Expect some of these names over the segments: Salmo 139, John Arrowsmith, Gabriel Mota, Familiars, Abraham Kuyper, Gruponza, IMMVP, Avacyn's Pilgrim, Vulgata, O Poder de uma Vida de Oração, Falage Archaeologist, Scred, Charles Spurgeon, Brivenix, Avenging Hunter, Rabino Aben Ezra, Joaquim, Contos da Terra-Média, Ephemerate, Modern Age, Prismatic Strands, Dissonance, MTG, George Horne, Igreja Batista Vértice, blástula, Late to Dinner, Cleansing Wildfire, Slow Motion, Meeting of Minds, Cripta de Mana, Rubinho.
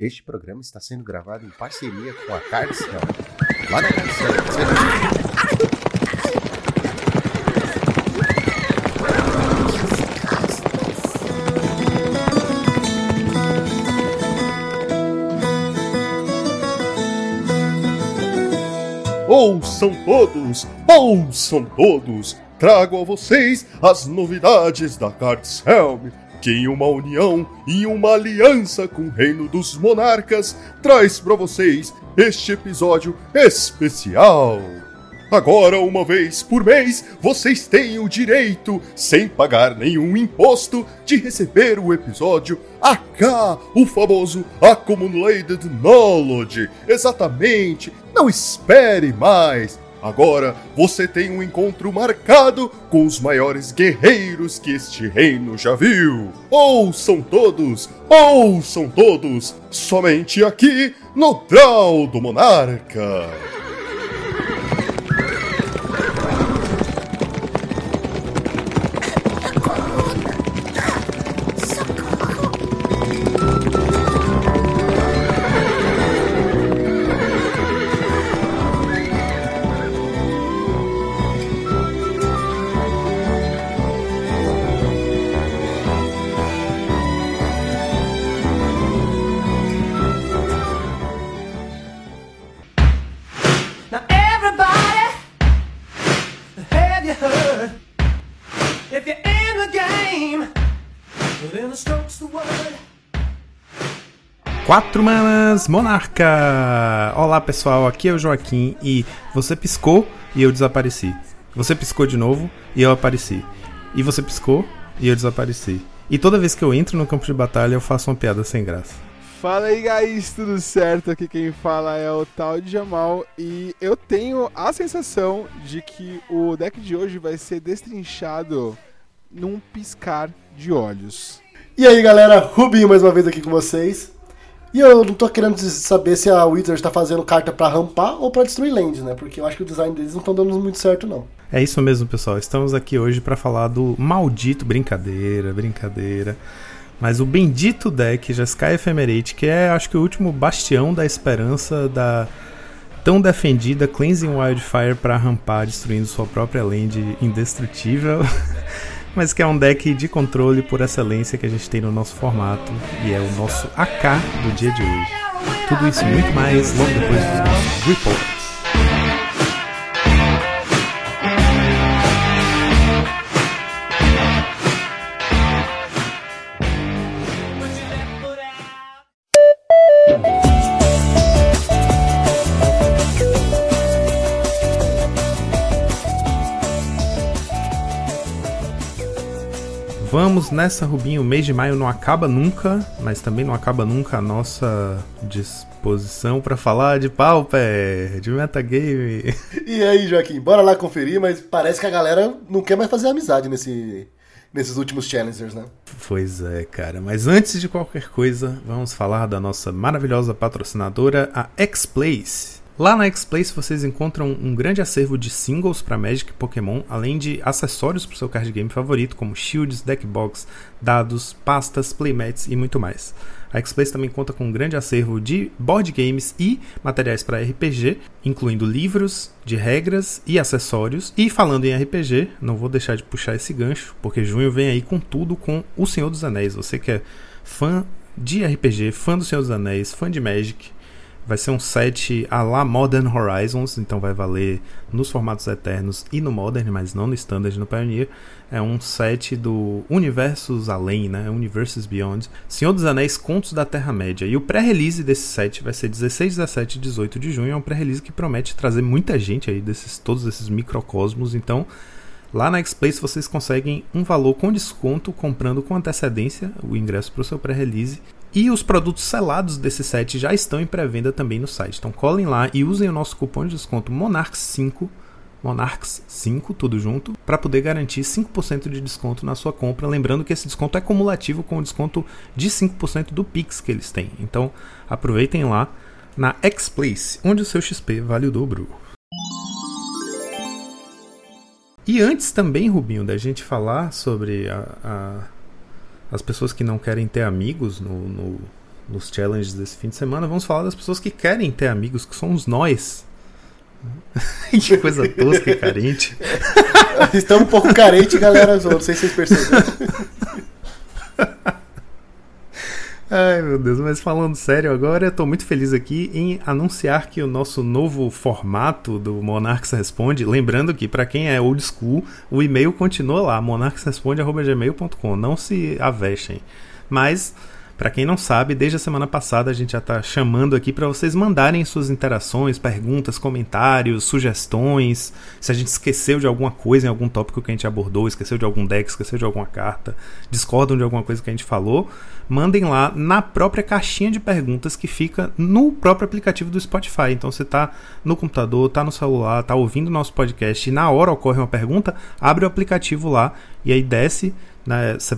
Este programa está sendo gravado em parceria com a Cardsrealm. Lá na Cardsrealm, você não... Ouçam todos, trago a vocês as novidades da Cardsrealm, que em uma união e uma aliança com o Reino dos Monarcas traz para vocês este episódio especial. Agora, uma vez por mês, vocês têm o direito, sem pagar nenhum imposto, de receber o episódio AK, o famoso Accumulated Knowledge. Exatamente, não espere mais. Agora você tem um encontro marcado com os maiores guerreiros que este reino já viu. Ouçam todos, somente aqui no Draw do Monarca. Quatro Manas Monarca! Olá pessoal, aqui é o Joaquim e você piscou e eu desapareci. Você piscou de novo e eu apareci. E você piscou e eu desapareci. E toda vez que eu entro no campo de batalha eu faço uma piada sem graça. Fala aí, guys, tudo certo? Aqui quem fala é o tal de Jamal e eu tenho a sensação de que o deck de hoje vai ser destrinchado num piscar de olhos. E aí, galera, Rubinho mais uma vez aqui com vocês. E eu não tô querendo saber se a Wizards tá fazendo carta pra rampar ou pra destruir land, né? Porque eu acho que o design deles não tá dando muito certo, não. É isso mesmo, pessoal. Estamos aqui hoje pra falar do maldito... Brincadeira. Mas o bendito deck Jeskai Ephemerate, que é, acho que, o último bastião da esperança da tão defendida Cleansing Wildfire pra rampar, destruindo sua própria land indestrutível. Mas que é um deck de controle por excelência que a gente tem no nosso formato e é o nosso AK do dia de hoje. Tudo isso e muito mais logo depois dos nossos reports. Vamos nessa, Rubinho. O mês de maio não acaba nunca, mas também não acaba nunca a nossa disposição para falar de Pauper, de metagame. E aí, Joaquim, bora lá conferir, mas parece que a galera não quer mais fazer amizade nesses últimos Challengers, né? Pois é, cara. Mas antes de qualquer coisa, vamos falar da nossa maravilhosa patrocinadora, a XPLACE. Lá na XPLACE vocês encontram um grande acervo de singles para Magic e Pokémon, além de acessórios para o seu card game favorito, como shields, deckbox, dados, pastas, playmats e muito mais. A XPLACE também conta com um grande acervo de board games e materiais para RPG, incluindo livros de regras e acessórios. E falando em RPG, não vou deixar de puxar esse gancho, porque junho vem aí com tudo com O Senhor dos Anéis. Você que é fã de RPG, fã do Senhor dos Anéis, fã de Magic... Vai ser um set à la Modern Horizons, então vai valer nos formatos eternos e no Modern, mas não no Standard e no Pioneer. É um set do Universos Além, né? Universos Beyond, Senhor dos Anéis, Contos da Terra-média. E o pré-release desse set vai ser 16, 17 e 18 de junho. É um pré-release que promete trazer muita gente aí, todos esses microcosmos. Então, lá na XPlace vocês conseguem um valor com desconto, comprando com antecedência o ingresso para o seu pré-release. E os produtos selados desse set já estão em pré-venda também no site. Então colhem lá e usem o nosso cupom de desconto Monarchs 5, tudo junto, para poder garantir 5% de desconto na sua compra. Lembrando que esse desconto é cumulativo com o desconto de 5% do Pix que eles têm. Então aproveitem lá na XPlace, onde o seu XP vale o dobro. E antes também, Rubinho, da gente falar sobre as pessoas que não querem ter amigos no nos challenges desse fim de semana, vamos falar das pessoas que querem ter amigos, que somos nós. Que coisa tosca e carente. Estamos um pouco carentes, galera. Não sei se vocês perceberam. Ai, meu Deus, mas falando sério agora, eu tô muito feliz aqui em anunciar que o nosso novo formato do Monarques Responde, lembrando que para quem é old school, o e-mail continua lá, monarquesresponde@gmail.com, não se avexem. Mas, para quem não sabe, desde a semana passada a gente já tá chamando aqui para vocês mandarem suas interações, perguntas, comentários, sugestões, se a gente esqueceu de alguma coisa em algum tópico que a gente abordou, esqueceu de algum deck, esqueceu de alguma carta, discordam de alguma coisa que a gente falou, mandem lá na própria caixinha de perguntas que fica no próprio aplicativo do Spotify. Então você tá no computador, tá no celular, tá ouvindo o nosso podcast e na hora ocorre uma pergunta, abre o aplicativo lá e aí desce, né, você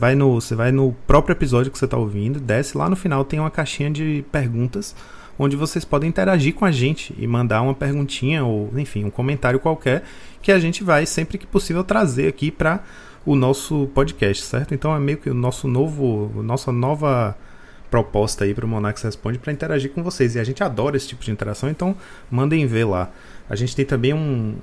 vai no próprio episódio que você tá ouvindo, desce lá no final, tem uma caixinha de perguntas onde vocês podem interagir com a gente e mandar uma perguntinha ou, enfim, um comentário qualquer que a gente vai, sempre que possível, trazer aqui para o nosso podcast, certo? Então é meio que o nosso nossa nova proposta aí para o Monarques Responde, para interagir com vocês, e a gente adora esse tipo de interação, então mandem ver lá. A gente tem também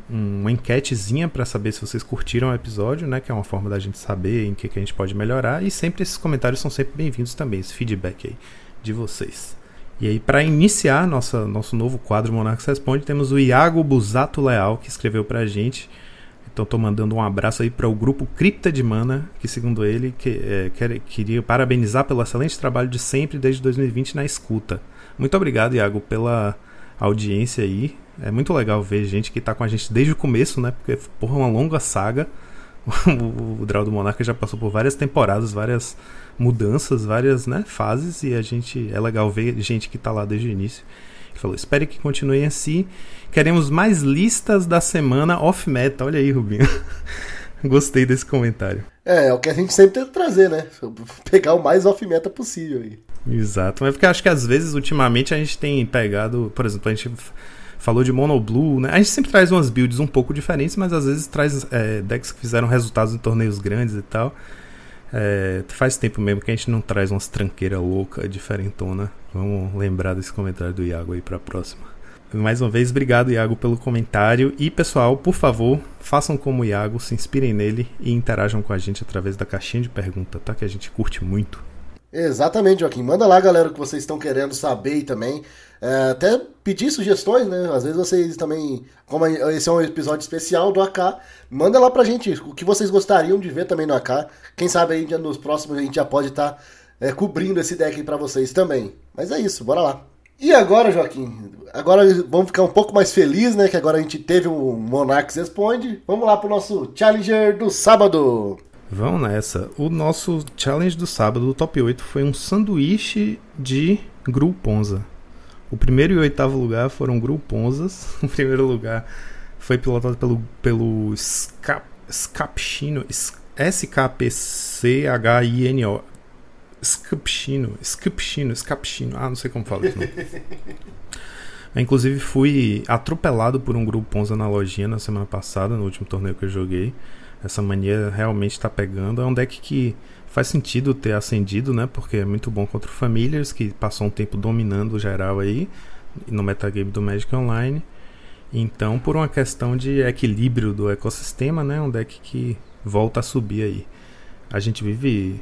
uma enquetezinha para saber se vocês curtiram o episódio, né, que é uma forma da gente saber em que a gente pode melhorar, e sempre esses comentários são sempre bem-vindos também, esse feedback aí de vocês. E aí, para iniciar nosso novo quadro Monarques Responde, temos o Iago Busato Leal, que escreveu para a gente. Então estou mandando um abraço aí para o grupo Cripta de Mana, que segundo ele queria parabenizar pelo excelente trabalho de sempre desde 2020 na escuta. Muito obrigado, Iago, pela audiência aí. É muito legal ver gente que está com a gente desde o começo, né? Porque porra, é uma longa saga. O Draw do Monarca já passou por várias temporadas, várias mudanças, várias, né, fases, e é legal ver gente que está lá desde o início. Falou, espero que continuem assim. Queremos mais listas da semana off-meta. Olha aí, Rubinho. Gostei desse comentário. É o que a gente sempre tenta trazer, né? Pegar o mais off-meta possível aí. Exato, mas porque eu acho que às vezes, ultimamente, a gente tem pegado, por exemplo, a gente falou de Mono Blue, né? A gente sempre traz umas builds um pouco diferentes, mas às vezes traz decks que fizeram resultados em torneios grandes e tal. Faz tempo mesmo que a gente não traz umas tranqueiras loucas, diferentona. Vamos lembrar desse comentário do Iago aí pra próxima. Mais uma vez, obrigado, Iago, pelo comentário. E pessoal, por favor, façam como o Iago, se inspirem nele e interajam com a gente através da caixinha de pergunta, tá? Que a gente curte muito. Exatamente, Joaquim. Manda lá, galera, o que vocês estão querendo saber aí também. Até pedir sugestões, né? Às vezes vocês também, como esse é um episódio especial do AK, manda lá pra gente o que vocês gostariam de ver também no AK. Quem sabe aí nos próximos a gente já pode estar cobrindo esse deck aí pra vocês também. Mas é isso, bora lá. E agora, Joaquim, agora vamos ficar um pouco mais feliz, né? Que agora a gente teve um Monarques Responde. Vamos lá pro nosso Challenger do sábado. Vamos nessa. O nosso Challenge do sábado, o top 8, foi um sanduíche de Gru Ponza. O primeiro e o oitavo lugar foram Gru Ponzas. O primeiro lugar foi pilotado pelo Scapchino, S-K-P-C-H-I-N-O. Scapchino. Ah, não sei como fala isso. Eu, inclusive, fui atropelado por um Gru Ponza na lojinha na semana passada, no último torneio que eu joguei. Essa mania realmente está pegando. É um deck que faz sentido ter ascendido, né? Porque é muito bom contra o Familiars, que passou um tempo dominando o geral aí no metagame do Magic Online. Então, por uma questão de equilíbrio do ecossistema, né? É um deck que volta a subir aí. A gente vive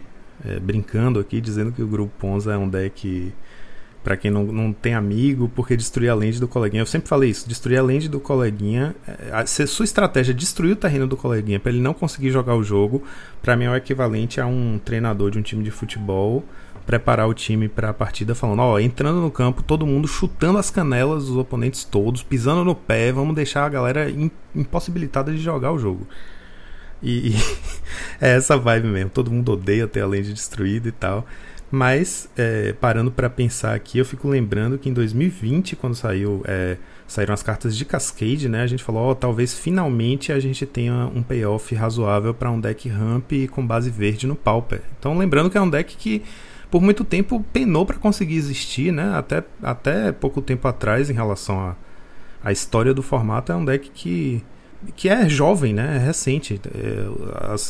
brincando aqui, dizendo que o Gru Ponza é um deck para quem não tem amigo, porque destruir a land do coleguinha. Eu sempre falei isso, destruir a land do coleguinha, se sua estratégia é destruir o terreno do coleguinha para ele não conseguir jogar o jogo, para mim é o equivalente a um treinador de um time de futebol preparar o time para a partida falando, ó, entrando no campo, todo mundo chutando as canelas dos oponentes todos, pisando no pé, vamos deixar a galera impossibilitada de jogar o jogo. E é essa vibe mesmo, todo mundo odeia ter a land destruída e tal. Mas, parando para pensar aqui, eu fico lembrando que em 2020, quando saíram as cartas de Cascade, né, a gente falou, talvez finalmente a gente tenha um payoff razoável para um deck ramp com base verde no Pauper. Então, lembrando que é um deck que, por muito tempo, penou para conseguir existir, né, até pouco tempo atrás, em relação à história do formato, é um deck que é jovem, né? É recente.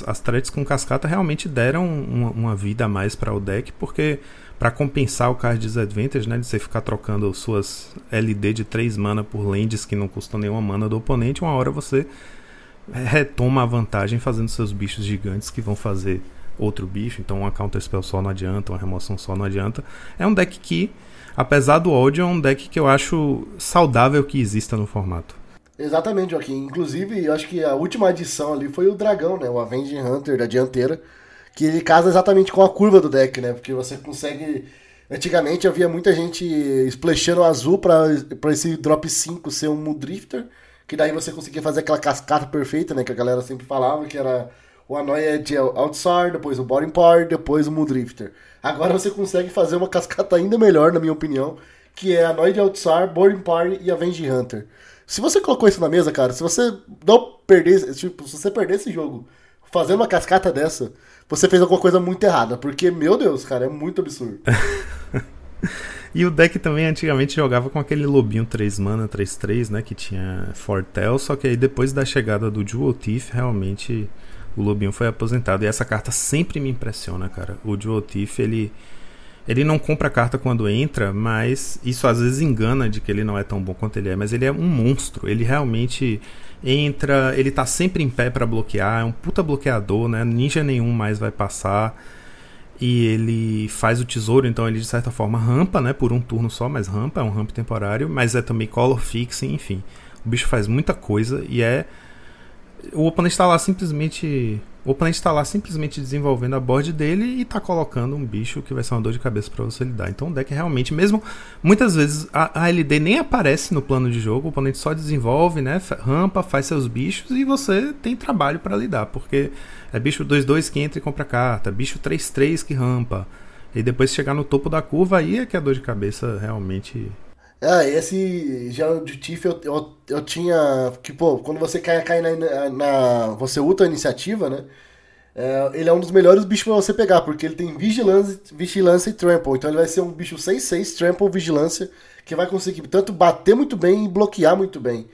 As threads com cascata realmente deram uma vida a mais para o deck, porque Para compensar o card disadvantage, né, de você ficar trocando suas LD de 3 mana por lands que não custam nenhuma mana do oponente, uma hora você retoma a vantagem fazendo seus bichos gigantes que vão fazer outro bicho. Então uma counter spell só não adianta, uma remoção só não adianta. É um deck que, apesar do ódio, é um deck que eu acho saudável que exista no formato. Exatamente, Joaquim. Inclusive, eu acho que a última adição ali foi o dragão, né? O Avenging Hunter da dianteira, que ele casa exatamente com a curva do deck, né? Porque você consegue... Antigamente havia muita gente splashando azul para esse drop 5 ser um Mulldrifter, que daí você conseguia fazer aquela cascata perfeita, né? Que a galera sempre falava, que era o Anoyed Outsar, depois o Boring Part, depois o Mulldrifter. Agora você consegue fazer uma cascata ainda melhor, na minha opinião, que é Anoyed Outsar, Boring Part e Avenging Hunter. Se você colocou isso na mesa, cara, se você não perder, tipo, se você perder esse jogo fazendo uma cascata dessa, você fez alguma coisa muito errada, porque, meu Deus, cara, é muito absurdo. E o deck também antigamente jogava com aquele lobinho 3 mana, 3-3, né, que tinha Fortel, só que aí depois da chegada do Jewel Thief, realmente o lobinho foi aposentado. E essa carta sempre me impressiona, cara. O Jewel Thief, ele não compra a carta quando entra, mas isso às vezes engana de que ele não é tão bom quanto ele é, mas ele é um monstro. Ele realmente entra, ele tá sempre em pé pra bloquear, é um puta bloqueador, né? Ninja nenhum mais vai passar. E ele faz o tesouro, então ele de certa forma rampa, né? Por um turno só, mas rampa, é um ramp temporário, mas é também color fixing, enfim. O bicho faz muita coisa e é... O oponente está lá simplesmente desenvolvendo a board dele e está colocando um bicho que vai ser uma dor de cabeça para você lidar. Então o deck realmente, mesmo muitas vezes a LD nem aparece no plano de jogo, o oponente só desenvolve, né, rampa, faz seus bichos e você tem trabalho para lidar, porque é bicho 2-2 que entra e compra carta, bicho 3-3 que rampa, e depois chegar no topo da curva aí é que a dor de cabeça realmente... Esse Geral de Tiff eu tinha. Que, pô, quando você cai na você ulta a iniciativa, né? Ele é um dos melhores bichos pra você pegar, porque ele tem vigilância e trample. Então ele vai ser um bicho 6-6, trample, vigilância, que vai conseguir tanto bater muito bem e bloquear muito bem.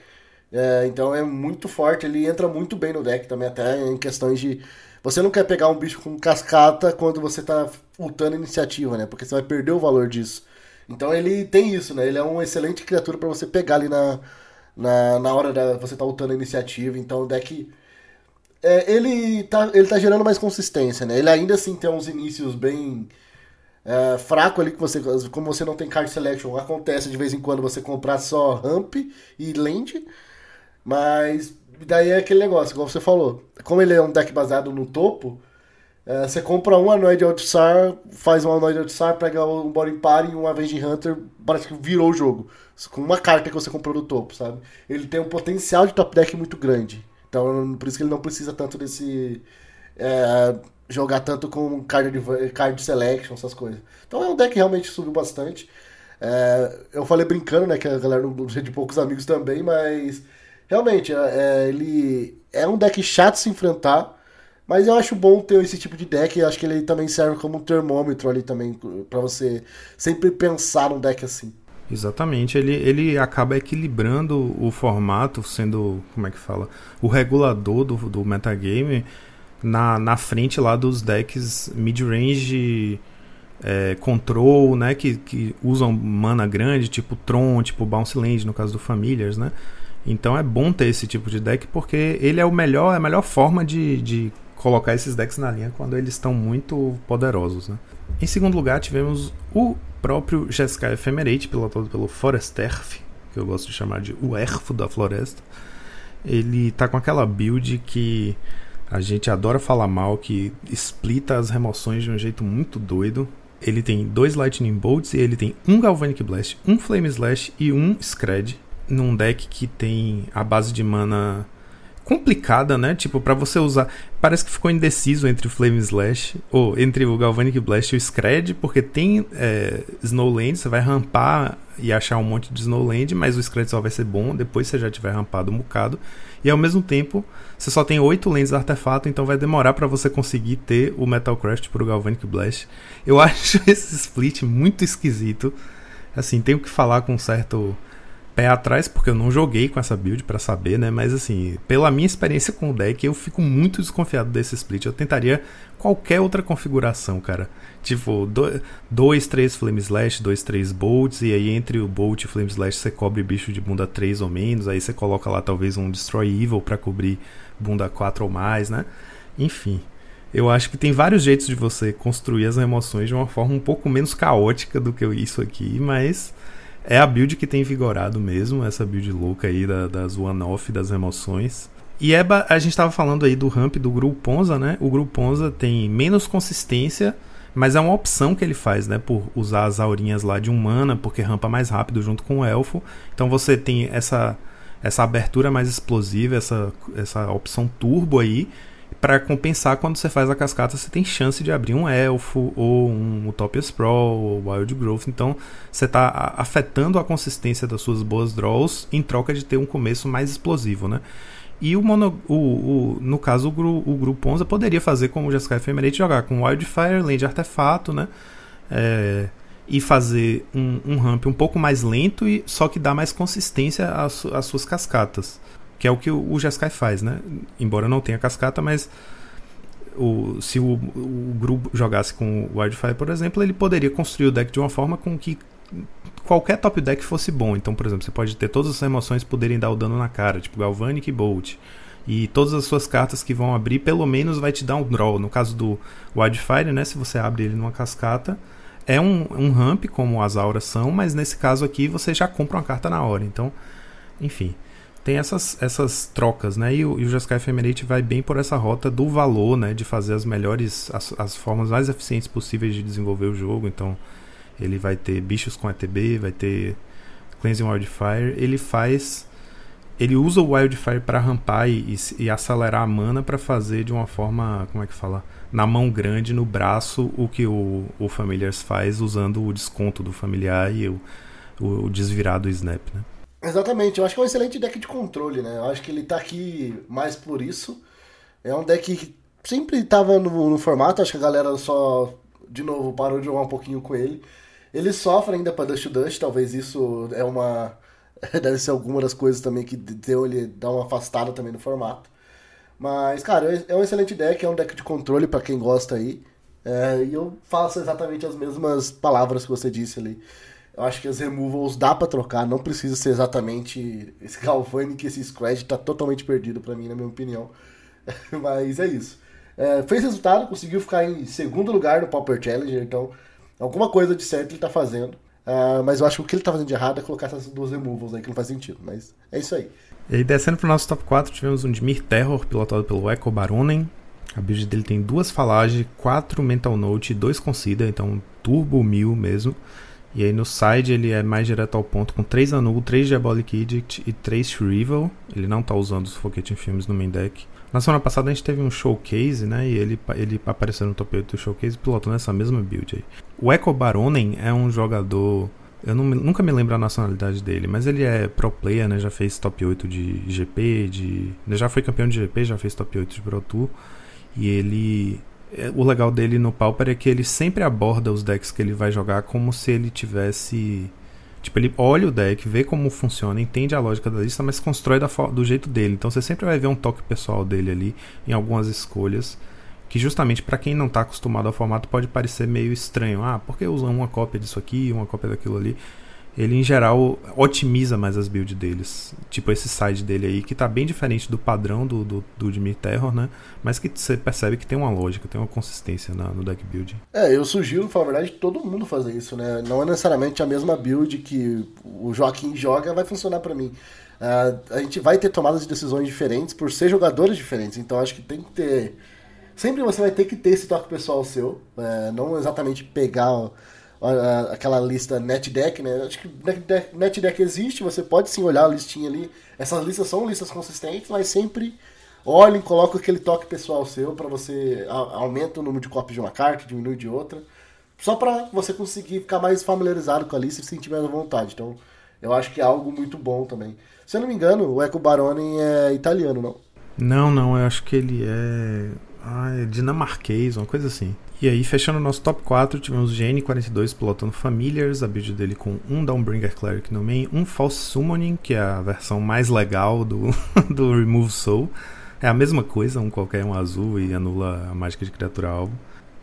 Então é muito forte, ele entra muito bem no deck também, até em questões de. Você não quer pegar um bicho com cascata quando você tá ultando a iniciativa, né? Porque você vai perder o valor disso. Então ele tem isso, né? Ele é uma excelente criatura pra você pegar ali na hora da você tá lutando a iniciativa. Então o deck... Ele tá gerando mais consistência, né? Ele ainda assim tem uns inícios bem fraco ali, que você, como você não tem card selection, acontece de vez em quando você comprar só ramp e land. Mas daí é aquele negócio, igual você falou. Como ele é um deck baseado no topo... você compra um Anoid Outsar, faz um Anoid Outsar, pega um Boring Party e um Avenging Hunter, parece que virou o jogo. Com uma carta que você comprou do topo, sabe? Ele tem um potencial de top deck muito grande. Então, por isso que ele não precisa tanto desse... jogar tanto com card selection, essas coisas. Então é um deck que realmente subiu bastante. Eu falei brincando, né? Que a galera não é de poucos amigos também, mas... Realmente, ele é um deck chato de se enfrentar. Mas eu acho bom ter esse tipo de deck, eu acho que ele também serve como um termômetro ali também, pra você sempre pensar num deck assim. Exatamente, ele acaba equilibrando o formato, sendo, como é que fala, o regulador do metagame na frente lá dos decks mid-range, control, né, que usam mana grande, tipo Tron, tipo Bounce Land, no caso do Familiars, né. Então é bom ter esse tipo de deck, porque ele é a melhor forma de colocar esses decks na linha quando eles estão muito poderosos, né? Em segundo lugar, tivemos o próprio Jeskai Ephemerate, pilotado pelo Foresterf, que eu gosto de chamar de o Erfo da Floresta. Ele tá com aquela build que a gente adora falar mal, que splita as remoções de um jeito muito doido. Ele tem 2 Lightning Bolts e ele tem um Galvanic Blast, um Flame Slash e um Scred, num deck que tem a base de mana complicada, né? Tipo, pra você usar... Parece que ficou indeciso entre o Flame Slash... Ou entre o Galvanic Blast e o Scred, porque tem Snowland, você vai rampar e achar um monte de Snowland, mas o Scred só vai ser bom depois você já tiver rampado um bocado. E ao mesmo tempo, você só tem 8 lands artefato, então vai demorar pra você conseguir ter o Metal Craft pro Galvanic Blast. Eu acho esse split muito esquisito. Assim, tenho que falar com um certo... pé atrás, porque eu não joguei com essa build pra saber, né? Mas assim, pela minha experiência com o deck, eu fico muito desconfiado desse split. Eu tentaria qualquer outra configuração, cara. Tipo, 2-3 Flameslash, 2-3 Bolts, e aí entre o Bolt e o Flameslash você cobre bicho de bunda 3 ou menos, aí você coloca lá talvez um Destroy Evil pra cobrir bunda 4 ou mais, né? Enfim, eu acho que tem vários jeitos de você construir as emoções de uma forma um pouco menos caótica do que isso aqui, mas é a build que tem vigorado mesmo, essa build louca aí das one-off, das emoções. E a gente estava falando aí do ramp do Gruponza, né? O Gruponza tem menos consistência, mas é uma opção que ele faz, né? Por usar as aurinhas lá de um mana, porque rampa mais rápido junto com o elfo. Então você tem essa abertura mais explosiva, essa opção turbo aí, para compensar quando você faz a cascata, você tem chance de abrir um elfo, ou um Utopia Sprawl, ou Wild Growth. Então você está afetando a consistência das suas boas draws em troca de ter um começo mais explosivo, né? E no caso o Gruponza poderia fazer como o Jeskai Ephemerate, jogar com Wildfire, Land Artefato, né? E fazer um ramp um pouco mais lento, só que dá mais consistência às suas cascatas, que é o que o Jeskai faz, né? Embora não tenha cascata, mas se o grupo jogasse com o Wildfire, por exemplo, ele poderia construir o deck de uma forma com que qualquer top deck fosse bom. Então, por exemplo, você pode ter todas as emoções poderem dar o dano na cara, tipo Galvanic e Bolt. E todas as suas cartas que vão abrir, pelo menos vai te dar um draw. No caso do Wildfire, né? Se você abre ele numa cascata, é um ramp, como as auras são, mas nesse caso aqui você já compra uma carta na hora. Então, enfim, tem essas trocas, né? E o Jeskai Ephemerate vai bem por essa rota do valor, né? De fazer as melhores, as formas mais eficientes possíveis de desenvolver o jogo. Então, ele vai ter bichos com ETB, vai ter Cleansing Wildfire. Ele usa o Wildfire para rampar e acelerar a mana para fazer de uma forma, como é que fala? Na mão grande, no braço, o que o Familiars faz usando o desconto do familiar e o desvirar do Snap, né? Exatamente, eu acho que é um excelente deck de controle, né? Eu acho que ele tá aqui mais por isso. É um deck que sempre tava no formato, acho que a galera só, de novo, parou de jogar um pouquinho com ele. Ele sofre ainda pra Dust to Dust, talvez isso é uma... deve ser alguma das coisas também que deu ele dar uma afastada também no formato. Mas, cara, é um excelente deck, é um deck de controle pra quem gosta aí. E eu faço exatamente as mesmas palavras que você disse ali. Eu acho que as removals dá pra trocar, não precisa ser exatamente esse Galvanic, esse Scratch, tá totalmente perdido pra mim, na minha opinião. Mas é isso. Fez resultado, conseguiu ficar em segundo lugar no Pauper Challenger, então alguma coisa de certo ele tá fazendo. Mas eu acho que o que ele tá fazendo de errado é colocar essas duas removals aí, que não faz sentido, mas é isso aí. E aí, descendo pro nosso top 4, tivemos um Dimir Terror, pilotado pelo Echo Barunen. A build dele tem 2 Falage, 4 Mental Note e 2 Consider, então turbo 1000 mesmo. E aí no side ele é mais direto ao ponto, com 3 Anul, 3 Diabolic Edict e 3 Shrivel. Ele não tá usando os Foguete em filmes no main deck. Na semana passada a gente teve um showcase, né? E ele apareceu no top 8 do showcase pilotando essa mesma build aí. O Echo Barunen é um jogador... eu nunca me lembro a nacionalidade dele, mas ele é pro player, né? Já fez top 8 de GP, já foi campeão de GP, já fez top 8 de Pro Tour. E ele... o legal dele no Pauper é que ele sempre aborda os decks que ele vai jogar como se ele tivesse... tipo, ele olha o deck, vê como funciona, entende a lógica da lista, mas constrói do jeito dele. Então você sempre vai ver um toque pessoal dele ali em algumas escolhas, que justamente pra quem não tá acostumado ao formato pode parecer meio estranho. Ah, por que usam uma cópia disso aqui, uma cópia daquilo ali? Ele, em geral, otimiza mais as builds deles. Tipo esse side dele aí, que tá bem diferente do padrão do Dimir Terror, né? Mas que você percebe que tem uma lógica, tem uma consistência no deck build. Eu sugiro, na verdade, todo mundo fazer isso, né? Não é necessariamente a mesma build que o Joaquim joga vai funcionar pra mim. A gente vai ter tomadas de decisões diferentes por ser jogadores diferentes. Então, acho que tem que ter... sempre você vai ter que ter esse toque pessoal seu. Não exatamente pegar... aquela lista NetDeck, né? Acho que NetDeck existe, você pode sim olhar a listinha ali. Essas listas são listas consistentes, mas sempre olhem, coloquem aquele toque pessoal seu para você aumenta o número de cópias de uma carta, diminui de outra, só para você conseguir ficar mais familiarizado com a lista e se sentir mais à vontade. Então, eu acho que é algo muito bom também. Se eu não me engano, o Echo Barunen é italiano, não? Não, eu acho que ele é dinamarquês, uma coisa assim. E aí, fechando o nosso top 4, tivemos GN42 pilotando Familiars, a build dele com um Drawbringer Cleric no main, um False Summoning, que é a versão mais legal do Remove Soul. É a mesma coisa, um qualquer, um azul e anula a mágica de criatura alvo.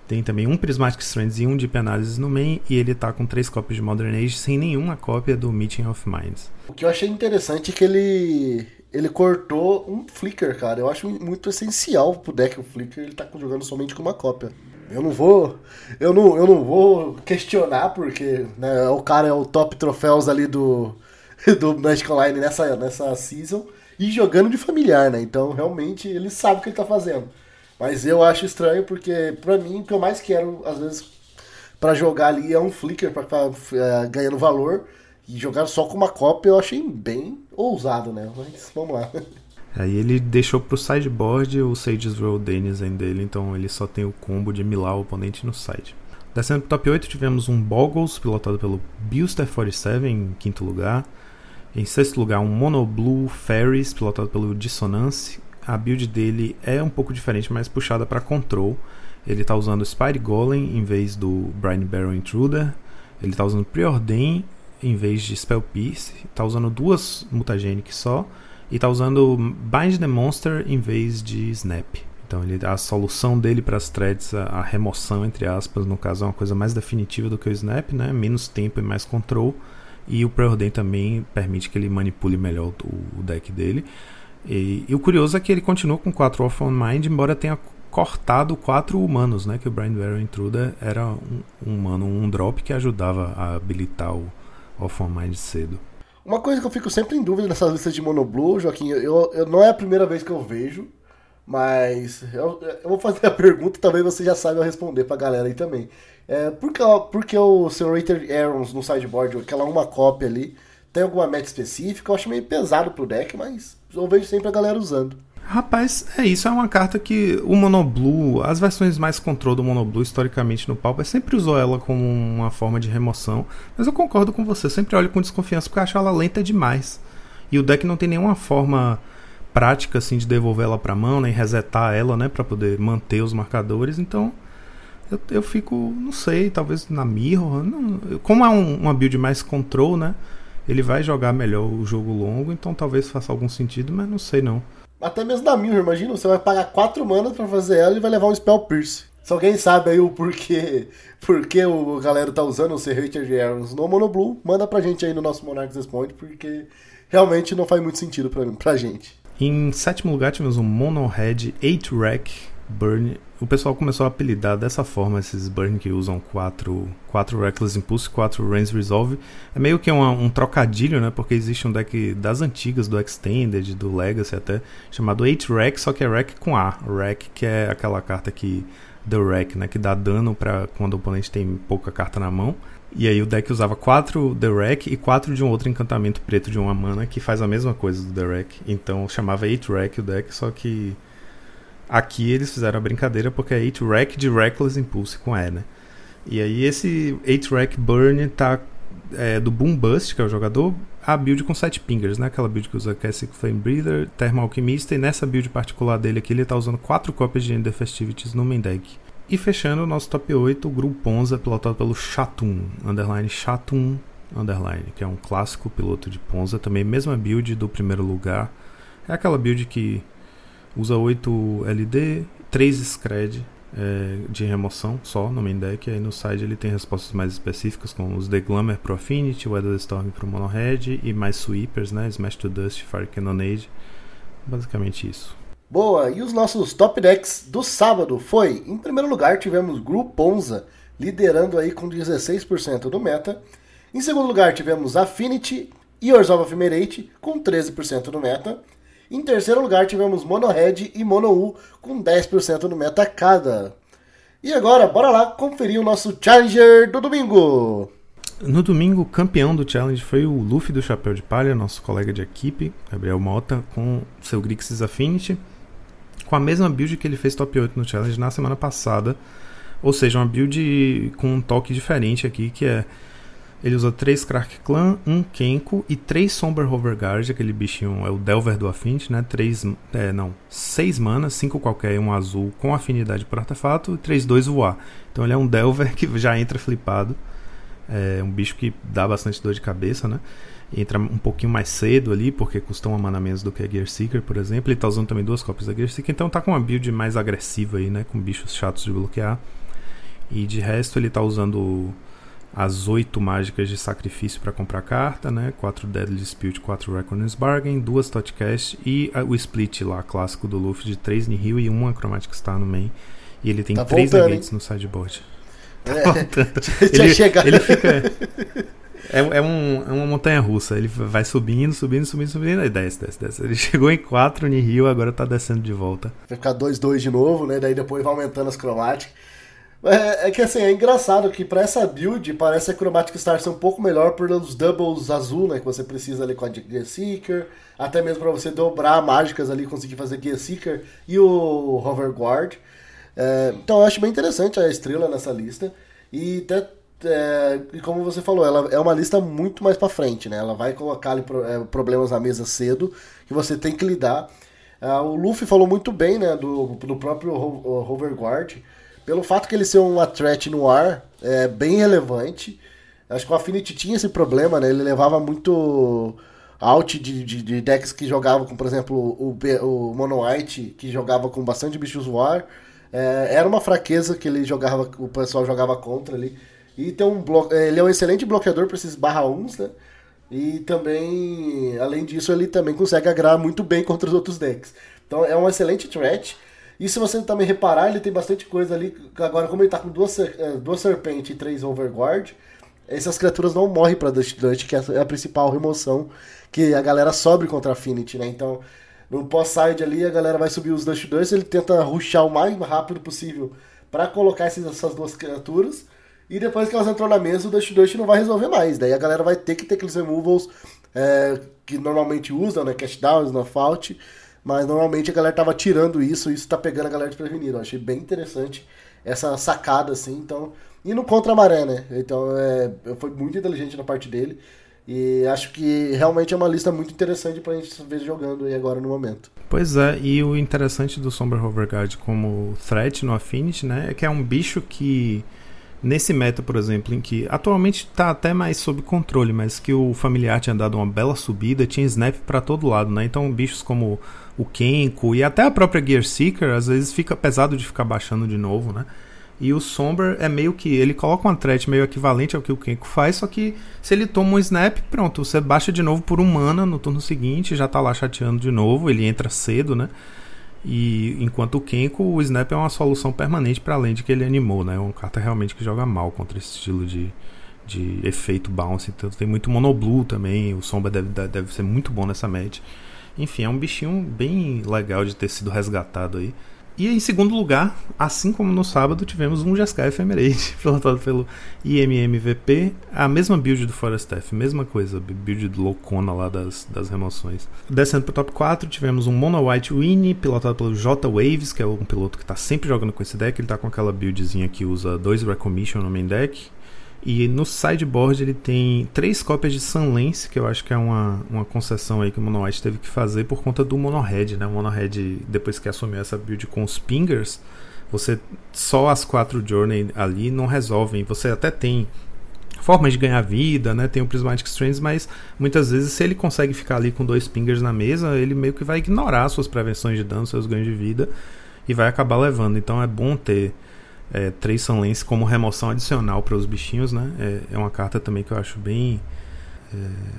Tem também um Prismatic Strands e um Deep Analysis no main, e ele tá com 3 cópias de Modern Age, sem nenhuma cópia do Meeting of Minds. O que eu achei interessante é que ele cortou um Flicker, cara. Eu acho muito essencial pro deck o Flicker, ele tá jogando somente com uma cópia. Eu não vou questionar, porque né, o cara é o top troféus ali do Magic Online nessa season, e jogando de familiar, né? Então, realmente, ele sabe o que ele tá fazendo. Mas eu acho estranho, porque pra mim, o que eu mais quero, às vezes, pra jogar ali é um Flicker pra estar ganhando valor, e jogar só com uma cópia eu achei bem ousado, né? Mas vamos lá. Aí ele deixou pro sideboard o Sage's Royal Denizen dele, então ele só tem o combo de milar o oponente no side. Descendo pro top 8, tivemos um Bogles, pilotado pelo Buster 47, em quinto lugar. Em sexto lugar, um Mono Blue Ferries, pilotado pelo Dissonance. A build dele é um pouco diferente, mas puxada para control. Ele tá usando Spire Golem em vez do Brine Barrel Intruder. Ele tá usando Preordain em vez de Spell Pierce. Tá usando 2 Mutagenic só. E tá usando Bind the Monster em vez de Snap. Então a solução dele para as threads, a remoção, entre aspas, no caso é uma coisa mais definitiva do que o Snap, né? Menos tempo e mais control. E o Preordain também permite que ele manipule melhor o deck dele. E o curioso é que ele continua com 4 Off on Mind, embora tenha cortado 4 humanos, né? Que o Brine Barrel Intruder era um humano, um drop que ajudava a habilitar o Off on Mind cedo. Uma coisa que eu fico sempre em dúvida nessas listas de Monoblue, Joaquim, eu não é a primeira vez que eu vejo, mas eu vou fazer a pergunta, talvez você já saiba responder pra galera aí também. Por que o Serrated Arrows no sideboard, aquela uma cópia ali, tem alguma meta específica? Eu acho meio pesado pro deck, mas eu vejo sempre a galera usando. Rapaz, é isso, é uma carta que o Monoblue, as versões mais control do Monoblue, historicamente no Pauper, sempre usou ela como uma forma de remoção, mas eu concordo com você, eu sempre olho com desconfiança, porque eu acho ela lenta demais, e o deck não tem nenhuma forma prática, assim, de devolver ela pra mão, nem resetar ela, né, pra poder manter os marcadores, então eu fico, não sei, talvez na Mirror, não, como é uma build mais control, né, ele vai jogar melhor o jogo longo, então talvez faça algum sentido, mas não sei não. Até mesmo da Mirror, imagina, você vai pagar 4 manas pra fazer ela e vai levar um Spell Pierce. Se alguém sabe aí o porquê o galera tá usando o Serrated Arrows no Monoblue, manda pra gente aí no nosso Monarchs Responde, porque realmente não faz muito sentido pra gente. Em sétimo lugar tivemos um Mono Red 8 Rack Burn. O pessoal começou a apelidar dessa forma esses Burn que usam 4 Reckless Impulse, 4 Range Resolve. É meio que um trocadilho, né? Porque existe um deck das antigas, do Extended, do Legacy até, chamado 8 Rack, só que é Rack com A. Rack, que é aquela carta que deu Rack, né? Que dá dano pra quando o oponente tem pouca carta na mão. E aí o deck usava 4 The Rack e 4 de um outro encantamento preto de uma mana que faz a mesma coisa do The Rack. Então chamava 8 Rack o deck, só que aqui eles fizeram a brincadeira porque é 8 Rack de Reckless Impulse com E, né? E aí esse 8 Rack Burn tá do Boom Bust, que é o jogador, a build com 7 pingers, né? Aquela build que usa Cassic Flame Breather, Thermal Alquimista, e nessa build particular dele aqui ele tá usando 4 cópias de Ender Festivities no main deck. E fechando o nosso top 8, o Gruponza, pilotado pelo Chatun, que é um clássico piloto de Ponza, também mesma build do primeiro lugar. É aquela build que usa 8 LD, 3 Scred de remoção só no main deck, aí no side ele tem respostas mais específicas como os Deglammer pro Affinity, Weather Storm pro Mono Red e mais sweepers, né? Smash to Dust, Fire Cannonade, basicamente isso. Boa, e os nossos top decks do sábado foi, em primeiro lugar tivemos Gruponza, liderando aí com 16% do meta. Em segundo lugar tivemos Affinity e Augur of Bolas com 13% do meta. Em terceiro lugar tivemos Mono Red e Mono U com 10% do meta cada. E agora, bora lá conferir o nosso Challenger do domingo. No domingo, o campeão do Challenge foi o Luffy do Chapéu de Palha, nosso colega de equipe, Gabriel Mota, com seu Grixis Affinity, com a mesma build que ele fez top 8 no Challenge na semana passada, ou seja, uma build com um toque diferente aqui, que é Ele usa 3 Crack Clan, 1 Kenko e 3 Somber Hoverguard. Aquele bichinho é o Delver do Afint, né? 6 manas, 5 qualquer e 1 azul com afinidade por artefato. E 3/2 voar. Então ele é um Delver que já entra flipado. É um bicho que dá bastante dor de cabeça, né? Entra um pouquinho mais cedo ali, porque custa uma mana menos do que a Gear Seeker, por exemplo. Ele tá usando também 2 cópias da Gear Seeker. Então tá com uma build mais agressiva aí, né? Com bichos chatos de bloquear. E de resto ele tá usando as 8 mágicas de sacrifício para comprar carta, né? 4 Deadly Dispute, 4 Reckoner's Bargain, 2 Totcast e o Split lá, clássico do Luffy, de 3 Nihil e 1 Chromatic Star no main. E ele tem 3 negates no sideboard. Ele fica... É uma montanha russa. Ele vai subindo. Aí desce. Ele chegou em 4 Nihil, agora tá descendo de volta. Vai ficar 2-2 de novo, né? Daí depois vai aumentando as Chromatic. É que assim, é engraçado que pra essa build parece a Chromatic Star ser um pouco melhor pelos doubles azul, né, que você precisa ali com a Gear Seeker, até mesmo pra você dobrar mágicas ali, conseguir fazer Gear Seeker e o Hoverguard. Então eu acho bem interessante a estrela nessa lista. E até, como você falou, ela é uma lista muito mais pra frente, né, ela vai colocar ali problemas na mesa cedo que você tem que lidar. O Luffy falou muito bem, né, do próprio Hoverguard. Pelo fato que ele ser uma threat no ar, é bem relevante. Acho que o Affinity tinha esse problema, né? Ele levava muito out de decks que jogavam com, por exemplo, o Mono White, que jogava com bastante bichos no ar. Era uma fraqueza que ele jogava, o pessoal jogava contra ali. E tem ele é um excelente bloqueador para esses barra 1s, né? E também, além disso, ele também consegue agrar muito bem contra os outros decks. Então é um excelente threat. E se você também reparar, ele tem bastante coisa ali. Agora, como ele tá com 2 Serpente e 3 Overguard, essas criaturas não morrem pra Dust Dust, que é a principal remoção que a galera sobe contra a Affinity, né? Então, no pós-side ali, a galera vai subir os Dust Dust, ele tenta rushar o mais rápido possível pra colocar essas 2 criaturas, e depois que elas entram na mesa, o Dust Dust não vai resolver mais. Daí a galera vai ter aqueles removals que normalmente usam, né? Cash Down, Snuffout. Mas normalmente a galera tava tirando isso tá pegando a galera desprevenida. Eu achei bem interessante essa sacada, assim, então... E no contra-maré, né? Então, foi muito inteligente na parte dele. E acho que realmente é uma lista muito interessante pra gente ver jogando aí agora no momento. Pois é, e o interessante do Somber Hoverguard como threat no Affinity, né? É que é um bicho que... Nesse meta, por exemplo, em que atualmente tá até mais sob controle, mas que o familiar tinha dado uma bela subida, tinha snap pra todo lado, né? Então bichos como o Kenko e até a própria Gear Seeker, às vezes fica pesado de ficar baixando de novo, né? E o Somber é meio que... Ele coloca uma threat meio equivalente ao que o Kenko faz, só que se ele toma um snap, pronto, você baixa de novo por 1 mana no turno seguinte, já tá lá chateando de novo, ele entra cedo, né? E enquanto o Kenko, o Snap é uma solução permanente para além de que ele animou, né? É uma carta realmente que joga mal contra esse estilo de efeito bounce. Então tem muito monoblue também. O Sombra deve ser muito bom nessa match. Enfim, é um bichinho bem legal de ter sido resgatado aí. E em segundo lugar, assim como no sábado, tivemos um Jeskai Ephemerate pilotado pelo IMMVP. A mesma build do Foresterf, mesma coisa, build loucona lá das remoções. Descendo pro top 4, tivemos um Mono White Winnie pilotado pelo J-Waves, que é um piloto que tá sempre jogando com esse deck. Ele tá com aquela buildzinha que usa 2 Recommission no main deck. E no sideboard ele tem 3 cópias de Sunlance, que eu acho que é uma concessão aí que o Mono White teve que fazer por conta do Mono Red, né? O Mono Red, depois que assumiu essa build com os Pingers, você só as 4 Journey ali não resolvem. Você até tem formas de ganhar vida, né? Tem o Prismatic Strands, mas muitas vezes se ele consegue ficar ali com 2 Pingers na mesa, ele meio que vai ignorar suas prevenções de dano, seus ganhos de vida, e vai acabar levando. Então é bom ter 3 Sunlance como remoção adicional para os bichinhos, né? É uma carta também que eu acho bem...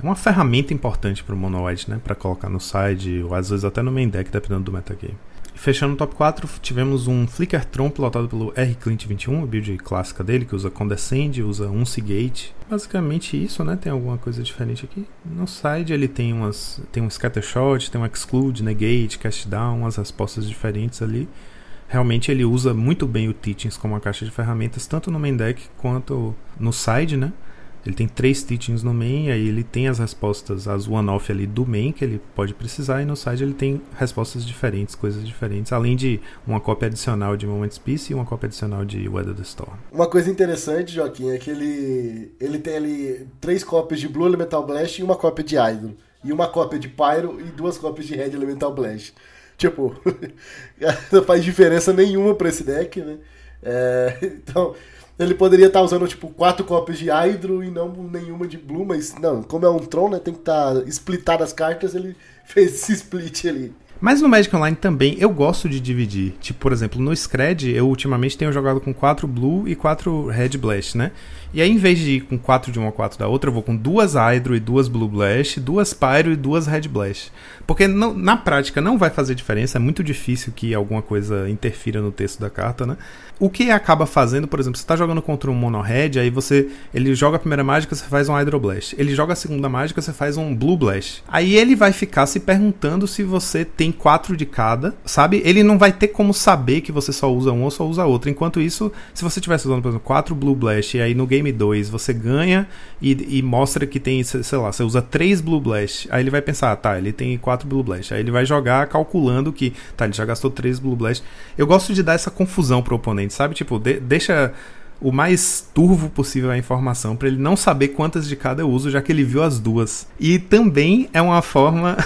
uma ferramenta importante para o Mono White, né? Para colocar no side, ou às vezes até no main deck, dependendo do metagame. Fechando o top 4, tivemos um Flicker Tron pilotado pelo Rclint 21, a build clássica dele, que usa Condescend, usa um Seagate. Basicamente isso, né? Tem alguma coisa diferente aqui. No side ele tem um Scattershot, tem um Exclude, Negate, Cast Down, umas respostas diferentes ali. Realmente ele usa muito bem o Teachings como uma caixa de ferramentas, tanto no main deck quanto no side, né? Ele tem 3 teachings no main, aí ele tem as respostas, as one-off ali do main que ele pode precisar, e no side ele tem respostas diferentes, coisas diferentes, além de uma cópia adicional de Moment's Peace e uma cópia adicional de Weather the Storm. Uma coisa interessante, Joaquim, é que ele tem ali 3 cópias de Blue Elemental Blast e uma cópia de Idol, e uma cópia de Pyro e 2 cópias de Red Elemental Blast. Tipo, não faz diferença nenhuma pra esse deck, né? É, então... Ele poderia estar usando, tipo, 4 cópias de Hydro e não nenhuma de Blue, mas não, como é um Tron, né, tem que estar splitado as cartas, ele fez esse split ali. Mas no Magic Online também, eu gosto de dividir. Tipo, por exemplo, no Scred, eu ultimamente tenho jogado com 4 Blue e 4 Red Blast, né? E aí, em vez de ir com 4 de uma, 4 da outra, eu vou com 2 Hydro e 2 Blue Blast, 2 Pyro e 2 Red Blast. Porque não, na prática não vai fazer diferença, é muito difícil que alguma coisa interfira no texto da carta, né? O que acaba fazendo, por exemplo, você tá jogando contra um Mono Red, aí ele joga a primeira mágica, você faz um Hydro Blast. Ele joga a segunda mágica, você faz um Blue Blast. Aí ele vai ficar se perguntando se você tem 4 de cada, sabe? Ele não vai ter como saber que você só usa um ou só usa outro. Enquanto isso, se você tivesse usando, por exemplo, 4 Blue Blast, e aí no game 2 você ganha e mostra que tem, sei lá, você usa 3 Blue Blast, aí ele vai pensar, tá, ele tem 4 Blue Blast. Aí ele vai jogar calculando que, tá, ele já gastou 3 Blue Blast. Eu gosto de dar essa confusão pro oponente, sabe? Tipo, deixa o mais turvo possível a informação, pra ele não saber quantas de cada eu uso, já que ele viu as 2. E também é uma forma...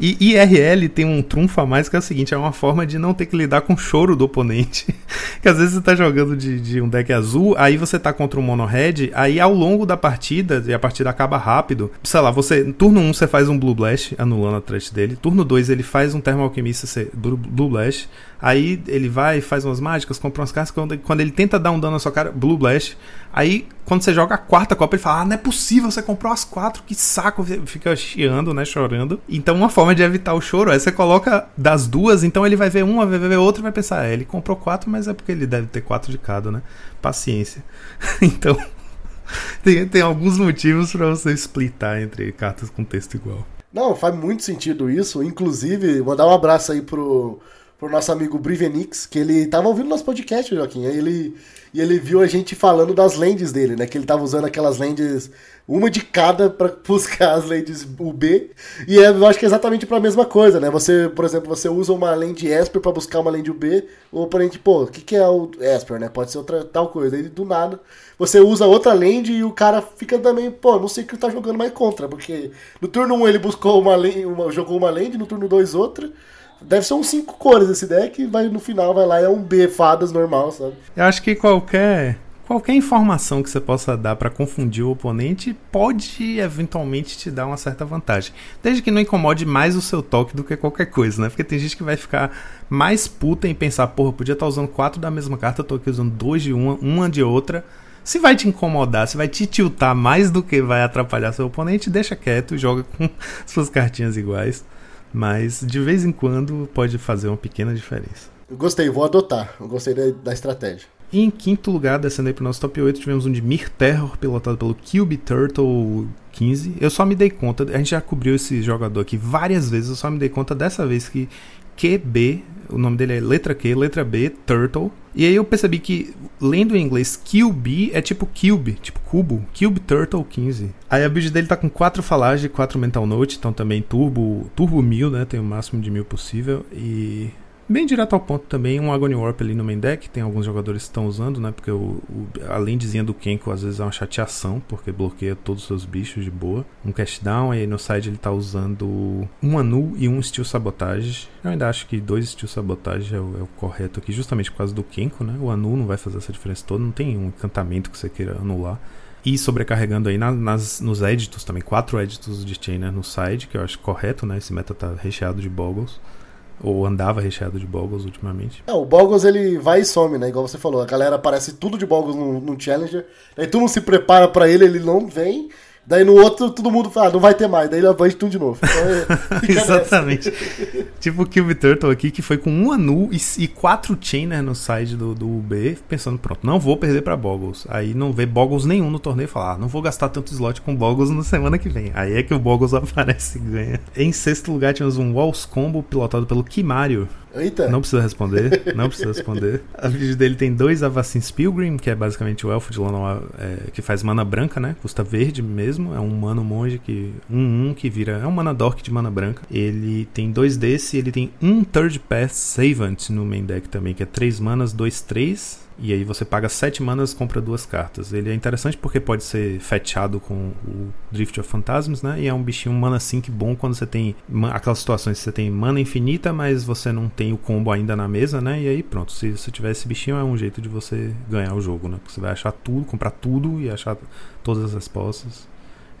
E IRL tem um trunfo a mais, que é o seguinte, é uma forma de não ter que lidar com o choro do oponente. Que às vezes você tá jogando de um deck azul, aí você tá contra um Mono Red, aí ao longo da partida, e a partida acaba rápido, sei lá, você... Turno 1 você faz um Blue Blast, anulando a threat dele. Turno 2 ele faz um Termo-Alquimista Blue Blast. Aí ele vai, faz umas mágicas, compra umas cartas, quando ele tenta dar um dano na sua cara... Blue Blast, aí quando você joga a 4ª copa, ele fala, ah, não é possível, você comprou as 4, que saco, fica chiando, né, chorando. Então uma forma de evitar o choro é você coloca das 2, então ele vai ver uma, vai ver outra e vai pensar, ele comprou 4, mas é porque ele deve ter 4 de cada, né, paciência. Então tem alguns motivos pra você splitar entre cartas com texto igual. Não, faz muito sentido isso, inclusive, vou dar um abraço aí pro nosso amigo Brivenix, que ele tava ouvindo nosso podcast, Joaquim, aí ele viu a gente falando das lands dele, né, que ele tava usando aquelas lands, uma de cada pra buscar as lands UB, e eu acho que é exatamente pra mesma coisa, né, você, por exemplo, você usa uma land Esper pra buscar uma land UB, ou pra gente, pô, o que é o Esper, né, pode ser outra tal coisa, aí do nada, você usa outra land e o cara fica também, pô, não sei o que tá jogando mais contra, porque no turno 1 ele buscou jogou uma land, no turno 2 outra. Deve ser uns 5 cores esse deck, vai no final vai lá e é um B, fadas normal, sabe? Eu acho que qualquer informação que você possa dar pra confundir o oponente pode eventualmente te dar uma certa vantagem. Desde que não incomode mais o seu toque do que qualquer coisa, né? Porque tem gente que vai ficar mais puta em pensar, porra, podia estar usando 4 da mesma carta, eu tô aqui usando 2 de uma de outra. Se vai te incomodar, se vai te tiltar mais do que vai atrapalhar seu oponente, deixa quieto e joga com suas cartinhas iguais. Mas, de vez em quando, pode fazer uma pequena diferença. Eu gostei, vou adotar. Eu gostei da estratégia. E em quinto lugar, descendo aí pro nosso top 8, tivemos um de Myr Terror, pilotado pelo Cube Turtle 15. Eu só me dei conta, a gente já cobriu esse jogador aqui várias vezes, eu só me dei conta dessa vez que QB, o nome dele é letra Q, letra B, Turtle. E aí eu percebi que, lendo em inglês, QB é tipo Cube, tipo cubo, Cube Turtle 15. Aí a build dele tá com 4 Falage, 4 Mental Note, então também turbo 1000, né, tem o máximo de 1000 possível, e... Bem direto ao ponto também, um Agony Warp ali no main deck, tem alguns jogadores que estão usando, né, porque a landzinha do Kenko às vezes é uma chateação, porque bloqueia todos os seus bichos de boa. Um Cast Down, e aí no side ele tá usando um Annul e um Steel Sabotage. Eu ainda acho que 2 Steel Sabotage é o correto aqui, justamente por causa do Kenko, né, o Annul não vai fazer essa diferença toda, não tem um encantamento que você queira anular. E sobrecarregando aí nos éditos também, 4 éditos de Chainer no side, que eu acho correto, né, esse meta tá recheado de Bogles. Ou andava recheado de Bogles ultimamente. É, o Bogles ele vai e some, né? Igual você falou, a galera aparece tudo de Bogles no Challenger. Aí todo mundo se prepara pra ele, ele não vem. Daí no outro todo mundo fala, ah, não vai ter mais. Daí ele avance tudo de novo. Então, exatamente. Tipo o Cube Turtle aqui, que foi com um Annul e 4 Chainer no side do UB, pensando, pronto, não vou perder pra Bogles. Aí não vê Bogles nenhum no torneio e fala, ah, não vou gastar tanto slot com Bogles na semana que vem. Aí é que o Bogles aparece e ganha. Em sexto lugar, tínhamos um Walls Combo pilotado pelo Kimario. Eita. Não precisa responder, não precisa responder. A build dele tem 2 Avacyn's Pilgrim, que é basicamente o elfo de Lonoa, que faz mana branca, né? Custa verde mesmo, é um humano monge que... que vira... é um mana dork de mana branca. Ele tem 2 desse, ele tem um Third Path Savant no main deck também, que é 3 manas, 2/3... E aí você paga 7 manas e compra 2 cartas. Ele é interessante porque pode ser fetchado com o Drift of Phantasms, né? E é um bichinho mana sync bom quando você tem aquelas situações que você tem mana infinita, mas você não tem o combo ainda na mesa, né? E aí pronto, se você tiver esse bichinho é um jeito de você ganhar o jogo, né? Porque você vai achar tudo, comprar tudo e achar todas as respostas.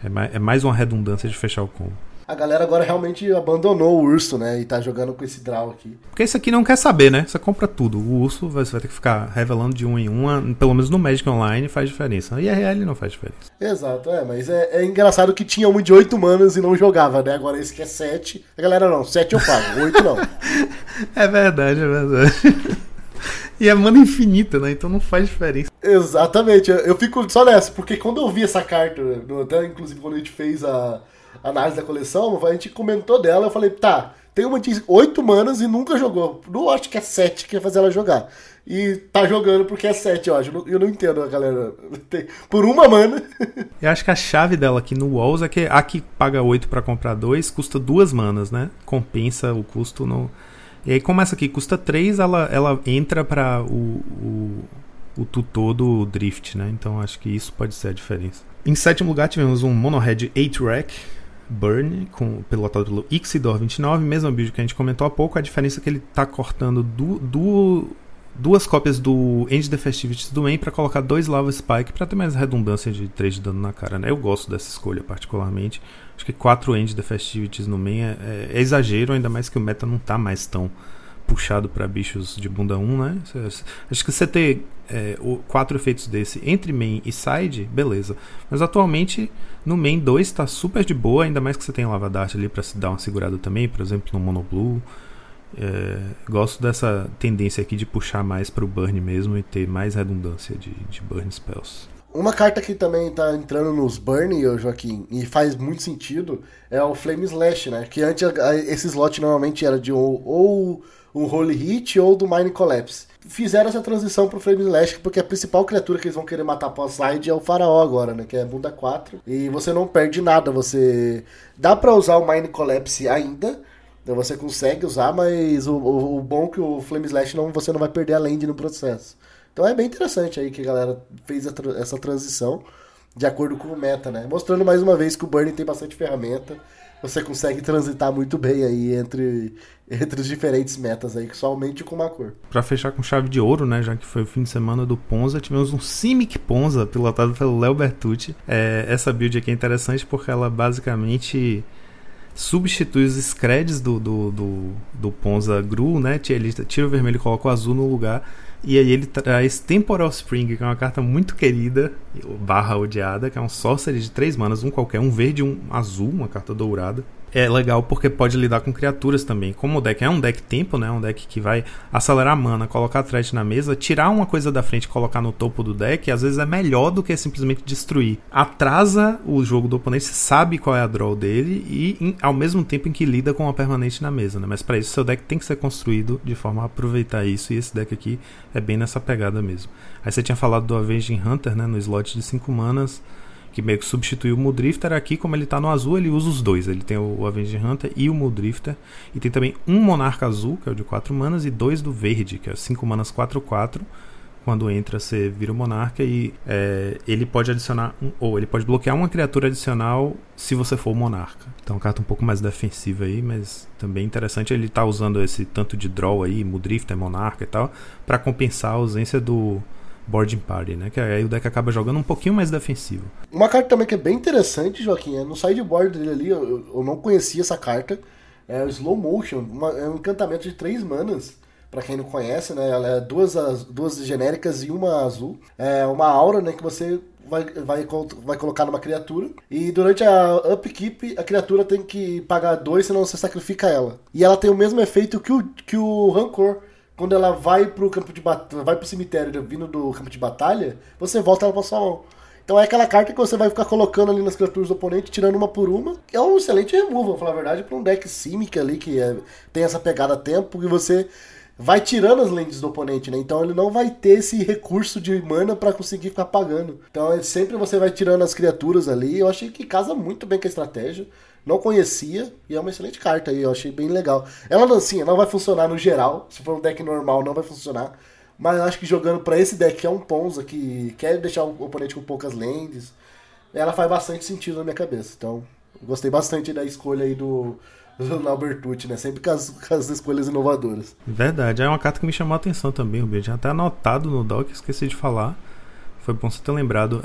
É mais uma redundância de fechar o combo. A galera agora realmente abandonou o urso, né? E tá jogando com esse draw aqui. Porque isso aqui não quer saber, né? Você compra tudo. O urso, você vai ter que ficar revelando de um em um. Pelo menos no Magic Online faz diferença. No IRL não faz diferença. Exato, mas é engraçado que tinha um de 8 manas e não jogava, né? Agora esse que é 7. A galera, não, 7 eu pago, 8 não. É verdade. E é mana infinita, né? Então não faz diferença. Exatamente. Eu fico só nessa. Porque quando eu vi essa carta, até inclusive quando a gente fez a análise da coleção, a gente comentou dela, eu falei, tá, tem uma de 8 manas e nunca jogou, não acho que é 7 que ia fazer ela jogar, e tá jogando porque é 7, ó. Eu não entendo a galera, por uma mana. Eu acho que a chave dela aqui no Walls é que a que paga 8 pra comprar 2, custa 2 manas, né, compensa o custo no... E aí como essa aqui custa 3, ela entra pra o tutor do Drift, né, então acho que isso pode ser a diferença. Em 7º lugar tivemos um Monohead 8-Rack Burn, pelo atalho Ixidor 29, mesmo build que a gente comentou há pouco. A diferença é que ele tá cortando duas cópias do End the Festivities do main pra colocar 2 Lava Spike pra ter mais redundância de 3 de dano na cara, né? Eu gosto dessa escolha particularmente. Acho que 4 End the Festivities no main é exagero, ainda mais que o meta não tá mais tão puxado pra bichos de bunda 1, né? Acho que você ter 4 efeitos desse entre main e side, beleza. Mas atualmente no main 2 tá super de boa, ainda mais que você tem Lava Dart ali pra se dar uma segurada também, por exemplo, no Mono Blue. Gosto dessa tendência aqui de puxar mais pro burn mesmo e ter mais redundância de burn spells. Uma carta que também tá entrando nos burn, Joaquim, e faz muito sentido, é o Flame Slash, né? Que antes esse slot normalmente era de ou um Holy Hit ou do Mine Collapse. Fizeram essa transição pro Flame Slash, porque a principal criatura que eles vão querer matar após side é o Faraó agora, né? Que é bunda 4. E você não perde nada, você... Dá pra usar o Mine Collapse ainda, então você consegue usar, mas o bom é que o Flame Slash você não vai perder a land no processo. Então é bem interessante aí que a galera fez essa transição de acordo com o meta, né? Mostrando mais uma vez que o Burn tem bastante ferramenta. Você consegue transitar muito bem aí entre os diferentes metas aí, que somente com uma cor. Pra fechar com chave de ouro, né, já que foi o fim de semana do Ponza, tivemos um Simic Ponza, pilotado pelo Léo Bertucci. Essa build aqui é interessante porque ela basicamente substitui os screeds do Ponza Gru, né? Ele tira o vermelho e coloca o azul no lugar. E aí ele traz Temporal Spring, que é uma carta muito querida, barra odiada, que é um sorcery de 3 manas, um qualquer, um verde e um azul, uma carta dourada. É legal porque pode lidar com criaturas também. Como o deck é um deck tempo, né? Um deck que vai acelerar a mana, colocar threat na mesa, tirar uma coisa da frente e colocar no topo do deck, às vezes é melhor do que simplesmente destruir. Atrasa o jogo do oponente, sabe qual é a draw dele e ao mesmo tempo em que lida com uma permanente na mesa, né? Mas para isso seu deck tem que ser construído de forma a aproveitar isso, e esse deck aqui é bem nessa pegada mesmo. Aí você tinha falado do Avenging Hunter, né? No slot de 5 manas, que meio que substituiu o Mulldrifter. Aqui, como ele tá no azul, ele usa os dois. Ele tem o Avenging Hunter e o Mulldrifter. E tem também um Monarca Azul, que é o de 4 manas, e 2 do verde, que é 5 manas 4/4. Quando entra, você vira o Monarca e ele pode adicionar ou ele pode bloquear uma criatura adicional se você for o Monarca. Então, uma carta um pouco mais defensiva aí, mas também interessante. Ele tá usando esse tanto de draw aí, Mulldrifter, Monarca e tal, pra compensar a ausência do Boarding Party, né? Que aí o deck acaba jogando um pouquinho mais defensivo. Uma carta também que é bem interessante, Joaquim, no sideboard dele ali, eu não conhecia essa carta, é o Slow Motion, é um encantamento de 3 manas, pra quem não conhece, né? Ela é duas genéricas e uma azul. É uma aura, né? Que você vai colocar numa criatura e durante a upkeep a criatura tem que pagar 2, senão você sacrifica ela. E ela tem o mesmo efeito que o Rancor. Quando ela vai pro cemitério vindo do campo de batalha, você volta ela pra sua mão. Então é aquela carta que você vai ficar colocando ali nas criaturas do oponente, tirando uma por uma. É um excelente removal, falar a verdade, para um deck Simic ali, que tem essa pegada a tempo, e você vai tirando as lentes do oponente, né? Então ele não vai ter esse recurso de mana para conseguir ficar pagando. Então é sempre você vai tirando as criaturas ali. Eu achei que casa muito bem com a estratégia. Não conhecia, e é uma excelente carta aí, eu achei bem legal. Ela dancinha, não vai funcionar no geral, se for um deck normal não vai funcionar. Mas eu acho que jogando pra esse deck que é um Ponza, que quer deixar o oponente com poucas lands, ela faz bastante sentido na minha cabeça. Então, gostei bastante da escolha aí do Albertucci, né? Sempre com as escolhas inovadoras. Verdade, é uma carta que me chamou a atenção também, Rubinho. Já tá anotado no doc, esqueci de falar. Foi bom você ter lembrado.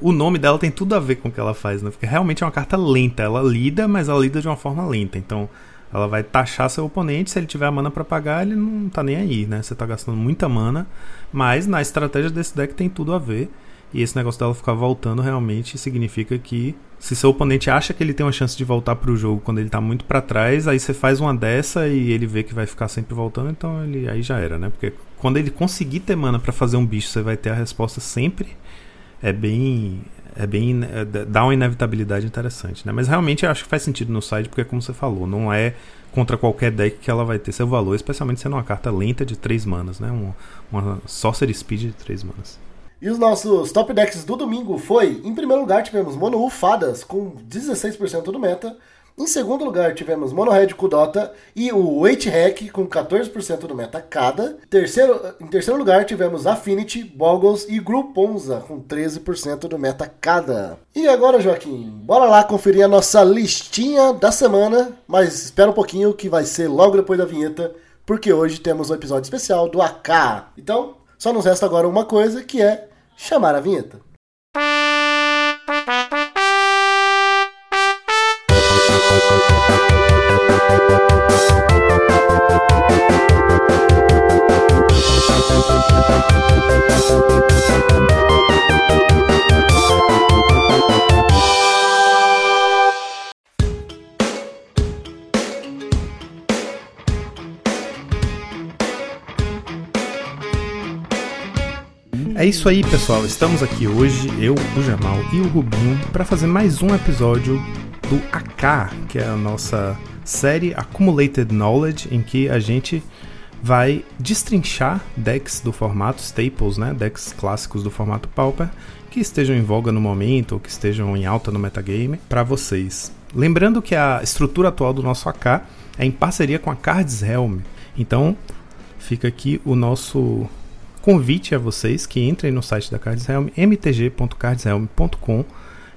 O nome dela tem tudo a ver com o que ela faz, né? Porque realmente é uma carta lenta. Ela lida, mas ela lida de uma forma lenta. Então, ela vai taxar seu oponente. Se ele tiver a mana pra pagar, ele não tá nem aí, né? Você tá gastando muita mana. Mas na estratégia desse deck tem tudo a ver. E esse negócio dela ficar voltando realmente significa que, se seu oponente acha que ele tem uma chance de voltar pro jogo quando ele tá muito pra trás, aí você faz uma dessa e ele vê que vai ficar sempre voltando. Então ele aí já era, né? Porque quando ele conseguir ter mana pra fazer um bicho, você vai ter a resposta sempre. Dá uma inevitabilidade interessante, né? Mas realmente eu acho que faz sentido no site, porque como você falou, não é contra qualquer deck que ela vai ter seu valor, especialmente sendo uma carta lenta de 3 manas, né? Uma Sorcery Speed de 3 manas. E os nossos top decks do domingo foi, em primeiro lugar tivemos Mono Ufadas com 16% do meta, em segundo lugar tivemos Mono Red Kudota e o Weight Hack com 14% do meta cada. Em terceiro lugar tivemos Affinity, Bogles e Gruponza com 13% do meta cada. E agora, Joaquim, bora lá conferir a nossa listinha da semana, mas espera um pouquinho que vai ser logo depois da vinheta, porque hoje temos um episódio especial do AK. Então, só nos resta agora uma coisa, que é chamar a vinheta. É isso aí, pessoal, estamos aqui hoje, eu, o Jamal e o Rubinho, para fazer mais um episódio do AK, que é a nossa série Accumulated Knowledge, em que a gente vai destrinchar decks do formato Staples, né? Decks clássicos do formato Pauper, que estejam em voga no momento ou que estejam em alta no metagame, para vocês. Lembrando que a estrutura atual do nosso AK é em parceria com a Cardsrealm, então fica aqui o nosso convite a vocês que entrem no site da Cardsrealm, mtg.cardsrealm.com,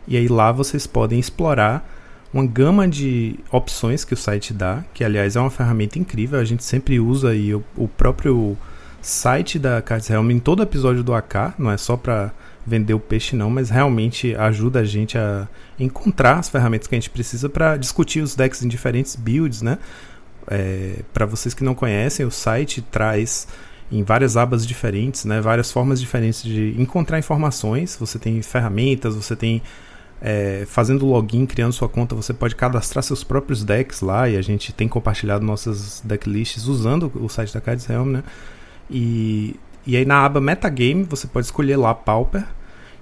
e aí lá vocês podem explorar uma gama de opções que o site dá, que aliás é uma ferramenta incrível, a gente sempre usa aí o próprio site da Cardsrealm em todo episódio do AK, não é só para vender o peixe não, mas realmente ajuda a gente a encontrar as ferramentas que a gente precisa para discutir os decks em diferentes builds, né? Para vocês que não conhecem, o site traz em várias abas diferentes, né? Várias formas diferentes de encontrar informações, você tem ferramentas, você tem fazendo login, criando sua conta, você pode cadastrar seus próprios decks lá, e a gente tem compartilhado nossas decklists usando o site da Cardsrealm, né? E aí na aba Metagame você pode escolher lá Pauper,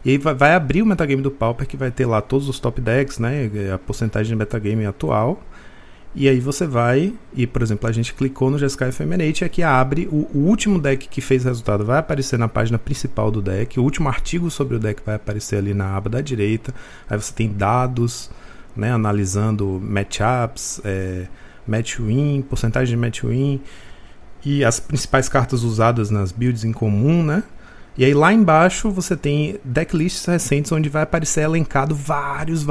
e aí vai abrir o Metagame do Pauper, que vai ter lá todos os top decks, né? A porcentagem de Metagame atual. E aí você vai, e por exemplo, a gente clicou no Jeskai Ephemerate, aqui abre o último deck que fez resultado, vai aparecer na página principal do deck, o último artigo sobre o deck vai aparecer ali na aba da direita, aí você tem dados, né, analisando matchups, match win, porcentagem de match win, e as principais cartas usadas nas builds em comum, né? E aí lá embaixo você tem decklists recentes onde vai aparecer elencado vários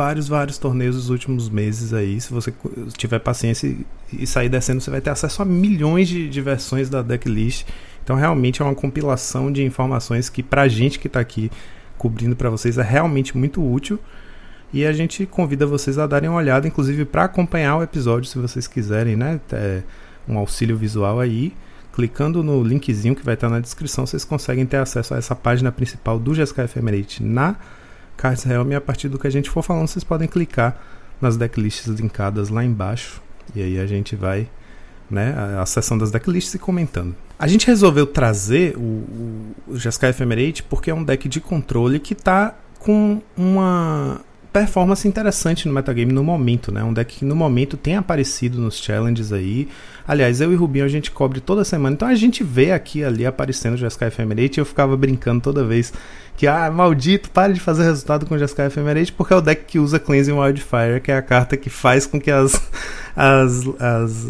torneios dos últimos meses aí. Se você tiver paciência e sair descendo, você vai ter acesso a milhões de versões da decklist. Então realmente é uma compilação de informações que pra gente que tá aqui cobrindo pra vocês é realmente muito útil. E a gente convida vocês a darem uma olhada, inclusive pra acompanhar o episódio se vocês quiserem, né? Um auxílio visual aí. Clicando no linkzinho que vai estar na descrição, vocês conseguem ter acesso a essa página principal do Jeskai Ephemerate na Cardsrealm. E a partir do que a gente for falando, vocês podem clicar nas decklists linkadas lá embaixo. E aí a gente vai, né, acessando as decklists e comentando. A gente resolveu trazer o Jeskai Ephemerate porque é um deck de controle que tá com uma performance interessante no metagame no momento, né? Um deck que no momento tem aparecido nos challenges aí. Aliás, eu e Rubinho a gente cobre toda semana, então a gente vê aqui ali aparecendo o Jeskai Ephemerate, e eu ficava brincando toda vez que, maldito, pare de fazer resultado com o Jeskai Ephemerate, porque é o deck que usa Cleansing Wildfire, que é a carta que faz com que as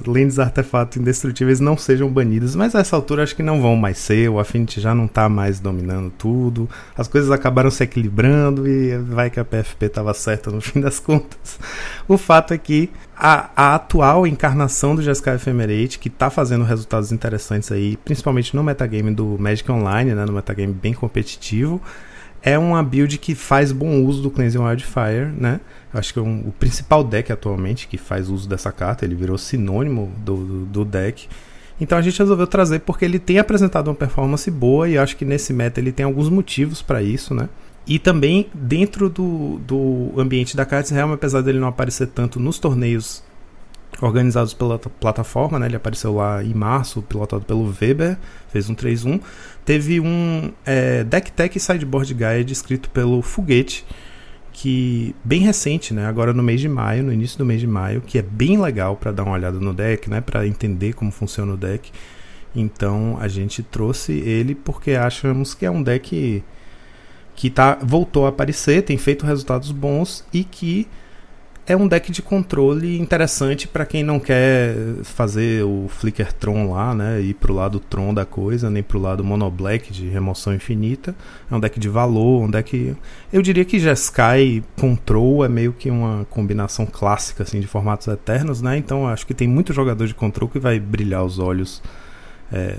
lentes artefatos indestrutíveis não sejam banidas, mas a essa altura acho que não vão mais ser, o Affinity já não tá mais dominando tudo, as coisas acabaram se equilibrando e vai que a PFP tava certa no fim das contas. O fato é que a atual encarnação do Jeskai Ephemerate, que tá fazendo resultados interessantes aí, principalmente no metagame do Magic Online, né, no metagame bem competitivo, é uma build que faz bom uso do Cleansing Wildfire, né? Eu acho que é o principal deck atualmente que faz uso dessa carta, ele virou sinônimo do deck. Então a gente resolveu trazer porque ele tem apresentado uma performance boa e acho que nesse meta ele tem alguns motivos para isso, né? E também dentro do ambiente da Cardsrealm, apesar dele não aparecer tanto nos torneios organizados pela plataforma, né? Ele apareceu lá em março, pilotado pelo Weber, fez um 3-1. Teve um Deck Tech Sideboard Guide escrito pelo Foguete, que bem recente, né? Agora no mês de maio, no início do mês de maio, que é bem legal para dar uma olhada no deck, né? Para entender como funciona o deck. Então a gente trouxe ele porque achamos que é um deck que voltou a aparecer, tem feito resultados bons e que é um deck de controle interessante para quem não quer fazer o Flicker Tron lá, né? Ir pro lado Tron da coisa, nem pro lado Mono Black de remoção infinita. É um deck de valor, um deck... Eu diria que Jeskai Control é meio que uma combinação clássica assim, de formatos eternos, né? Então acho que tem muito jogador de Control que vai brilhar os olhos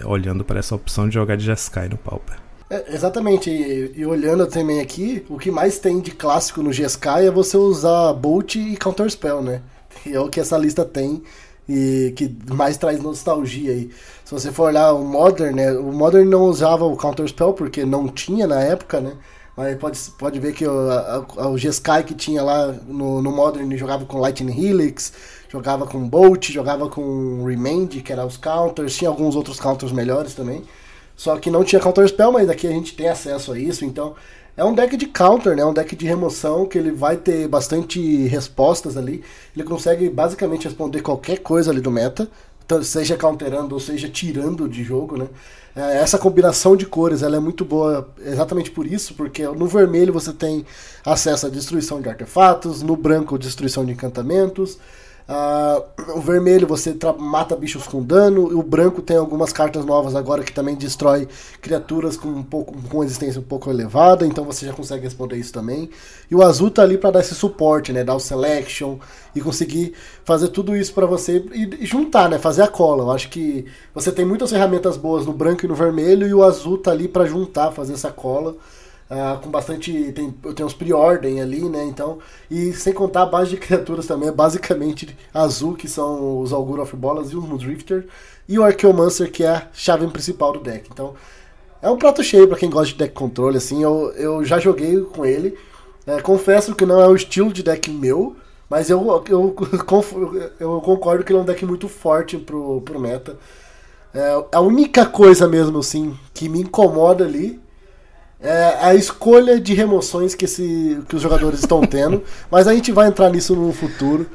olhando para essa opção de jogar de Jeskai no Pauper. É, exatamente, e olhando também aqui, o que mais tem de clássico no Jeskai é você usar Bolt e Counterspell, né? É o que essa lista tem e que mais traz nostalgia aí. Se você for olhar o Modern, né? O Modern não usava o Counterspell porque não tinha na época, né? Mas pode ver que o Jeskai que tinha lá no Modern jogava com Lightning Helix, jogava com Bolt, jogava com Remand, que eram os counters, tinha alguns outros counters melhores também. Só que não tinha Counterspell, mas aqui a gente tem acesso a isso, então é um deck de counter, né? Um deck de remoção que ele vai ter bastante respostas ali, ele consegue basicamente responder qualquer coisa ali do meta, seja counterando ou seja tirando de jogo, né? Essa combinação de cores ela é muito boa exatamente por isso, porque no vermelho você tem acesso à destruição de artefatos, no branco destruição de encantamentos, o vermelho você mata bichos com dano, e o branco tem algumas cartas novas agora que também destrói criaturas com existência um pouco elevada, então você já consegue responder isso também. E o azul tá ali para dar esse suporte, né, dar o selection e conseguir fazer tudo isso para você e juntar, né, fazer a cola. Eu acho que você tem muitas ferramentas boas no branco e no vermelho, e o azul tá ali para juntar, fazer essa cola. Com bastante, tem uns pre-ordem ali, né, então, e sem contar a base de criaturas também, é basicamente azul, que são os Augur of Bolas e os Mulldrifter, e o Archaeomancer, que é a chave principal do deck. Então, é um prato cheio pra quem gosta de deck controle, assim, eu já joguei com ele, confesso que não é o estilo de deck meu, mas eu concordo que ele é um deck muito forte pro meta. A única coisa mesmo, assim, que me incomoda ali, é a escolha de remoções que os jogadores estão tendo, mas a gente vai entrar nisso no futuro,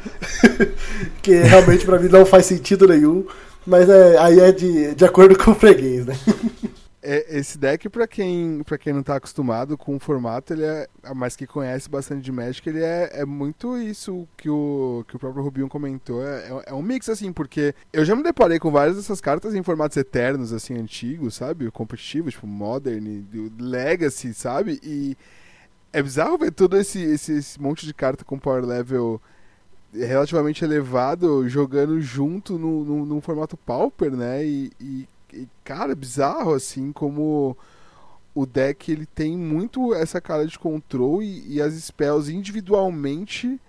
que realmente pra mim não faz sentido nenhum, mas aí é de acordo com o freguês, né? Esse deck, pra quem não tá acostumado com o formato, ele é, mas que conhece bastante de Magic, ele é muito isso que o próprio Rubinho comentou, é um mix, assim, porque eu já me deparei com várias dessas cartas em formatos eternos, assim, antigos, sabe, competitivos, tipo Modern, Legacy, sabe, e é bizarro ver todo esse monte de carta com power level relativamente elevado jogando junto num formato Pauper, né, e cara, é bizarro, assim, como o deck ele tem muito essa cara de controle e as spells individualmente,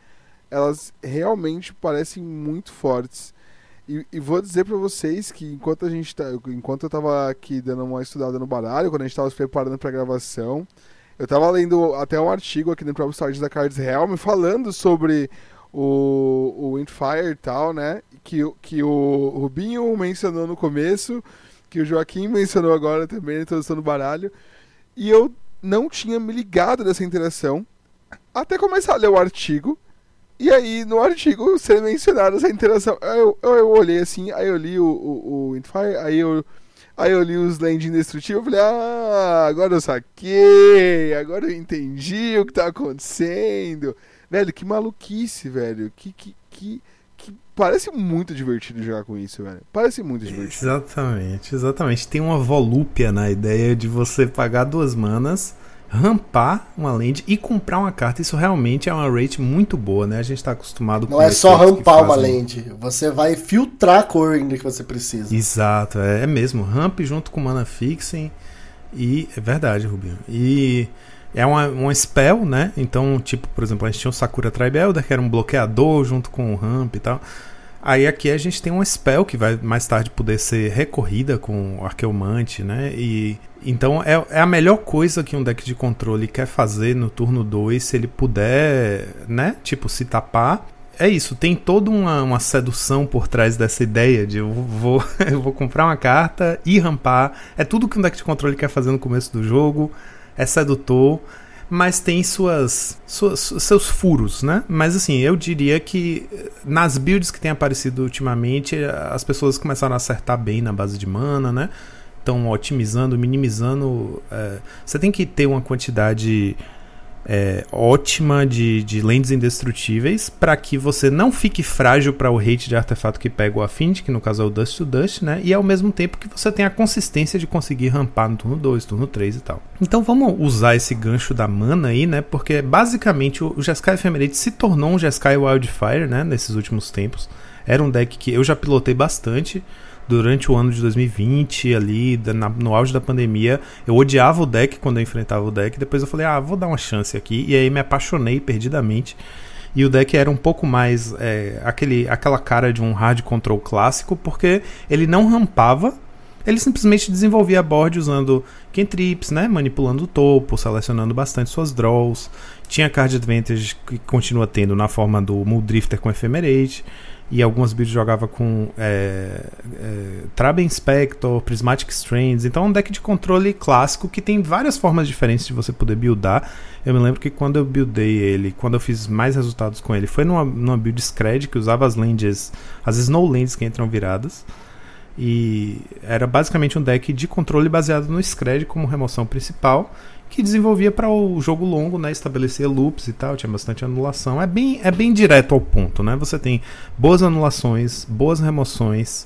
elas realmente parecem muito fortes. E vou dizer pra vocês que enquanto eu tava aqui dando uma estudada no baralho, quando a gente tava se preparando pra gravação, eu tava lendo até um artigo aqui no próprio site da Cardsrealm falando sobre o Windfire e tal, né, que o Rubinho mencionou no começo. que o Joaquim mencionou agora também na introdução do baralho, e eu não tinha me ligado dessa interação até começar a ler o artigo, e aí no artigo ser mencionada essa interação. Eu olhei assim, aí eu li o Windfire, aí eu li os Land Indestrutível, eu falei, ah, agora eu saquei, agora eu entendi o que tá acontecendo. Velho, que maluquice, velho. Que parece muito divertido jogar com isso, velho. Parece muito divertido. Exatamente. Tem uma volúpia na ideia de você pagar 2 manas, rampar uma land e comprar uma carta. Isso realmente é uma rate muito boa, né? A gente tá acostumado com isso. Não é só rampar uma land. Você vai filtrar a cor ainda que você precisa. Exato, é mesmo. Ramp junto com mana fixing. E é verdade, Rubinho. E é uma spell, né? Então, tipo, por exemplo, a gente tinha o Sakura Tribe Elder, que era um bloqueador junto com o ramp e tal. Aí aqui a gente tem uma spell que vai mais tarde poder ser recorrida com o Arqueomante, né? E então é a melhor coisa que um deck de controle quer fazer no turno 2, se ele puder, né? Tipo, se tapar. É isso, tem toda uma sedução por trás dessa ideia de eu vou comprar uma carta e rampar. É tudo que um deck de controle quer fazer no começo do jogo. É sedutor, mas tem seus furos, né? Mas assim, eu diria que nas builds que tem aparecido ultimamente, as pessoas começaram a acertar bem na base de mana, né? Estão otimizando, minimizando. Você tem que ter uma quantidade ótima de lands indestrutíveis para que você não fique frágil para o hate de artefato que pega o Affinity, que no caso é o Dust to Dust, né? E ao mesmo tempo que você tenha a consistência de conseguir rampar no turno 2, turno 3 e tal. Então vamos usar esse gancho da mana aí, né? Porque basicamente o Jeskai Ephemerate se tornou um Jeskai Wildfire, né? Nesses últimos tempos. Era um deck que eu já pilotei bastante durante o ano de 2020, ali no auge da pandemia. Eu odiava o deck quando eu enfrentava o deck. Depois eu falei, vou dar uma chance aqui. E aí me apaixonei perdidamente. E o deck era um pouco mais aquela cara de um hard control clássico, porque ele não rampava. Ele simplesmente desenvolvia a board usando cantrips, né? Manipulando o topo, selecionando bastante suas draws. Tinha card advantage que continua tendo na forma do Mulldrifter com Ephemerate. E algumas builds jogava com Trab Inspector, Prismatic Strands. Então é um deck de controle clássico que tem várias formas diferentes de você poder buildar. Eu me lembro que quando eu buildei ele, quando eu fiz mais resultados com ele, foi numa build Scred que usava as lands, as Snow Lands que entram viradas. E era basicamente um deck de controle baseado no Scred como remoção principal, que desenvolvia para o jogo longo, né? Estabelecia loops e tal, tinha bastante anulação. É bem direto ao ponto, né? Você tem boas anulações, boas remoções,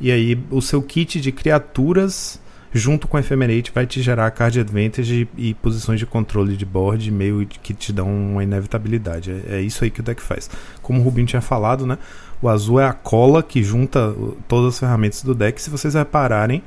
e aí o seu kit de criaturas junto com a Ephemerate vai te gerar card advantage e posições de controle de board meio que te dão uma inevitabilidade. É isso aí que o deck faz. Como o Rubinho tinha falado, né? O azul é a cola que junta todas as ferramentas do deck. Se vocês repararem,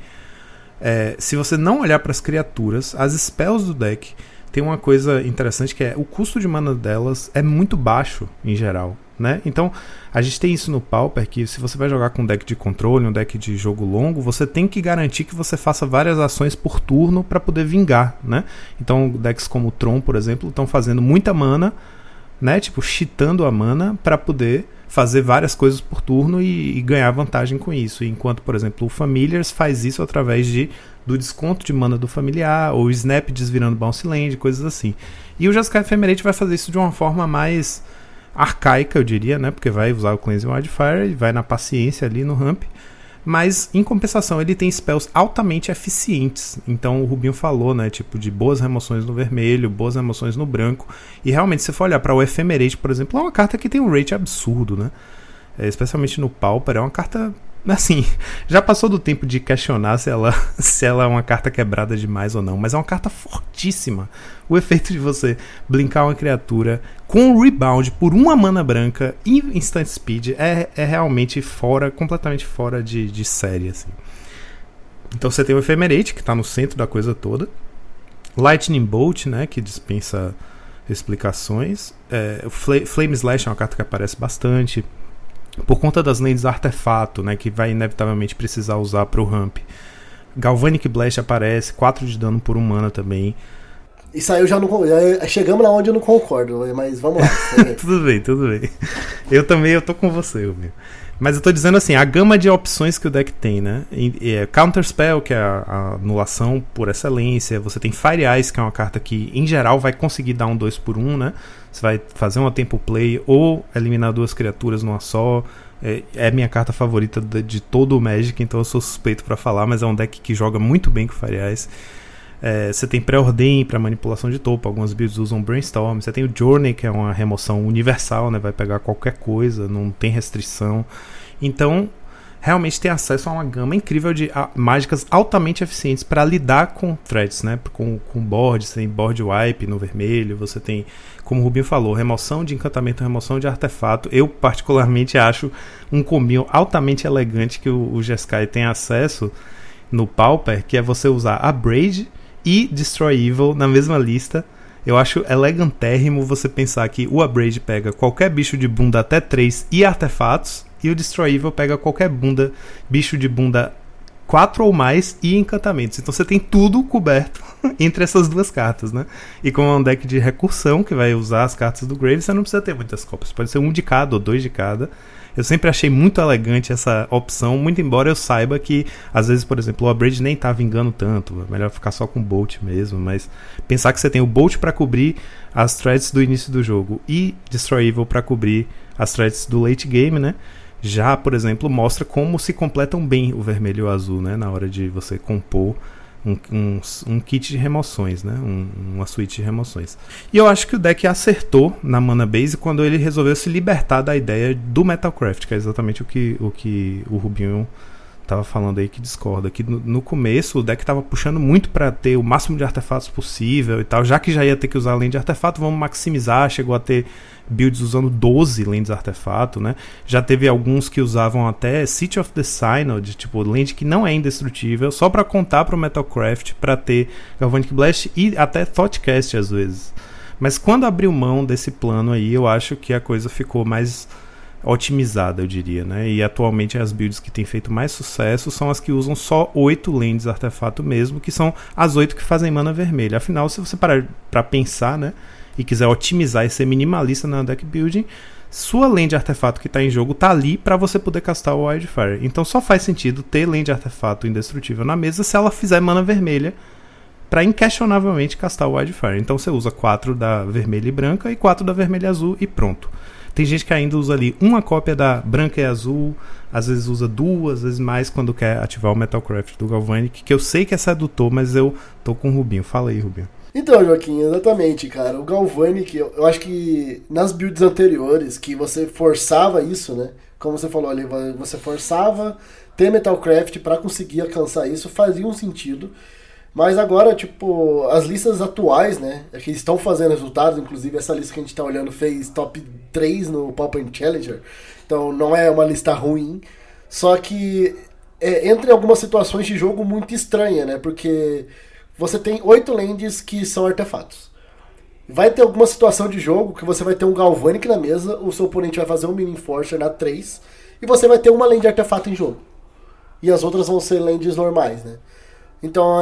se você não olhar para as criaturas, as spells do deck tem uma coisa interessante que é o custo de mana delas é muito baixo em geral, né? Então a gente tem isso no Pauper, que se você vai jogar com um deck de controle, um deck de jogo longo, você tem que garantir que você faça várias ações por turno para poder vingar, né? Então decks como o Tron, por exemplo, estão fazendo muita mana, né? Tipo, cheatando a mana para poder fazer várias coisas por turno e ganhar vantagem com isso. Enquanto, por exemplo, o Familiars faz isso através do desconto de mana do familiar, ou o Snap desvirando Bounce Land, coisas assim. E o Jeskai Ephemerate vai fazer isso de uma forma mais arcaica, eu diria, né? Porque vai usar o Cleansing Wildfire e vai na paciência ali no ramp. Mas, em compensação, ele tem spells altamente eficientes. Então, o Rubinho falou, né? Tipo, de boas remoções no vermelho, boas remoções no branco. E, realmente, se você for olhar para o Ephemerate, por exemplo, é uma carta que tem um rate absurdo, né? Especialmente no Pauper, é uma carta, assim, já passou do tempo de questionar se ela é uma carta quebrada demais ou não. Mas é uma carta fortíssima. O efeito de você blinkar uma criatura com rebound por uma mana branca e instant speed é realmente completamente fora de série, assim. Então você tem o Ephemerate, que está no centro da coisa toda. Lightning Bolt, né, que dispensa explicações. O Flame Slash é uma carta que aparece bastante por conta das lands artefato, né, que vai inevitavelmente precisar usar pro ramp. Galvanic Blast aparece, 4 de dano por humana também. Isso aí eu já não... Chegamos lá onde eu não concordo, mas vamos lá. Tudo bem, tudo bem. Eu também, eu tô com você, meu. Mas eu tô dizendo assim, a gama de opções que o deck tem, né? Counterspell, que é a anulação por excelência. Você tem Fire Eyes, que é uma carta que, em geral, vai conseguir dar um 2x1, né? Você vai fazer uma tempo play ou eliminar duas criaturas numa só. É minha carta favorita de todo o Magic, então eu sou suspeito pra falar, mas é um deck que joga muito bem com Fire Eyes. Você tem pré-ordem para manipulação de topo, algumas builds usam brainstorm, você tem o Journey, que é uma remoção universal, né? Vai pegar qualquer coisa, não tem restrição. Então, realmente tem acesso a uma gama incrível de mágicas altamente eficientes para lidar com threats, né? Com board, você tem board wipe no vermelho, você tem, como o Rubinho falou, remoção de encantamento, remoção de artefato. Eu particularmente acho um combinho altamente elegante que o Jeskai tem acesso no Pauper, que é você usar a Braid e Destroy Evil na mesma lista. Eu acho elegantérrimo você pensar que o Abrade pega qualquer bicho de bunda até 3 e artefatos, e o Destroy Evil pega qualquer bicho de bunda 4 ou mais e encantamentos. Então você tem tudo coberto entre essas duas cartas, né? E como é um deck de recursão que vai usar as cartas do Grave, você não precisa ter muitas cópias, pode ser um de cada ou dois de cada. Eu sempre achei muito elegante essa opção, muito embora eu saiba que, às vezes, por exemplo, o Abrade nem tá vingando tanto, é melhor ficar só com Bolt mesmo, mas pensar que você tem o Bolt para cobrir as threats do início do jogo e Destroy Evil para cobrir as threats do late game, né? Já, por exemplo, mostra como se completam bem o vermelho e o azul, né? Na hora de você compor um kit de remoções, né? Uma suíte de remoções. E eu acho que o deck acertou na Mana Base quando ele resolveu se libertar da ideia do Metalcraft, que é exatamente o que o Rubinho estava falando aí, que discorda. Que no começo o deck estava puxando muito para ter o máximo de artefatos possível e tal. Já que já ia ter que usar além de artefato, vamos maximizar. Chegou a ter builds usando 12 lands artefato, né? Já teve alguns que usavam até City of the Synod, tipo land que não é indestrutível, só pra contar pro Metalcraft, pra ter Galvanic Blast e até Thoughtcast às vezes. Mas quando abriu mão desse plano aí, eu acho que a coisa ficou mais otimizada, eu diria, né? E atualmente as builds que têm feito mais sucesso são as que usam só 8 lands artefato mesmo, que são as 8 que fazem mana vermelha. Afinal, se você parar pra pensar, né, e quiser otimizar e ser minimalista na deck building, sua land artefato que está em jogo está ali para você poder castar o Wildfire. Então só faz sentido ter land artefato indestrutível na mesa se ela fizer mana vermelha para inquestionavelmente castar o Wildfire. Então você usa 4 da vermelha e branca e 4 da vermelha e azul e pronto. Tem gente que ainda usa ali uma cópia da branca e azul, às vezes usa duas, às vezes mais, quando quer ativar o Metalcraft do Galvanic, que eu sei que é sedutor, mas eu tô com o Rubinho. Fala aí, Rubinho. Então, Joaquim, exatamente, cara. O Galvanic, eu acho que nas builds anteriores, que você forçava isso, né? Como você falou ali, você forçava ter Metalcraft pra conseguir alcançar isso, fazia um sentido. Mas agora, tipo, as listas atuais, né? É que estão fazendo resultados, inclusive essa lista que a gente tá olhando fez top 3 no Pauper Challenger. Então não é uma lista ruim, só que entre algumas situações de jogo muito estranha, né? Porque você tem 8 lands que são artefatos. Vai ter alguma situação de jogo que você vai ter um Galvanic na mesa, o seu oponente vai fazer um Mini Enforcer na 3, e você vai ter uma land de artefato em jogo. E as outras vão ser lands normais, né? Então,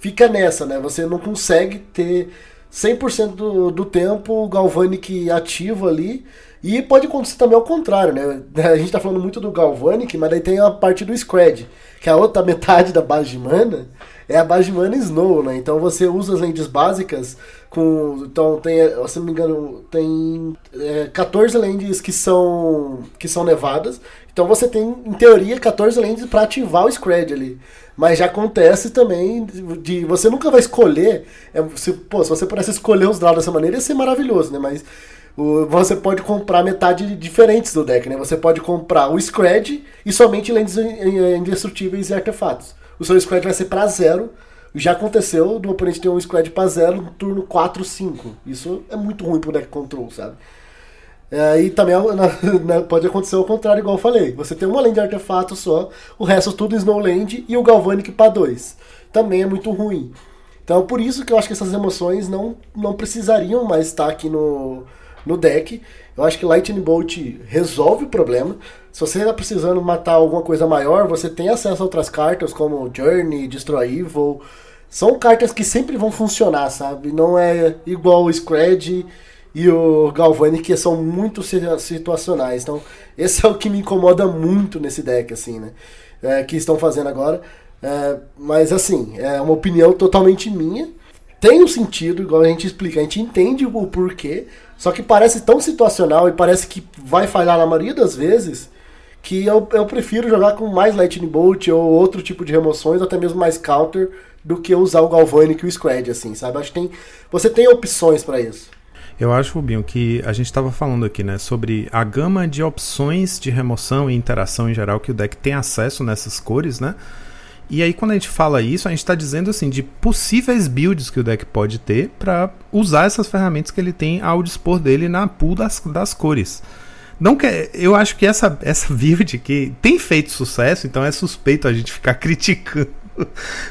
fica nessa, né? Você não consegue ter 100% do tempo o Galvanic ativo ali. E pode acontecer também ao contrário, né? A gente tá falando muito do Galvanic, mas daí tem a parte do Scred, que a outra metade da base de mana é a base de mana Snow, né? Então você usa as lands básicas com... Então tem, se não me engano, tem 14 lands que são nevadas. Então você tem, em teoria, 14 lands para ativar o Scred ali. Mas já acontece também de... Você nunca vai escolher... Se você pudesse escolher os dados dessa maneira, ia ser maravilhoso, né? Mas você pode comprar metade diferentes do deck, né? Você pode comprar o Scred e somente lands indestrutíveis e artefatos. O seu Scred vai ser pra 0. Já aconteceu do oponente ter um Scred pra 0 no turno 4, 5. Isso é muito ruim pro deck control, sabe? E também pode acontecer o contrário, igual eu falei. Você tem uma land de artefato só, o resto tudo Snowland e o Galvanic pra 2. Também é muito ruim. Então por isso que eu acho que essas emoções não precisariam mais estar aqui no deck. Eu acho que Lightning Bolt resolve o problema. Se você está precisando matar alguma coisa maior, você tem acesso a outras cartas, como Journey, Destroy Evil, São cartas que sempre vão funcionar, sabe? Não é igual o Scred e o Galvani, que são muito situacionais. Então, esse é o que me incomoda muito nesse deck, assim, né? Que estão fazendo agora. Mas, assim, é uma opinião totalmente minha. Tem um sentido, igual a gente explica, a gente entende o porquê, só que parece tão situacional e parece que vai falhar na maioria das vezes, que eu prefiro jogar com mais Lightning Bolt ou outro tipo de remoções, até mesmo mais counter, do que usar o Galvanic e o Scred, assim, sabe? Acho que você tem opções para isso. Eu acho, Rubinho, que a gente estava falando aqui, né, sobre a gama de opções de remoção e interação em geral que o deck tem acesso nessas cores, né? E aí quando a gente fala isso, a gente está dizendo assim, de possíveis builds que o deck pode ter para usar essas ferramentas que ele tem ao dispor dele na pool das cores. Não que, eu acho que essa build que tem feito sucesso, então é suspeito a gente ficar criticando.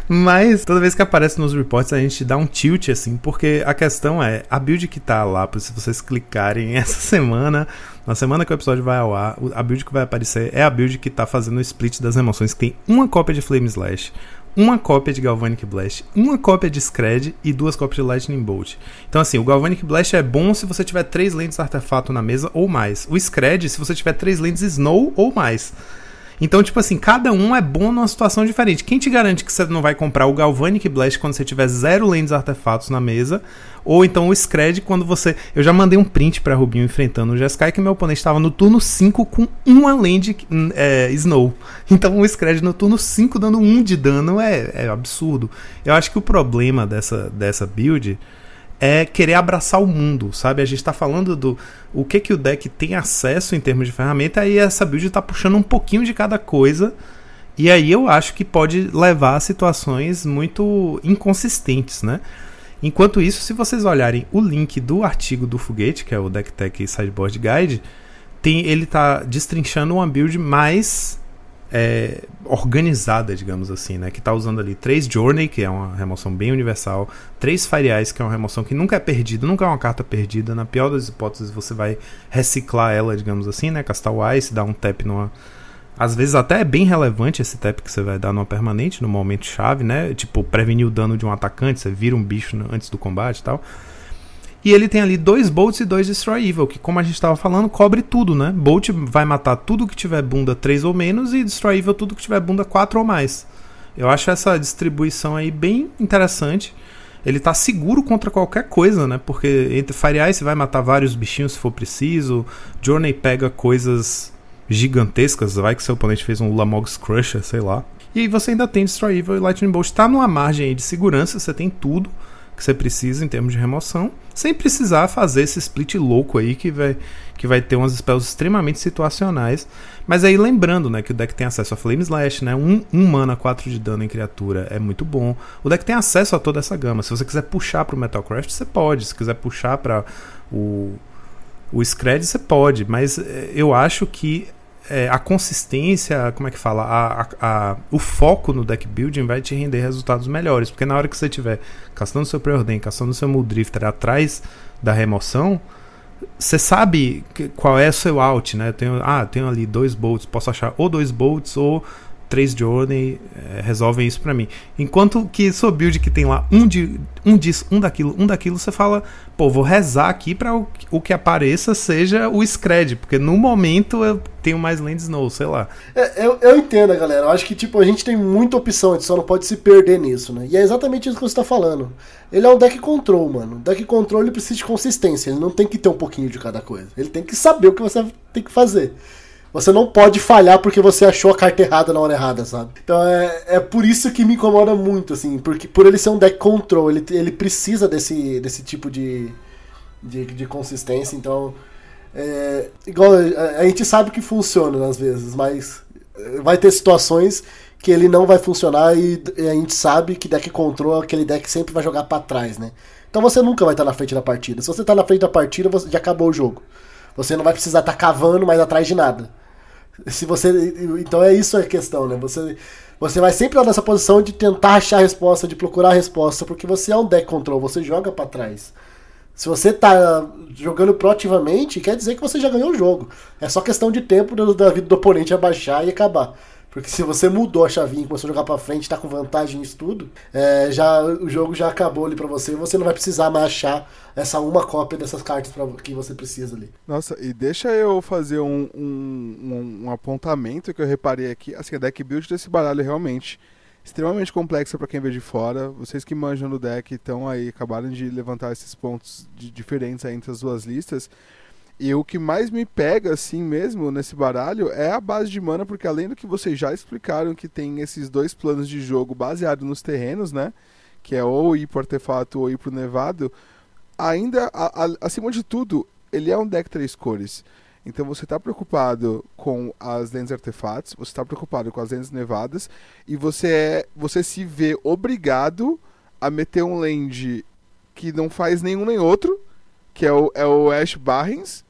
Mas toda vez que aparece nos reports a gente dá um tilt assim, porque a questão é, a build que tá lá, se vocês clicarem essa semana, na semana que o episódio vai ao ar, a build que vai aparecer é a build que tá fazendo o split das remoções, que tem uma cópia de Flame Slash, uma cópia de Galvanic Blast, uma cópia de Scred e duas cópias de Lightning Bolt. Então assim, o Galvanic Blast é bom se você tiver 3 lentes artefato na mesa ou mais, o Scred se você tiver 3 lentes Snow ou mais. Então, tipo assim, cada um é bom numa situação diferente. Quem te garante que você não vai comprar o Galvanic Blast quando você tiver 0 lentes artefatos na mesa? Ou então o Scred quando você... Eu já mandei um print pra Rubinho enfrentando o Jeskai, que meu oponente estava no turno 5 com uma land Snow. Então o Scred no turno 5 dando 1 de dano é absurdo. Eu acho que o problema dessa build... é querer abraçar o mundo, sabe? A gente tá falando do o que o deck tem acesso em termos de ferramenta, aí essa build tá puxando um pouquinho de cada coisa, e aí eu acho que pode levar a situações muito inconsistentes, né? Enquanto isso, se vocês olharem o link do artigo do Foguete, que é o Deck Tech Sideboard Guide, ele tá destrinchando uma build mais organizada, digamos assim, né? Que tá usando ali 3 Journey, que é uma remoção bem universal, 3 Fire Eyes, que é uma remoção que nunca é perdida, nunca é uma carta perdida, na pior das hipóteses você vai reciclar ela, digamos assim, né? Castar o Ice, dar um tap numa... Às vezes até é bem relevante esse tap que você vai dar numa permanente, no momento chave, né? Tipo, prevenir o dano de um atacante, você vira um bicho antes do combate e tal. E ele tem ali 2 Bolts e 2 Destroy Evil, que como a gente estava falando, cobre tudo, né? Bolt vai matar tudo que tiver bunda 3 ou menos e Destroy Evil tudo que tiver bunda 4 ou mais. Eu acho essa distribuição aí bem interessante. Ele tá seguro contra qualquer coisa, né? Porque entre Fire Eyes você vai matar vários bichinhos se for preciso, Journey pega coisas gigantescas, vai que seu oponente fez um Lamog's Crusher, sei lá. E aí você ainda tem Destroy Evil e Lightning Bolt. Tá numa margem aí de segurança, você tem tudo que você precisa em termos de remoção, sem precisar fazer esse split louco aí que vai ter umas spells extremamente situacionais. Mas aí lembrando, né, que o deck tem acesso a Flame Slash, né, 1 mana, 4 de dano em criatura é muito bom. O deck tem acesso a toda essa gama. Se você quiser puxar pro Metalcraft, você pode. Se quiser puxar para o Scred, você pode. Mas eu acho que a consistência, como é que fala, o foco no deck building vai te render resultados melhores, porque na hora que você estiver castando seu preordem, castando seu Mulldrifter atrás da remoção, você sabe qual é o seu out, né? Tenho ali 2 Bolts, posso achar ou 2 Bolts ou 3 Journey, resolvem isso pra mim. Enquanto que sua build que tem lá um disso, um daquilo, você fala, pô, vou rezar aqui pra o que apareça seja o Scred, porque no momento eu tenho mais Land Snow, sei lá. Eu entendo, galera. Eu acho que tipo, a gente tem muita opção, a gente só não pode se perder nisso, né? E é exatamente isso que você tá falando. Ele é um deck control, mano. Deck control ele precisa de consistência, ele não tem que ter um pouquinho de cada coisa. Ele tem que saber o que você tem que fazer. Você não pode falhar porque você achou a carta errada na hora errada, sabe? Então é por isso que me incomoda muito, assim. Porque por ele ser um deck control, ele precisa desse tipo de consistência. Então, igual a gente sabe que funciona às vezes, mas vai ter situações que ele não vai funcionar e a gente sabe que deck control, aquele deck sempre vai jogar pra trás, né? Então você nunca vai estar na frente da partida. Se você tá na frente da partida, você já acabou o jogo. Você não vai precisar estar cavando mais atrás de nada. Se você... Então é isso a questão, né? Você vai sempre nessa posição de tentar achar a resposta, de procurar a resposta, porque você é um deck control, você joga pra trás. Se você tá jogando proativamente, quer dizer que você já ganhou o jogo. É só questão de tempo da vida do oponente abaixar e acabar. Porque se você mudou a chavinha e começou a jogar pra frente, tá com vantagem nisso tudo, o jogo já acabou ali pra você e você não vai precisar mais achar essa uma cópia dessas cartas que você precisa ali. Nossa, e deixa eu fazer um apontamento que eu reparei aqui. Assim, a deck build desse baralho é realmente extremamente complexa pra quem vê de fora. Vocês que manjam no deck estão aí, acabaram de levantar esses pontos diferentes aí entre as duas listas. E o que mais me pega, assim mesmo, nesse baralho, é a base de mana, porque além do que vocês já explicaram, que tem esses dois planos de jogo baseados nos terrenos, né? Que é ou ir pro artefato ou ir pro nevado. Ainda, acima de tudo, ele é um deck 3 cores. Então você tá preocupado com as lentes artefatos, você tá preocupado com as lentes nevadas, e você se vê obrigado a meter um land que não faz nenhum nem outro, que é o Ash Barrens,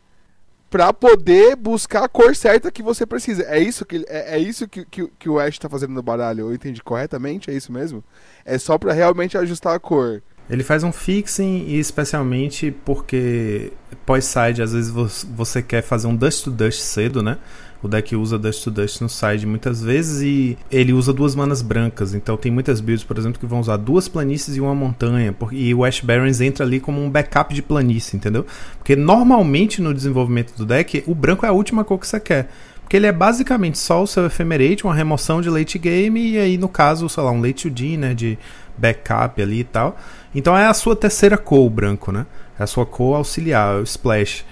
pra poder buscar a cor certa que você precisa. É isso que o Ash tá fazendo no baralho, eu entendi corretamente? É isso mesmo? É só pra realmente ajustar a cor. Ele faz um fixing, e especialmente porque pós-side, às vezes você quer fazer um Dust to Dust cedo, né? O deck usa Dust to Dust no side muitas vezes, e ele usa 2 manas brancas. Então tem muitas builds, por exemplo, que vão usar 2 planícies e 1 montanha. E o Ash Barrens entra ali como um backup de planície, entendeu? Porque normalmente no desenvolvimento do deck, o branco é a última cor que você quer. Porque ele é basicamente só o seu Ephemerate, uma remoção de late game, e aí no caso, sei lá, um Late to Dinner, né, de backup ali e tal. Então é a sua terceira cor, o branco, né? É a sua cor auxiliar, o splash.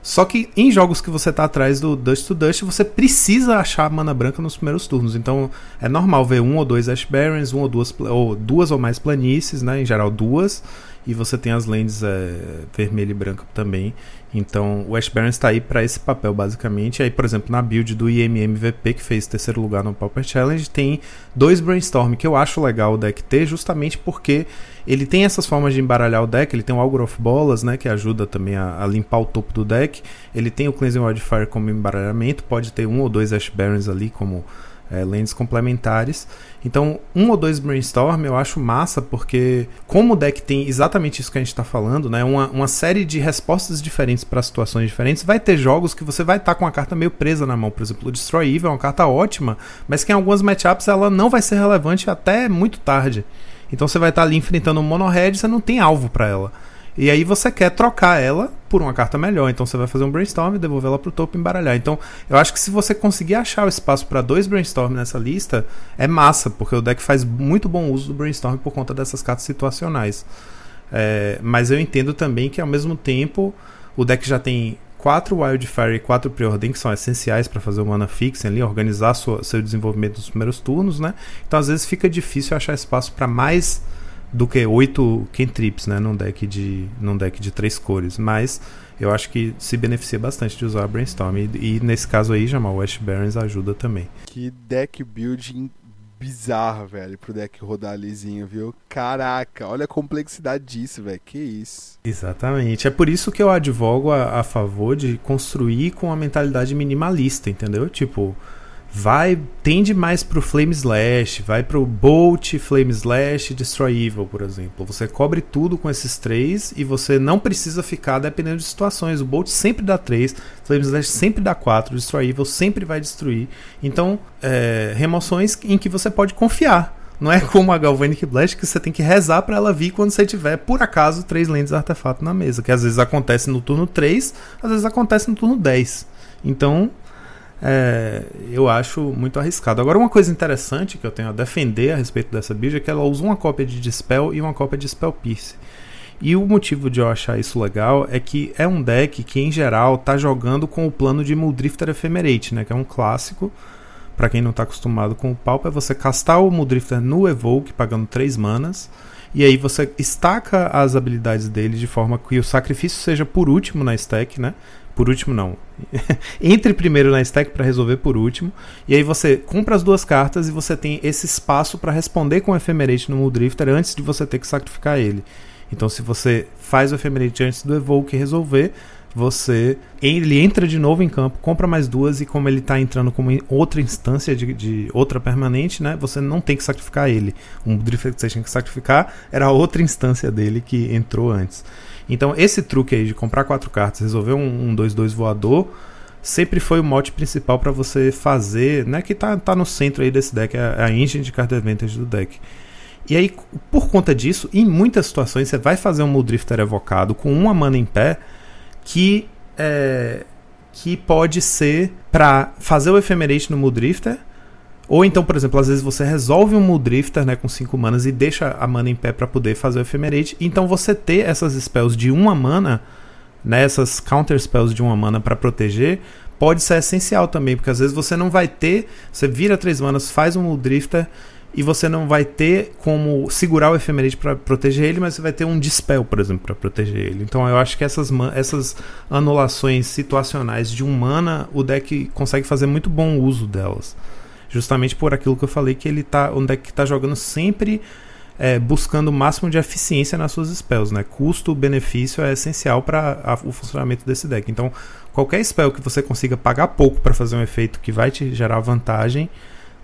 Só que em jogos que você tá atrás do Dust to Dust, você precisa achar mana branca nos primeiros turnos. Então é normal ver 1 ou 2 Ash Barrens, 2 ou mais planícies, né? Em geral 2. E você tem as lands vermelha e branca também. Então o Ash Barrens tá aí pra esse papel, basicamente. Aí, por exemplo, na build do IMMVP, que fez terceiro lugar no Pauper Challenge, tem 2 Brainstorm, que eu acho legal o deck ter, justamente porque ele tem essas formas de embaralhar o deck. Ele tem o Augur of Bolas, né, que ajuda também a limpar o topo do deck. Ele tem o Cleansing Wildfire como embaralhamento. Pode ter 1 ou 2 Ash Barrens ali como lands complementares. Então 1 ou 2 Brainstorm eu acho massa, porque como o deck tem exatamente isso que a gente está falando, né, uma série de respostas diferentes para situações diferentes, vai ter jogos que você vai estar com a carta meio presa na mão. Por exemplo, o Destroy Evil é uma carta ótima, mas que em algumas matchups ela não vai ser relevante até muito tarde. Então você vai estar ali enfrentando um mono-red, você não tem alvo para ela. E aí você quer trocar ela por uma carta melhor. Então você vai fazer um brainstorm, devolver ela pro topo e embaralhar. Então eu acho que se você conseguir achar o espaço para 2 brainstorm nessa lista, é massa, porque o deck faz muito bom uso do brainstorm por conta dessas cartas situacionais. Mas eu entendo também que, ao mesmo tempo, o deck já tem 4 Wildfire e 4 Preordem, que são essenciais para fazer o mana fixing ali, organizar seu desenvolvimento nos primeiros turnos, né? Então às vezes fica difícil achar espaço para mais do que 8 cantrips, né, num deck de 3 cores, mas eu acho que se beneficia bastante de usar a Brainstorm, e nesse caso aí, Jamal, o Ash Barrens ajuda também. Que deck building bizarro, velho, pro deck rodar lisinho, viu? Caraca, olha a complexidade disso, velho, que isso. Exatamente, é por isso que eu advogo a favor de construir com a mentalidade minimalista, entendeu? Tipo, tende mais pro Flame Slash, vai pro Bolt, Flame Slash, Destroy Evil, por exemplo. Você cobre tudo com esses 3 e você não precisa ficar dependendo de situações. O Bolt sempre dá 3, Flame Slash sempre dá 4, Destroy Evil sempre vai destruir. Então, remoções em que você pode confiar. Não é como a Galvanic Blast, que você tem que rezar pra ela vir quando você tiver, por acaso, 3 lentes artefato na mesa, que às vezes acontece no turno 3, às vezes acontece no turno 10. Então, eu acho muito arriscado. Agora, uma coisa interessante que eu tenho a defender a respeito dessa build é que ela usa uma cópia de Dispel e uma cópia de Spell Pierce. E o motivo de eu achar isso legal é que é um deck que, em geral, tá jogando com o plano de Mulldrifter Ephemerate, né, que é um clássico. Pra quem não tá acostumado com o Pauper, é você castar o Mulldrifter no Evoke, pagando 3 manas, e aí você estaca as habilidades dele de forma que o sacrifício seja por último na stack, né? Por último não, entre primeiro na stack para resolver por último, e aí você compra as 2 cartas e você tem esse espaço para responder com o Ephemerate no Mulldrifter antes de você ter que sacrificar ele. Então se você faz o Ephemerate antes do Evoke resolver, ele entra de novo em campo, compra mais 2, e como ele está entrando como em outra instância de outra permanente, né, você não tem que sacrificar ele. O Mulldrifter que você tinha que sacrificar era a outra instância dele que entrou antes. Então esse truque aí de comprar 4 cartas, resolver um 2-2 voador, sempre foi o mote principal para você fazer, né, que tá no centro aí desse deck, a engine de card advantage do deck. E aí, por conta disso, em muitas situações você vai fazer um Mulldrifter evocado com uma mana em pé que pode ser para fazer o Ephemerate no Mulldrifter, ou então, por exemplo, às vezes você resolve um Mulldrifter, né, com 5 manas e deixa a mana em pé para poder fazer o Ephemerate. Então você ter essas spells de uma mana, né, essas counter spells de uma mana para proteger, pode ser essencial também, porque às vezes você não vai ter, você vira 3 manas, faz um Mulldrifter e você não vai ter como segurar o Ephemerate para proteger ele, mas você vai ter um Dispel, por exemplo, para proteger ele. Então eu acho que essas anulações situacionais de um mana, o deck consegue fazer muito bom uso delas. Justamente por aquilo que eu falei, que ele tá, um deck que está jogando sempre buscando o máximo de eficiência nas suas spells, né? Custo-benefício é essencial para o funcionamento desse deck. Então, qualquer spell que você consiga pagar pouco para fazer um efeito que vai te gerar vantagem,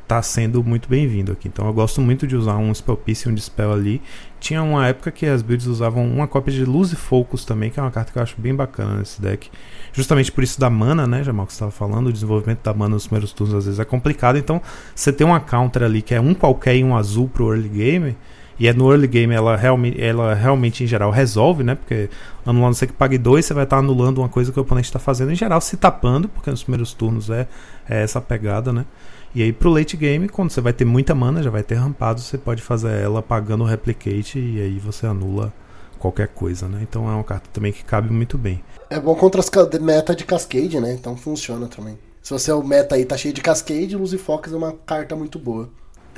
tá sendo muito bem-vindo aqui. Então eu gosto muito de usar um Spell Piece e um Dispel ali. Tinha uma época que as builds usavam uma cópia de Luz e Focus também, que é uma carta que eu acho bem bacana nesse deck. Justamente por isso da mana, né, Jamal, que você estava falando, o desenvolvimento da mana nos primeiros turnos às vezes é complicado, então você tem uma counter ali que é um qualquer e um azul pro early game, e é no early game ela realmente em geral resolve, né, porque anulando você que pague 2, você vai estar anulando uma coisa que o oponente está fazendo, em geral se tapando, porque nos primeiros turnos é essa pegada, né. E aí pro late game, quando você vai ter muita mana, já vai ter rampado, você pode fazer ela pagando o replicate e aí você anula qualquer coisa, né? Então é uma carta também que cabe muito bem. É bom contra as meta de cascade, né? Então funciona também. Se você é o meta aí, tá cheio de cascade, Luz e Focus é uma carta muito boa.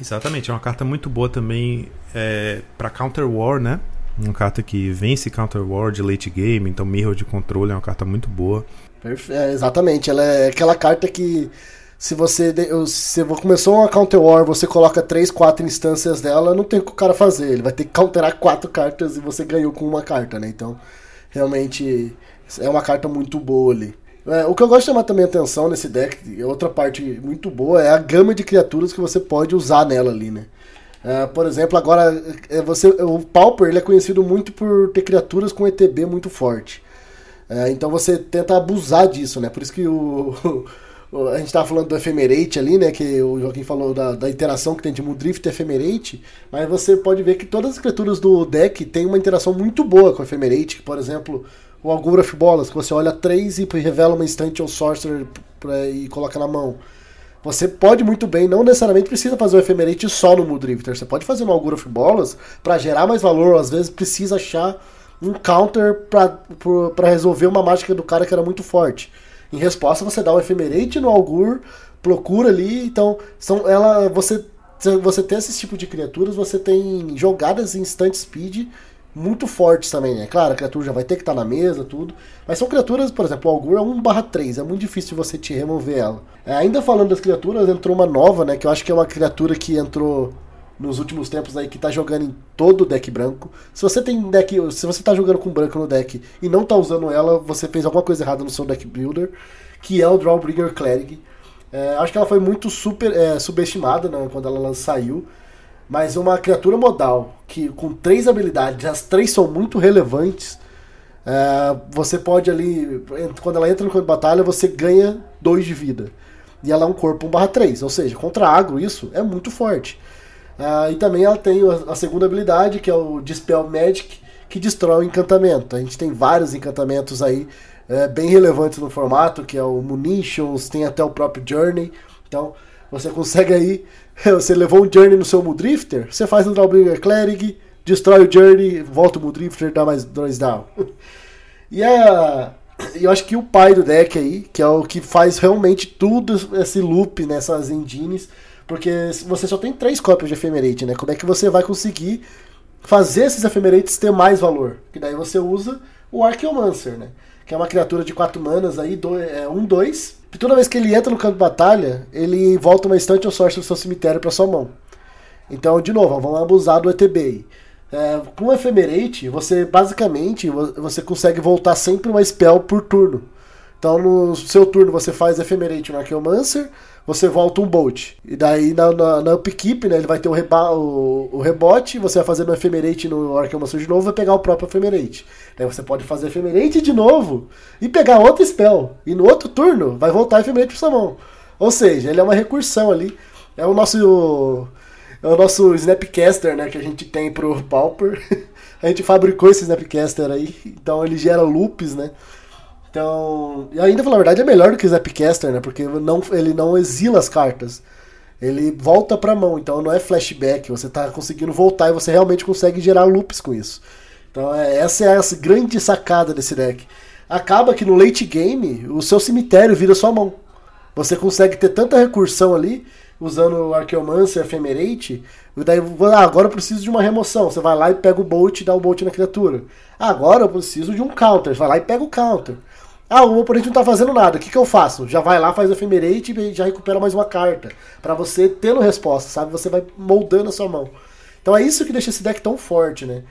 Exatamente, é uma carta muito boa também pra Counter War, né? Uma carta que vence Counter War de late game, então Mirror de controle é uma carta muito boa. Exatamente, ela é aquela carta que... Se você começou uma Counter War, você coloca 3, 4 instâncias dela, não tem o que o cara fazer. Ele vai ter que counterar 4 cartas e você ganhou com uma carta, né? Então, realmente, é uma carta muito boa ali. O que eu gosto de chamar também a atenção nesse deck, e outra parte muito boa, é a gama de criaturas que você pode usar nela ali, né? Por exemplo, agora, o Pauper ele é conhecido muito por ter criaturas com ETB muito forte. Então, você tenta abusar disso, né? Por isso que a gente estava falando do Ephemerate ali, né, que o Joaquim falou da interação que tem de Mulldrift e Ephemerate, mas você pode ver que todas as criaturas do deck têm uma interação muito boa com o Ephemerate, que, por exemplo, o Augur of Bolas, que você olha 3 e revela uma instante ou sorcerer e coloca na mão. Você pode muito bem, não necessariamente precisa fazer o Ephemerate só no Mulldrifter, você pode fazer no Augur of Bolas para gerar mais valor, às vezes precisa achar um counter para resolver uma mágica do cara que era muito forte. Em resposta, você dá um Ephemerate no Augur, procura ali, então você tem esse tipo de criaturas, você tem jogadas em instant speed muito fortes também, né? Claro, a criatura já vai ter que estar na mesa, tudo, mas são criaturas, por exemplo, o Augur é 1/3, é muito difícil você te remover ela. Ainda falando das criaturas, entrou uma nova, né, que eu acho que é uma criatura que entrou nos últimos tempos aí, que tá jogando em todo o deck branco. Se você tá jogando com branco no deck e não tá usando ela, você fez alguma coisa errada no seu deck builder, que é o Drawbringer Cleric. Acho que ela foi muito subestimada, né, quando ela saiu, mas uma criatura modal, que com 3 habilidades, as 3 são muito relevantes, você pode ali, quando ela entra no campo de batalha, você ganha 2 de vida. E ela é um corpo 1/3, ou seja, contra agro isso é muito forte. E também ela tem a segunda habilidade, que é o Dispel Magic, que destrói o encantamento. A gente tem vários encantamentos aí bem relevantes no formato, que é o Munitions, tem até o próprio Journey. Então, você consegue aí... Você levou um Journey no seu Mulldrifter, você faz um Drawbringer Cleric, destrói o Journey, volta o Mulldrifter, dá mais 2 down. Eu acho que o pai do deck aí, que é o que faz realmente tudo esse loop nessas engines... Porque você só tem 3 cópias de Ephemerate, né? Como é que você vai conseguir fazer esses Ephemerates ter mais valor? Que daí você usa o Archaeomancer, né? Que é uma criatura de 4 manas aí, 1/2. E toda vez que ele entra no campo de batalha, ele volta uma instante ou sorte do seu cemitério pra sua mão. Então, de novo, vamos abusar do ETB aí. Com o Ephemerate, você consegue voltar sempre uma spell por turno. Então no seu turno você faz Ephemerate no Archaeomancer, você volta um Bolt. E daí na upkeep, né, ele vai ter o rebote, você vai fazer no Ephemerate no Archaeomancer de novo, vai pegar o próprio Ephemerate. Daí você pode fazer Ephemerate de novo e pegar outro spell. E no outro turno vai voltar Ephemerate pra sua mão. Ou seja, ele é uma recursão ali. É o nosso Snapcaster, né, que a gente tem pro Pauper. A gente fabricou esse Snapcaster aí, então ele gera loops, né. Então, e ainda, na verdade, é melhor do que o Snapcaster, né? Porque ele não exila as cartas. Ele volta pra mão, então não é flashback. Você tá conseguindo voltar e você realmente consegue gerar loops com isso. Então, essa é a grande sacada desse deck. Acaba que no late game, o seu cemitério vira sua mão. Você consegue ter tanta recursão ali, usando o Archaeomancer, Ephemerate, e daí, agora eu preciso de uma remoção. Você vai lá e pega o Bolt e dá o Bolt na criatura. Agora eu preciso de um counter. Você vai lá e pega o counter. Ah, o oponente não tá fazendo nada. O que eu faço? Já vai lá, faz o Ephemerate e já recupera mais uma carta. Pra você tendo resposta, sabe? Você vai moldando a sua mão. Então é isso que deixa esse deck tão forte, né?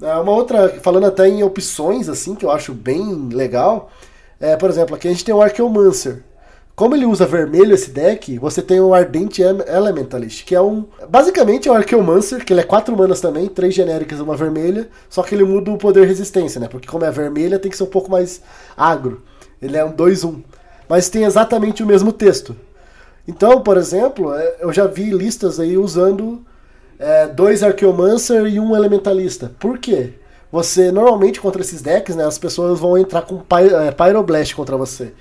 Uma outra, falando até em opções, assim, que eu acho bem legal. É, por exemplo, aqui a gente tem o Archaeomancer. Como ele usa vermelho esse deck, você tem o Ardente Elementalist, que é um... Basicamente é um Archaeomancer, que ele é 4 manas também, 3 genéricas e uma vermelha, só que ele muda o poder resistência, né? Porque como é vermelha, tem que ser um pouco mais agro. Ele é um 2-1. Mas tem exatamente o mesmo texto. Então, por exemplo, eu já vi listas aí usando 2 Archaeomancer e 1 Elementalista. Por quê? Você, normalmente, contra esses decks, né, as pessoas vão entrar com Pyroblast contra você.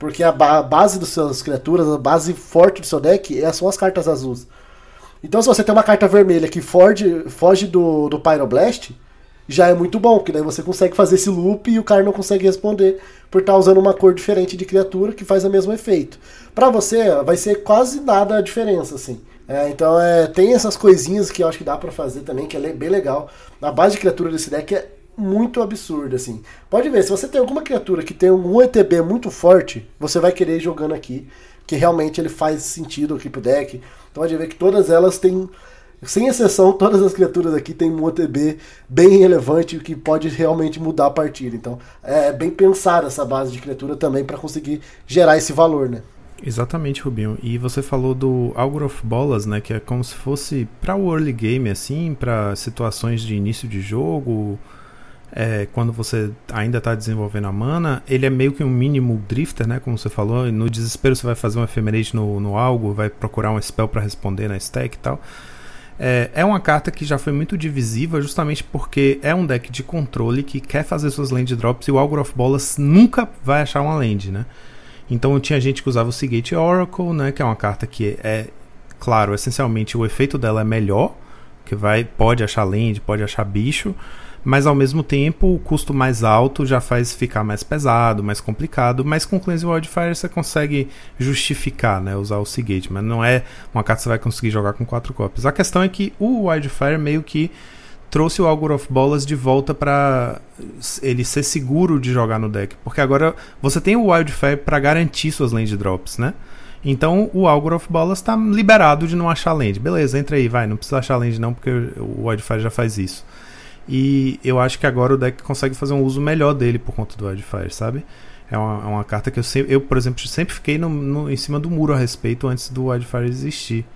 Porque a base das suas criaturas, a base forte do seu deck, são as cartas azuis. Então se você tem uma carta vermelha que foge do Pyroblast, já é muito bom, porque daí você consegue fazer esse loop e o cara não consegue responder, por estar usando uma cor diferente de criatura que faz o mesmo efeito. Pra você, vai ser quase nada a diferença, assim. Então tem essas coisinhas que eu acho que dá pra fazer também, que é bem legal. A base de criatura desse deck é muito absurdo, assim. Pode ver, se você tem alguma criatura que tem um ETB muito forte, você vai querer ir jogando aqui, que realmente ele faz sentido aqui pro deck. Então pode ver que todas elas têm, sem exceção, todas as criaturas aqui têm um ETB bem relevante, que pode realmente mudar a partida. Então é bem pensada essa base de criatura também para conseguir gerar esse valor, né? Exatamente, Rubinho. E você falou do Augur of Bolas, né, que é como se fosse para o early game, assim, para situações de início de jogo... quando você ainda está desenvolvendo a mana, ele é meio que um mini Mulldrifter, né, como você falou. No desespero você vai fazer um Ephemerate no algo, vai procurar um spell para responder na stack e tal. É uma carta que já foi muito divisiva, justamente porque é um deck de controle que quer fazer suas land drops, e o Augur of Bolas nunca vai achar uma land, né? Então tinha gente que usava o Seagate Oracle, né, que é uma carta que claro, essencialmente o efeito dela é melhor, que pode achar land, pode achar bicho, mas ao mesmo tempo o custo mais alto já faz ficar mais pesado, mais complicado, mas com Cleansing Wildfire você consegue justificar, né, usar o Seagate, mas não é uma carta que você vai conseguir jogar com 4 cópias. A questão é que o Wildfire meio que trouxe o Augur of Bolas de volta para ele ser seguro de jogar no deck, porque agora você tem o Wildfire para garantir suas land drops, né? Então o Augur of Bolas está liberado de não achar land. Beleza, entra aí, vai, não precisa achar land não, porque o Wildfire já faz isso. E eu acho que agora o deck consegue fazer um uso melhor dele por conta do Wildfire, sabe? É uma carta que eu, por exemplo, sempre fiquei em cima do muro a respeito antes do Wildfire existir.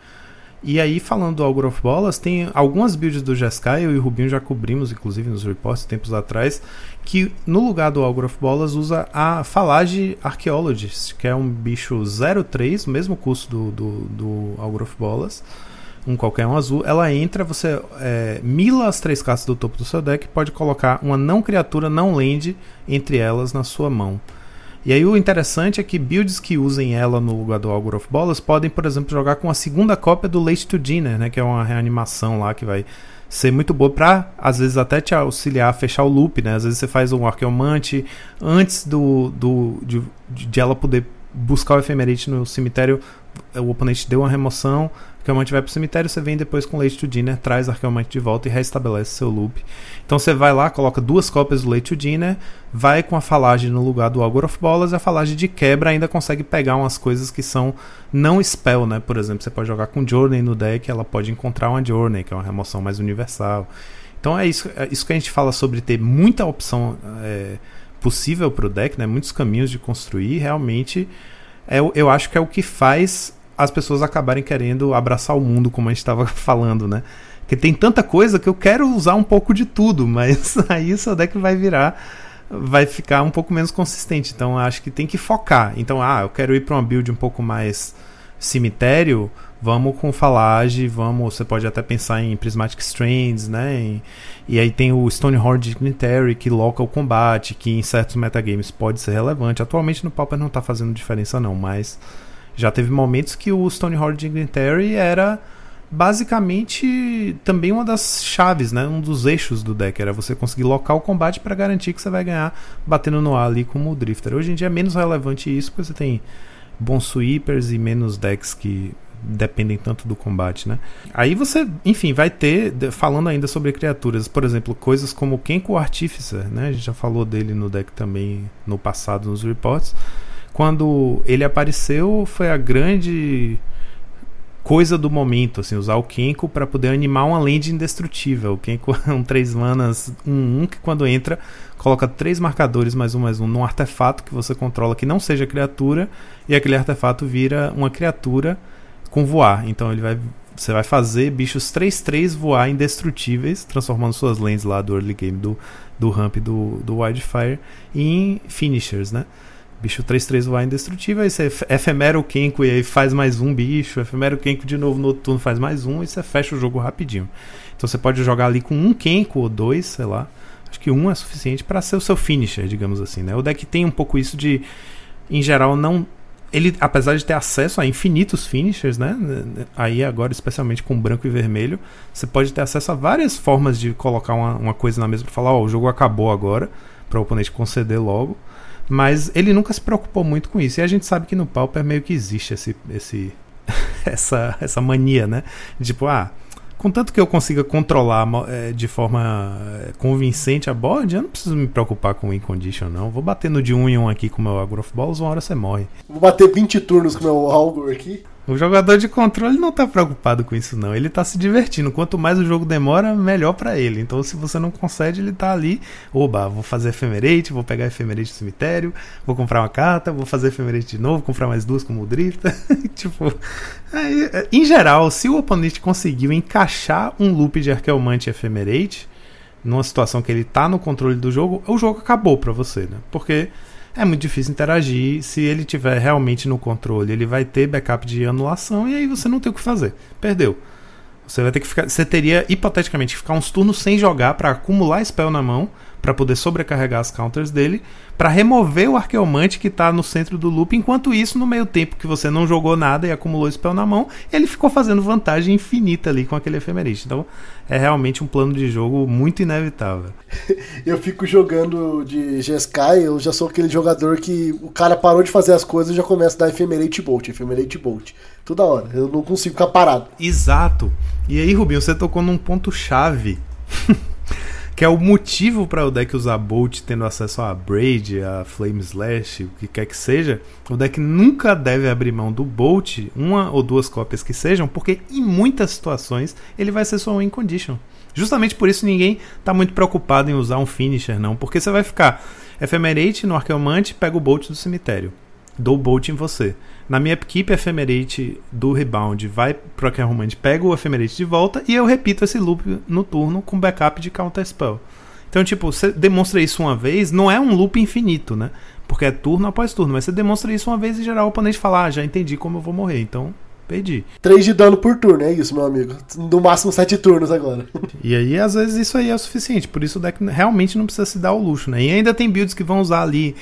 E aí, falando do Augur of Bolas, tem algumas builds do Jeskai, eu e o Rubinho já cobrimos, inclusive nos reports tempos atrás, que no lugar do Augur of Bolas usa a Falage Archaeologist, que é um bicho 0/3, mesmo custo do Augur of Bolas. Qualquer um azul, ela entra, você mila as 3 cartas do topo do seu deck, pode colocar uma não criatura, não land entre elas na sua mão. E aí o interessante é que builds que usem ela no lugar do Augur of Bolas podem, por exemplo, jogar com a segunda cópia do Late to Dinner, né, que é uma reanimação lá que vai ser muito boa pra, às vezes, até te auxiliar a fechar o loop, né? Às vezes você faz um Archaeomante antes de ela poder buscar o Ephemerate no cemitério, o oponente deu uma remoção, o Archaeomante vai pro cemitério, você vem depois com Late to Dinner, traz o Archaeomante de volta e restabelece seu loop. Então você vai lá, coloca 2 cópias do Late to Dinner, vai com a Falage no lugar do Augur of Bolas, e a Falage de quebra ainda consegue pegar umas coisas que são não spell, né? Por exemplo, você pode jogar com Journey no deck, ela pode encontrar uma Journey, que é uma remoção mais universal. Então é isso que a gente fala sobre ter muita opção possível para o deck, né? Muitos caminhos de construir, realmente eu acho que é o que faz as pessoas acabarem querendo abraçar o mundo, como a gente estava falando, né? Porque tem tanta coisa que eu quero usar um pouco de tudo, mas aí o seu deck vai ficar um pouco menos consistente. Então acho que tem que focar. Então, eu quero ir para uma build um pouco mais cemitério, vamos com Falage, você pode até pensar em Prismatic Strands, né? E aí tem o Stonehorde Dignitary, que loca o combate, que em certos metagames pode ser relevante. Atualmente no Pauper não tá fazendo diferença não, mas já teve momentos que o Stonehorde Dignitary era basicamente também uma das chaves, né? Um dos eixos do deck, era você conseguir locar o combate para garantir que você vai ganhar batendo no ar ali com o Mulldrifter. Hoje em dia é menos relevante isso, porque você tem bons sweepers e menos decks que dependem tanto do combate, né? Aí você, enfim, vai ter, falando ainda sobre criaturas, por exemplo, coisas como o Kenko Artificer, né? A gente já falou dele no deck também no passado, nos reports. Quando ele apareceu, foi a grande coisa do momento, assim, usar o Kenko para poder animar uma land indestrutível. O Kenko é um 3 manas 1/1 que quando entra coloca 3 marcadores +1/+1 num artefato que você controla que não seja criatura, e aquele artefato vira uma criatura com voar. Então você vai fazer bichos 3/3 voar indestrutíveis, transformando suas lands lá do early game, do ramp do Wildfire, em finishers, né? Bicho 3/3 voar indestrutível, aí você efemera o Kenko e aí faz mais um bicho, efemera o Kenko de novo no outro turno, faz mais um, e você fecha o jogo rapidinho. Então você pode jogar ali com um Kenko ou 2, sei lá, acho que 1 é suficiente para ser o seu finisher, digamos assim, né? O deck tem um pouco isso de, em geral, não... Ele, apesar de ter acesso a infinitos finishers, né? Aí agora, especialmente com branco e vermelho, você pode ter acesso a várias formas de colocar uma coisa na mesa para falar, o jogo acabou agora, para o oponente conceder logo. Mas ele nunca se preocupou muito com isso. E a gente sabe que no Pauper meio que existe essa mania, né? Tipo, contanto que eu consiga controlar de forma convincente a board, eu não preciso me preocupar com o Incondition, não. Vou batendo de 1 em 1 aqui com o meu Augur of Bolas, uma hora você morre. Vou bater 20 turnos com o meu Augur aqui. O jogador de controle não tá preocupado com isso, não. Ele tá se divertindo. Quanto mais o jogo demora, melhor pra ele. Então, se você não concede, ele tá ali. Oba, vou fazer Ephemerate, vou pegar Ephemerate do cemitério, vou comprar uma carta, vou fazer Ephemerate de novo, vou comprar mais 2 como o Drifter. Tipo, aí, em geral, se o oponente conseguiu encaixar um loop de Archaeomancer e Ephemerate numa situação que ele tá no controle do jogo, o jogo acabou pra você, né? Porque é muito difícil interagir. Se ele tiver realmente no controle, ele vai ter backup de anulação, e aí você não tem o que fazer, perdeu. Você vai ter que ficar, você teria hipoteticamente que ficar uns turnos sem jogar para acumular spell na mão, para poder sobrecarregar as counters dele, para remover o Archaeomancer que está no centro do loop. Enquanto isso, no meio tempo que você não jogou nada e acumulou spell na mão, ele ficou fazendo vantagem infinita ali com aquele Ephemerate. Então é realmente um plano de jogo muito inevitável. Eu fico jogando de Jeskai, eu já sou aquele jogador que o cara parou de fazer as coisas e já começa a dar Ephemerate Bolt, toda hora, eu não consigo ficar parado. Exato. E aí, Rubinho, você tocou num ponto-chave que é o motivo para o deck usar Bolt tendo acesso a Braid, a Flame Slash, o que quer que seja. O deck nunca deve abrir mão do Bolt, 1 ou 2 cópias que sejam, porque em muitas situações ele vai ser só um Incondition. Justamente por isso ninguém tá muito preocupado em usar um Finisher, não, porque você vai ficar Ephemerate no Archaeomancer, pega o Bolt do cemitério, dou Bolt em você. Na minha equipe, Ephemerate do Rebound vai pro Archaeomancer, pega o Ephemerate de volta, e eu repito esse loop no turno com backup de Counterspell. Então, tipo, você demonstra isso uma vez, não é um loop infinito, né? Porque é turno após turno, mas você demonstra isso uma vez e geral o oponente fala, já entendi como eu vou morrer, então perdi. 3 de dano por turno, é isso, meu amigo. No máximo 7 turnos agora. E aí, às vezes, isso aí é o suficiente. Por isso o deck realmente não precisa se dar o luxo, né? E ainda tem builds que vão usar ali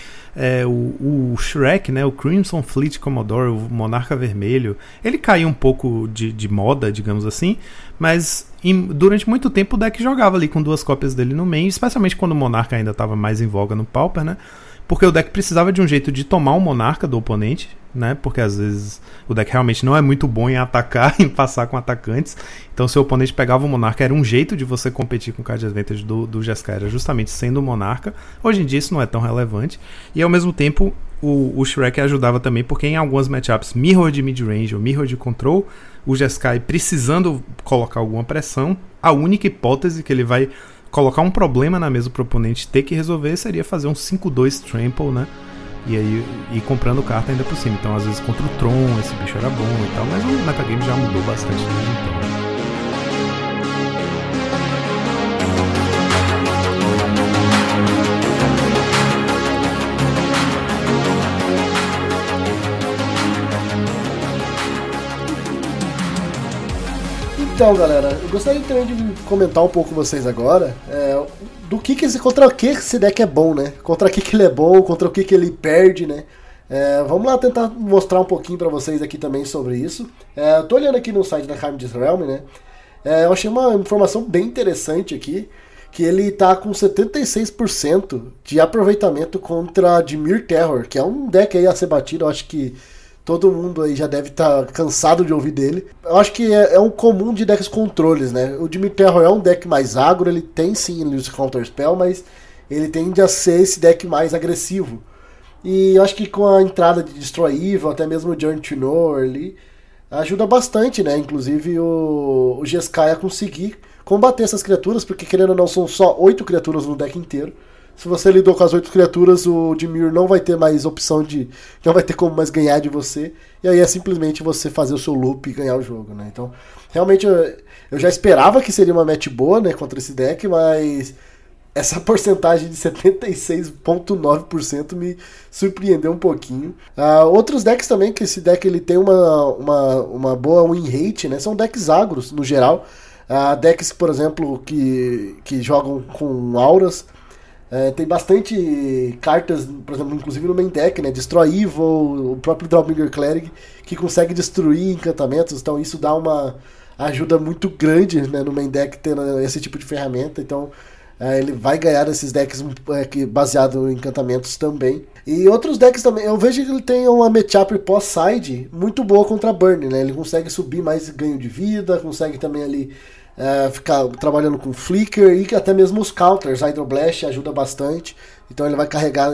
o Shrek, né? O Crimson Fleet Commodore, o Monarca Vermelho. Ele caiu um pouco de moda, digamos assim, mas durante muito tempo o deck jogava ali com 2 cópias dele no main, especialmente quando o Monarca ainda estava mais em voga no Pauper, né? Porque o deck precisava de um jeito de tomar o Monarca do oponente, né? Porque às vezes o deck realmente não é muito bom em atacar, em passar com atacantes. Então, se o oponente pegava o Monarca, era um jeito de você competir com o card advantage do Jeskai, era justamente sendo o Monarca. Hoje em dia isso não é tão relevante. E ao mesmo tempo o Shrek ajudava também, porque em algumas matchups, Mirror de midrange ou Mirror de control, o Jeskai precisando colocar alguma pressão, a única hipótese que ele vai colocar um problema na mesa pro oponente ter que resolver seria fazer um 5-2 trample, né? E aí ir comprando carta ainda por cima. Então, às vezes, contra o Tron, esse bicho era bom e tal, mas o metagame já mudou bastante desde então, né? Então, galera, eu gostaria também de comentar um pouco com vocês agora do que contra o que esse deck é bom, né? Contra o que ele é bom, contra o que ele perde, né? Vamos lá tentar mostrar um pouquinho pra vocês aqui também sobre isso. Eu tô olhando aqui no site da Cardsrealm, né? Eu achei uma informação bem interessante aqui, que ele tá com 76% de aproveitamento contra Dimir Terror, que é um deck aí a ser batido, eu acho que todo mundo aí já deve estar cansado de ouvir dele. Eu acho que é um comum de decks controles, né? O Dimir Terror é um deck mais agro, ele tem sim o Counter Spell, mas ele tende a ser esse deck mais agressivo. E eu acho que com a entrada de Destroy Evil, até mesmo o Journey to Nowhere ali, ajuda bastante, né? Inclusive o Jeskai a conseguir combater essas criaturas, porque querendo ou não, são só 8 criaturas no deck inteiro. Se você lidou com as 8 criaturas, o Dimir não vai ter mais opção de... Não vai ter como mais ganhar de você. E aí é simplesmente você fazer o seu loop e ganhar o jogo, né? Então, realmente, eu já esperava que seria uma match boa, né? Contra esse deck, mas... Essa porcentagem de 76,9% me surpreendeu um pouquinho. Outros decks também, que esse deck ele tem uma boa win rate, né? São decks agros, no geral. Decks, por exemplo, que jogam com auras... tem bastante cartas, por exemplo, inclusive no main deck, né? Destroy Evil, o próprio Drawbringer Cleric, que consegue destruir encantamentos, então isso dá uma ajuda muito grande, né, no main deck tendo esse tipo de ferramenta, então ele vai ganhar esses decks baseado em encantamentos também. E outros decks também, eu vejo que ele tem uma matchup pós-side muito boa contra Burn, né? Ele consegue subir mais ganho de vida, consegue também ali... ficar trabalhando com Flicker e até mesmo os counters, Hydroblast ajuda bastante, então ele vai carregar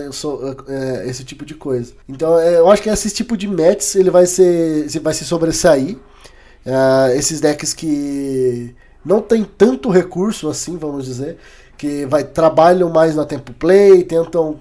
esse tipo de coisa. Então eu acho que esse tipo de matches ele vai se sobressair. Esses decks que não tem tanto recurso assim, vamos dizer, que trabalham mais na tempo play, tentam...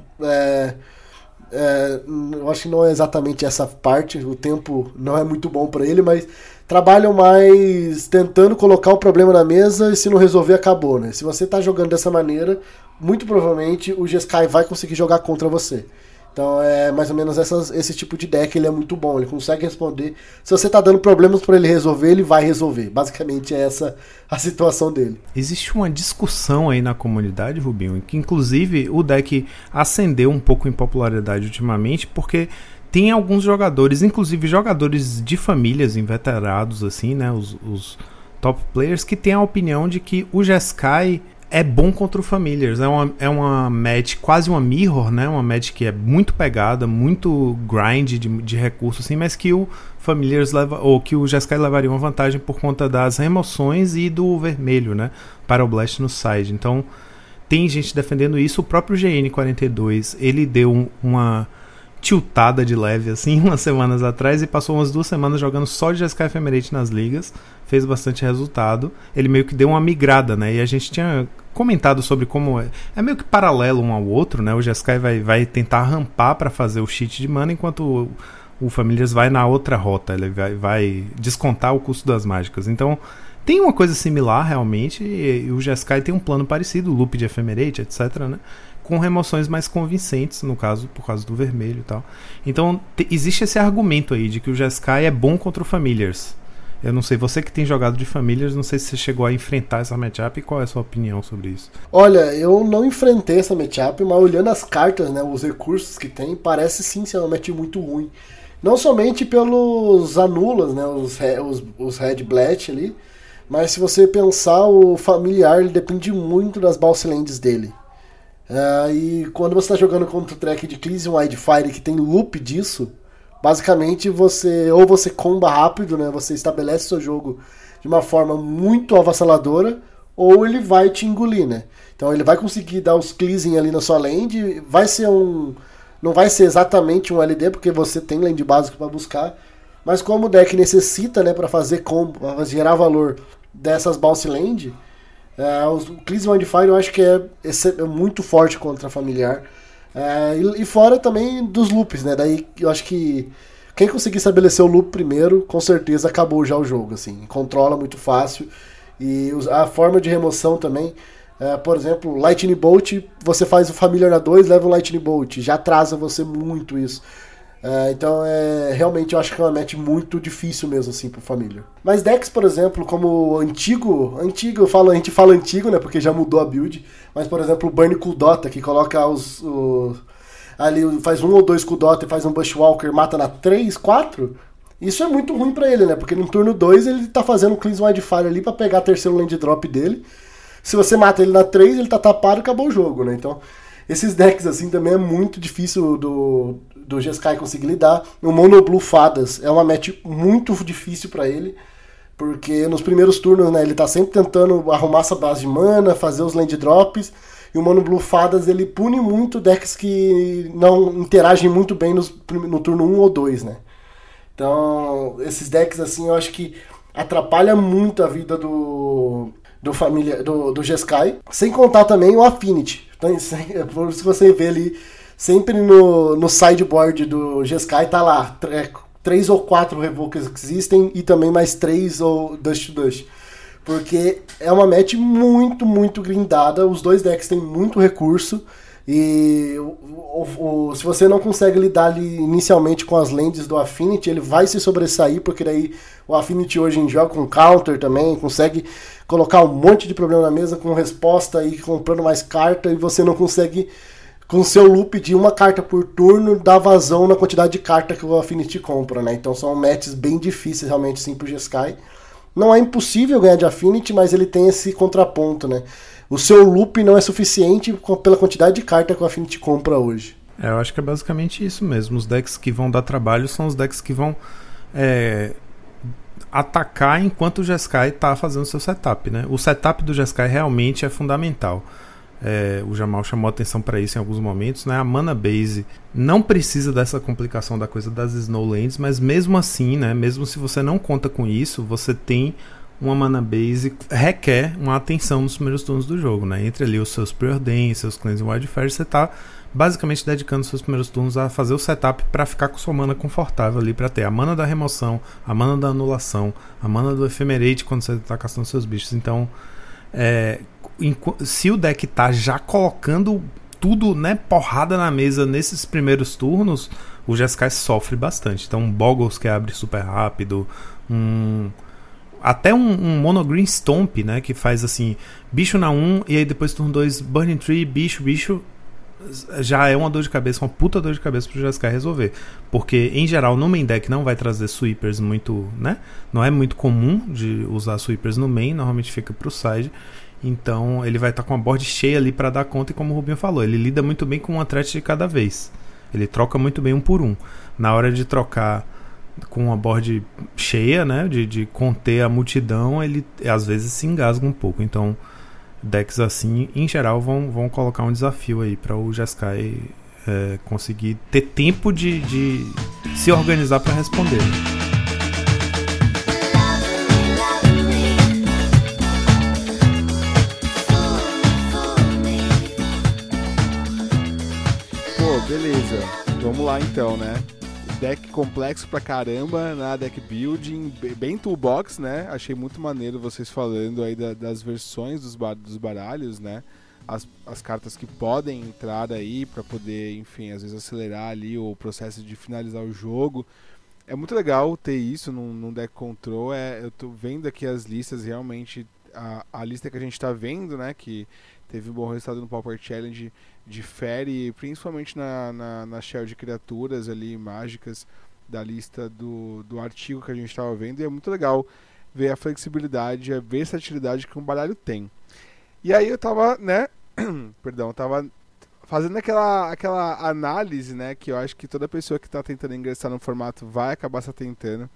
eu acho que não é exatamente essa parte, o tempo não é muito bom para ele, mas trabalham mais tentando colocar o problema na mesa e se não resolver, acabou, né? Se você tá jogando dessa maneira, muito provavelmente o Jeskai vai conseguir jogar contra você. Então é mais ou menos esse tipo de deck, ele é muito bom, ele consegue responder. Se você tá dando problemas para ele resolver, ele vai resolver. Basicamente é essa a situação dele. Existe uma discussão aí na comunidade, Rubinho, que inclusive o deck ascendeu um pouco em popularidade ultimamente, porque tem alguns jogadores, inclusive jogadores de famílias inveterados, assim, né, os top players, que tem a opinião de que o Jeskai é bom contra o Familiars, é uma match, quase uma mirror, né? Uma match que é muito pegada, muito grind de recurso, assim, mas que o Familiars leva, ou que o Jeskai levaria uma vantagem por conta das remoções e do vermelho, né? Para o Blast no side. Então, tem gente defendendo isso. O próprio GN42, ele deu uma tiltada de leve, assim, umas semanas atrás, e passou umas 2 semanas jogando só de Jeskai Ephemerate nas ligas, fez bastante resultado, ele meio que deu uma migrada, né, e a gente tinha comentado sobre como é meio que paralelo um ao outro, né, o Jeskai vai tentar rampar pra fazer o cheat de mana, enquanto o Familiars vai na outra rota, ele vai descontar o custo das mágicas, então tem uma coisa similar realmente, e o Jeskai tem um plano parecido, loop de Ephemerate, etc, né, com remoções mais convincentes, no caso, por causa do vermelho e tal. Então, existe esse argumento aí de que o Jeskai é bom contra o Familiars. Eu não sei, você que tem jogado de Familiars, não sei se você chegou a enfrentar essa matchup e qual é a sua opinião sobre isso. Olha, eu não enfrentei essa matchup, mas olhando as cartas, né, os recursos que tem, parece sim ser uma match muito ruim. Não somente pelos anulas, né, os Red Blast ali, mas se você pensar, o Familiar ele depende muito das Balselands dele. E quando você está jogando contra o track de Cleansing Wildfire, que tem loop disso, basicamente você comba rápido, né? Você estabelece seu jogo de uma forma muito avassaladora, ou ele vai te engolir, né? Então ele vai conseguir dar os cleansing ali na sua land, vai ser não vai ser exatamente um LD, porque você tem land básico para buscar, mas como o deck necessita, né, para fazer combo, para gerar valor dessas bounce land, O Cleansing Wildfire eu acho que é muito forte contra familiar. E fora também dos loops, né? Daí eu acho que quem conseguir estabelecer o loop primeiro, com certeza acabou já o jogo, assim. Controla muito fácil. E a forma de remoção também, por exemplo, Lightning Bolt, você faz o Familiar na 2, leva o Lightning Bolt, já atrasa você muito isso. Então, realmente eu acho que é uma match muito difícil mesmo, assim, pro Familiar. Mas decks, por exemplo, como antigo, a gente fala antigo, né, porque já mudou a build, mas, por exemplo, o Burn Kuldota, que coloca ali faz um ou dois Kuldota e faz um Bushwalker, mata na 3, 4, isso é muito ruim pra ele, né, porque no turno 2 ele tá fazendo o Cleansing Wildfire ali pra pegar o terceiro land drop dele. Se você mata ele na 3, ele tá tapado e acabou o jogo, né, então... Esses decks, assim, também é muito difícil do Jeskai conseguir lidar. O Mono Blue Fadas é uma match muito difícil pra ele, porque nos primeiros turnos, né, ele tá sempre tentando arrumar essa base de mana, fazer os land drops, e o Mono Blue Fadas, ele pune muito decks que não interagem muito bem no turno 1 ou 2, né. Então, esses decks, assim, eu acho que atrapalha muito a vida do Jeskai, sem contar também o Affinity. Então, se você vê ali, sempre no sideboard do Jeskai tá lá, 3 ou 4 revokers que existem e também mais 3 ou Dust to Dust. Porque é uma match muito, muito grindada, os dois decks têm muito recurso e se você não consegue lidar ali inicialmente com as lands do Affinity, ele vai se sobressair, porque daí o Affinity hoje em joga com counter também, consegue colocar um monte de problema na mesa com resposta e comprando mais carta, e você não consegue, com seu loop de uma carta por turno, dar vazão na quantidade de carta que o Affinity compra, né? Então são matches bem difíceis realmente, sim, pro Jeskai. Não é impossível ganhar de Affinity, mas ele tem esse contraponto, né? O seu loop não é suficiente pela quantidade de carta que o Affinity compra hoje. Eu acho que é basicamente isso mesmo. Os decks que vão dar trabalho são os decks que vão atacar enquanto o Jeskai está fazendo seu setup, né? O setup do Jeskai realmente é fundamental. O Jamal chamou atenção para isso em alguns momentos, né? A mana base não precisa dessa complicação da coisa das Snowlands, mas mesmo assim, né? Mesmo se você não conta com isso, você tem... uma mana base requer uma atenção nos primeiros turnos do jogo, né? Entre ali os seus preordens, seus Cleansing Wildfire, você tá basicamente dedicando os seus primeiros turnos a fazer o setup para ficar com sua mana confortável ali, para ter a mana da remoção, a mana da anulação, a mana do Ephemerate quando você tá castando seus bichos. Então, se o deck tá já colocando tudo, né, porrada na mesa nesses primeiros turnos, o Jeskai sofre bastante. Então, um Bogles que abre super rápido, até um Monogreen Stomp, né? Que faz assim, bicho na 1, e aí depois turno 2, Burning Tree, bicho. Já é uma dor de cabeça, uma puta dor de cabeça pro Jeskai resolver. Porque, em geral, no main deck não vai trazer sweepers muito, né? Não é muito comum de usar sweepers no main, normalmente fica pro side. Então, ele vai estar com a board cheia ali pra dar conta, e como o Rubinho falou, ele lida muito bem com uma threat de cada vez. Ele troca muito bem um por um. Na hora de trocar... com uma board cheia, né, de conter a multidão, ele às vezes se engasga um pouco. Então, decks assim, em geral, vão colocar um desafio aí para o Jeskai conseguir ter tempo de se organizar para responder. Pô, beleza. Vamos lá então, né? Deck complexo pra caramba, na deck building, bem toolbox, né? Achei muito maneiro vocês falando aí das versões dos baralhos, né? As cartas que podem entrar aí pra poder, enfim, às vezes acelerar ali o processo de finalizar o jogo. É muito legal ter isso num deck control. Eu tô vendo aqui as listas, realmente, a lista que a gente tá vendo, né? Que teve um bom resultado no Pauper Challenge, difere principalmente na shell de criaturas ali mágicas da lista do artigo que a gente estava vendo, e é muito legal ver a flexibilidade, a versatilidade que um baralho tem. E aí eu tava, né, tava fazendo aquela análise, né, que eu acho que toda pessoa que está tentando ingressar no formato vai acabar se atentando,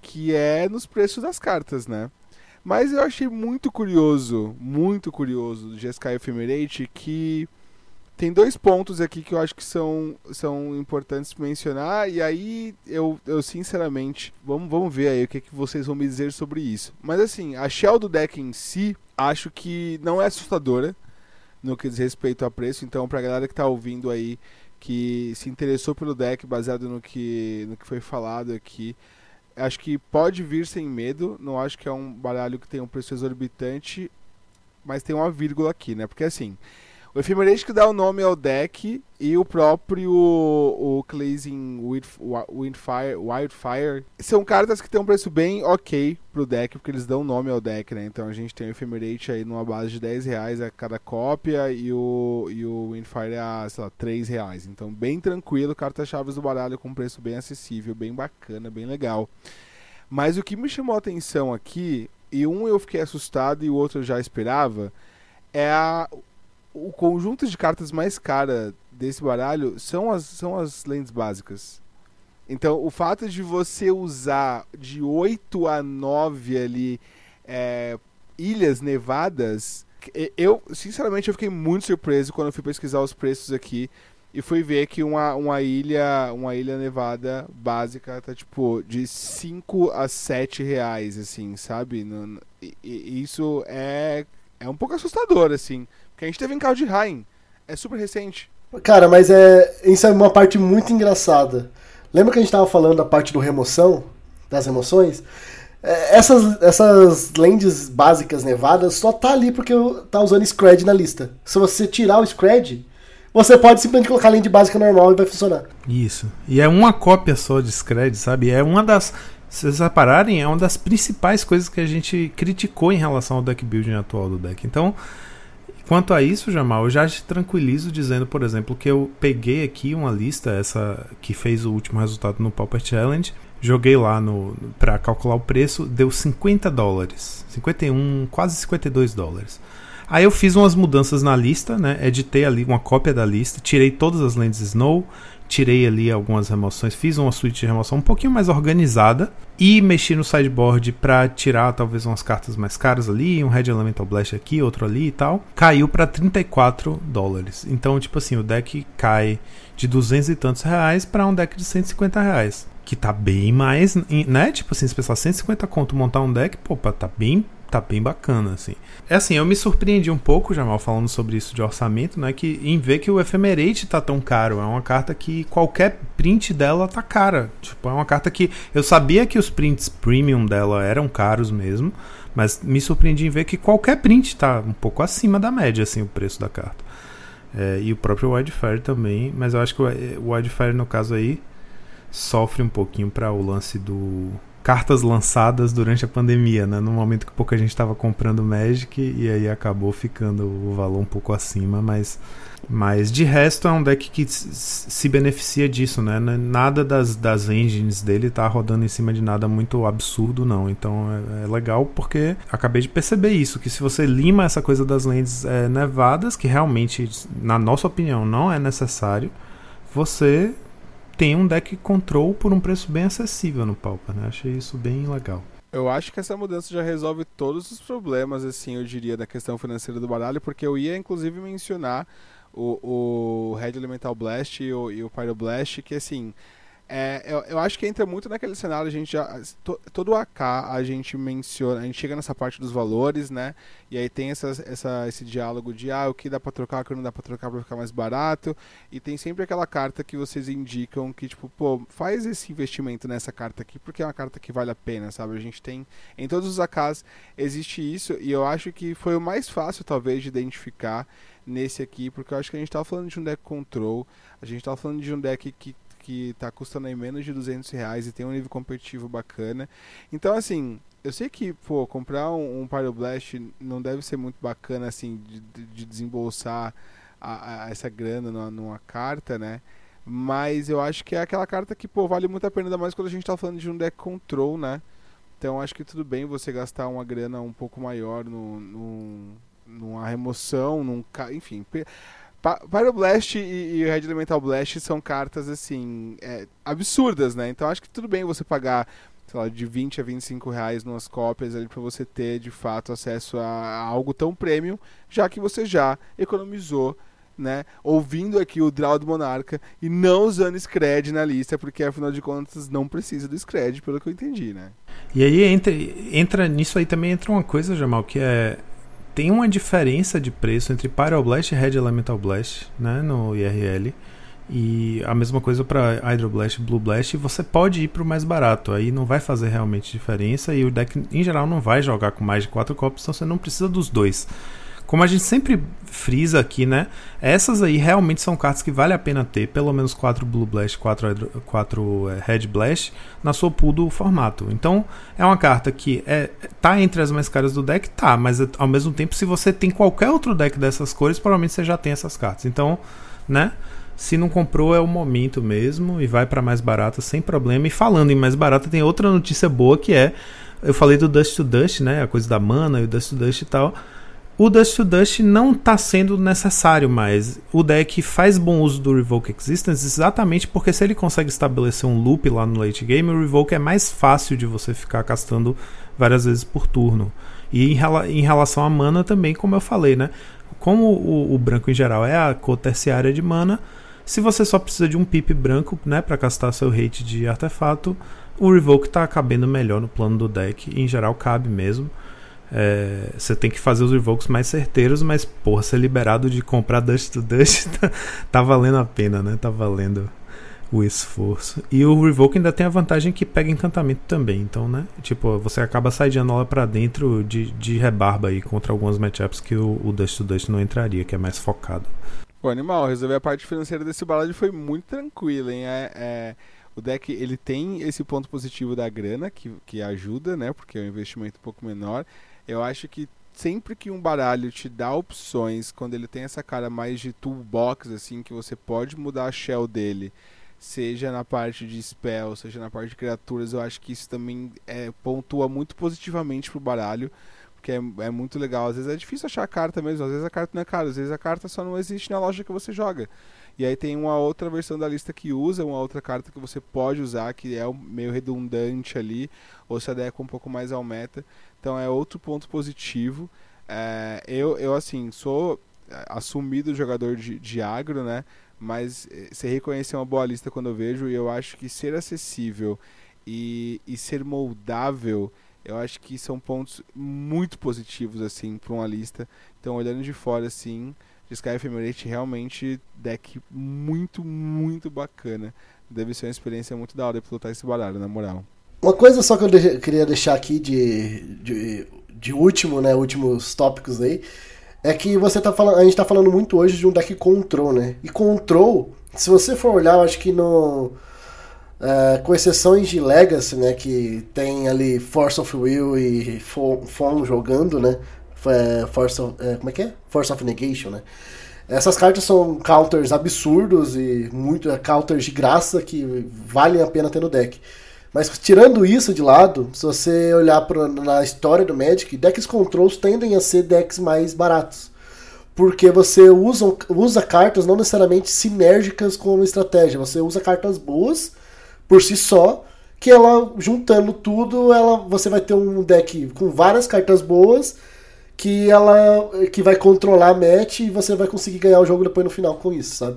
que é nos preços das cartas, né? Mas eu achei muito curioso do Jeskai Ephemerate que Tem dois pontos aqui que eu acho que são importantes mencionar, e aí eu sinceramente, vamos ver aí o que vocês vão me dizer sobre isso. Mas assim, a shell do deck em si, acho que não é assustadora no que diz respeito a preço, então pra galera que tá ouvindo aí, que se interessou pelo deck baseado no que foi falado aqui, acho que pode vir sem medo, não acho que é um baralho que tem um preço exorbitante, mas tem uma vírgula aqui, né, porque assim... O Ephemerate que dá o nome ao deck e o próprio o Cleansing Wildfire são cartas que tem um preço bem ok pro deck, porque eles dão nome ao deck, né? Então a gente tem o Ephemerate aí numa base de R$10 a cada cópia e o Windfire a, sei lá, R$3. Então bem tranquilo, cartas-chave do baralho com um preço bem acessível, bem bacana, bem legal. Mas o que me chamou a atenção aqui, e um eu fiquei assustado e o outro eu já esperava, é o conjunto de cartas mais cara desse baralho são as lands básicas. Então, o fato de você usar de 8 a 9 ali, ilhas nevadas, eu, sinceramente, eu fiquei muito surpreso quando eu fui pesquisar os preços aqui e fui ver que uma ilha nevada básica tá, tipo, de R$5 a R$7, assim, sabe? Isso é um pouco assustador, assim. Que a gente teve em Cardsrealm, é super recente. Cara, mas isso é uma parte muito engraçada. Lembra que a gente tava falando da parte do remoção, das remoções? Essas lands básicas nevadas só tá ali porque tá usando Scred na lista. Se você tirar o Scred, você pode simplesmente colocar a land básica normal e vai funcionar. Isso, e é uma cópia só de Scred, sabe? É uma das... Se vocês repararem, é uma das principais coisas que a gente criticou em relação ao deck building atual do deck. Então... Quanto a isso, Jamal, eu já te tranquilizo dizendo, por exemplo, que eu peguei aqui uma lista, essa que fez o último resultado no Pauper Challenge, joguei lá para calcular o preço, deu $50, 51, quase $52. Aí eu fiz umas mudanças na lista, né? Editei ali uma cópia da lista, tirei todas as lands Snow, tirei ali algumas remoções, fiz uma suíte de remoção um pouquinho mais organizada e mexi no sideboard pra tirar talvez umas cartas mais caras ali, um Red Elemental Blast aqui, outro ali e tal. Caiu pra $34. Então, tipo assim, o deck cai de R$200 e tantos pra um deck de R$150. Que tá bem mais, né? Tipo assim, se pensar R$150 montar um deck, pô, tá bem bacana, assim. É assim, eu me surpreendi um pouco, Jamal, falando sobre isso de orçamento, né, que em ver que o Ephemerate tá tão caro, é uma carta que qualquer print dela tá cara, tipo, é uma carta que eu sabia que os prints premium dela eram caros mesmo, mas me surpreendi em ver que qualquer print tá um pouco acima da média, assim, o preço da carta. E o próprio Wildfire também, mas eu acho que o Wildfire, no caso aí, sofre um pouquinho para o lance do... cartas lançadas durante a pandemia, né? No momento que pouca gente estava comprando Magic, e aí acabou ficando o valor um pouco acima, mas de resto é um deck que se beneficia disso, né? Nada das engines dele tá rodando em cima de nada muito absurdo, não. Então é legal, porque acabei de perceber isso, que se você lima essa coisa das lands nevadas, que realmente, na nossa opinião, não é necessário, você... tem um deck control por um preço bem acessível no Pauper, né? Achei isso bem legal. Eu acho que essa mudança já resolve todos os problemas, assim, eu diria, da questão financeira do baralho, porque eu ia, inclusive, mencionar o Red Elemental Blast e o Pyro Blast, que, assim, eu acho que entra muito naquele cenário, a gente já... Todo AK a gente menciona, a gente chega nessa parte dos valores, né? E aí tem esse diálogo de o que dá pra trocar, o que não dá pra trocar pra ficar mais barato. E tem sempre aquela carta que vocês indicam que, tipo, pô, faz esse investimento nessa carta aqui, porque é uma carta que vale a pena, sabe? A gente tem... Em todos os AKs existe isso, e eu acho que foi o mais fácil, talvez, de identificar nesse aqui, porque eu acho que a gente tava falando de um deck control, a gente tava falando de um deck que tá custando aí menos de R$200 e tem um nível competitivo bacana. Então, assim, eu sei que, pô, comprar um Pyro Blast não deve ser muito bacana, assim, de desembolsar essa grana numa carta, né? Mas eu acho que é aquela carta que, pô, vale muito a pena, ainda mais quando a gente tá falando de um deck control, né? Então, acho que tudo bem você gastar uma grana um pouco maior numa remoção, enfim... Pyroblast e Red Elemental Blast são cartas, assim, absurdas, né? Então acho que tudo bem você pagar, sei lá, de R$20 a R$25 numas cópias ali pra você ter, de fato, acesso a algo tão premium, já que você já economizou né, ouvindo aqui o Draw do Monarca e não usando Scred na lista, porque afinal de contas não precisa do Scred, pelo que eu entendi, né? E aí entra nisso aí também entra uma coisa, Jamal, que é... Tem uma diferença de preço entre Pyro Blast e Red Elemental Blast, né, no IRL. E a mesma coisa para Hydro Blast, Blue Blast. Você pode ir para o mais barato, aí não vai fazer realmente diferença. E o deck em geral não vai jogar com mais de 4 cópias, então você não precisa dos dois. Como a gente sempre frisa aqui, né? Essas aí realmente são cartas que vale a pena ter. Pelo menos 4 Blue Blast, 4 Red Blast na sua pool do formato. Então, é uma carta que tá entre as mais caras do deck, tá. Mas, ao mesmo tempo, se você tem qualquer outro deck dessas cores, provavelmente você já tem essas cartas. Então, né? Se não comprou, é o momento mesmo. E vai para mais barata sem problema. E falando em mais barata, tem outra notícia boa que é... Eu falei do Dust to Dust, né? A coisa da mana e o Dust to Dust e tal... O Dust to Dust não está sendo necessário mais. O deck faz bom uso do Revoke Existence exatamente porque se ele consegue estabelecer um loop lá no late game, o Revoke é mais fácil de você ficar castando várias vezes por turno. E em relação à mana também, como eu falei, né? Como o branco em geral é a cor terciária de mana, se você só precisa de um pip branco, né, para castar seu hate de artefato, o Revoke está cabendo melhor no plano do deck. E em geral cabe mesmo. Você tem que fazer os revokes mais certeiros, mas porra, ser liberado de comprar Dust to Dust tá valendo a pena, né? Tá valendo o esforço. E o revoke ainda tem a vantagem que pega encantamento também, então, né? Tipo, você acaba saideando ela pra dentro de rebarba aí contra algumas matchups que o Dust to Dust não entraria, que é mais focado. Pô, animal, resolver a parte financeira desse balade foi muito tranquilo, hein? O deck ele tem esse ponto positivo da grana, que ajuda, né? Porque é um investimento um pouco menor. Eu acho que sempre que um baralho te dá opções, quando ele tem essa cara mais de toolbox, assim, que você pode mudar a shell dele, seja na parte de spell, seja na parte de criaturas, eu acho que isso também pontua muito positivamente pro baralho, porque é muito legal. Às vezes é difícil achar a carta mesmo, às vezes a carta não é cara, às vezes a carta só não existe na loja que você joga. E aí tem uma outra versão da lista que usa uma outra carta que você pode usar, que é meio redundante ali, ou se adequa um pouco mais ao meta. Então é outro ponto positivo. Eu assim, sou assumido jogador de agro, né? Mas se reconhecer uma boa lista quando eu vejo, e eu acho que ser acessível e ser moldável, eu acho que são pontos muito positivos, assim, para uma lista. Então, olhando de fora, assim... Jeskai Ephemerate realmente deck muito, muito bacana. Deve ser uma experiência muito da hora de pilotar esse baralho, na moral. Uma coisa só que eu queria deixar aqui de último, né? Últimos tópicos aí. É que a gente tá falando muito hoje de um deck Control, né? E Control, se você for olhar, eu acho que no... com exceções de Legacy, né? Que tem ali Force of Will e Fon jogando, né? Force of Negation, né? Essas cartas são counters absurdos e muito counters de graça que valem a pena ter no deck. Mas tirando isso de lado, se você olhar na história do Magic, decks Controls tendem a ser decks mais baratos. Porque você usa cartas não necessariamente sinérgicas com uma estratégia. Você usa cartas boas por si só, que ela juntando tudo, você vai ter um deck com várias cartas boas que vai controlar a match e você vai conseguir ganhar o jogo depois no final com isso, sabe?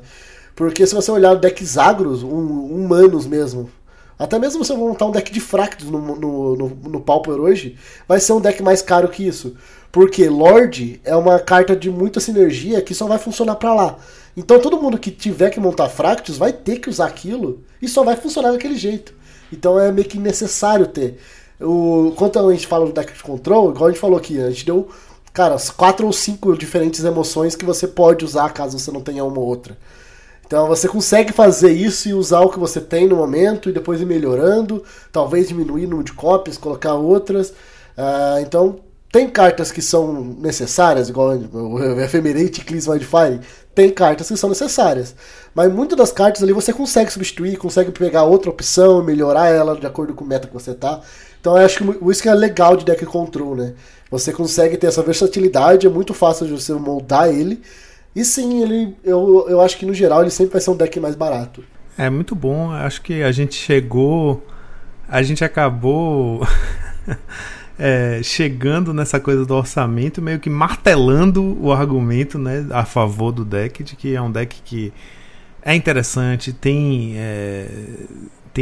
Porque se você olhar decks agros, humanos mesmo, até mesmo você montar um deck de Fractus no Pauper hoje, vai ser um deck mais caro que isso. Porque Lorde é uma carta de muita sinergia que só vai funcionar pra lá. Então todo mundo que tiver que montar Fractus vai ter que usar aquilo e só vai funcionar daquele jeito. Então é meio que necessário ter. Quando a gente fala do deck de Control, igual a gente falou aqui, a gente deu... Cara, 4 ou 5 diferentes emoções que você pode usar caso você não tenha uma ou outra. Então você consegue fazer isso e usar o que você tem no momento e depois ir melhorando, talvez diminuir o número de cópias, colocar outras. Então tem cartas que são necessárias, igual o Ephemerate e Cleansing Wildfire. Tem cartas que são necessárias. Mas muitas das cartas ali você consegue substituir, consegue pegar outra opção, melhorar ela de acordo com o meta que você tá. Então eu acho que isso que é legal de deck Control, né? Você consegue ter essa versatilidade, é muito fácil de você moldar ele. E sim, eu acho que no geral ele sempre vai ser um deck mais barato. É muito bom, acho que a gente acabou chegando nessa coisa do orçamento, meio que martelando o argumento, né, a favor do deck, de que é um deck que é interessante, tem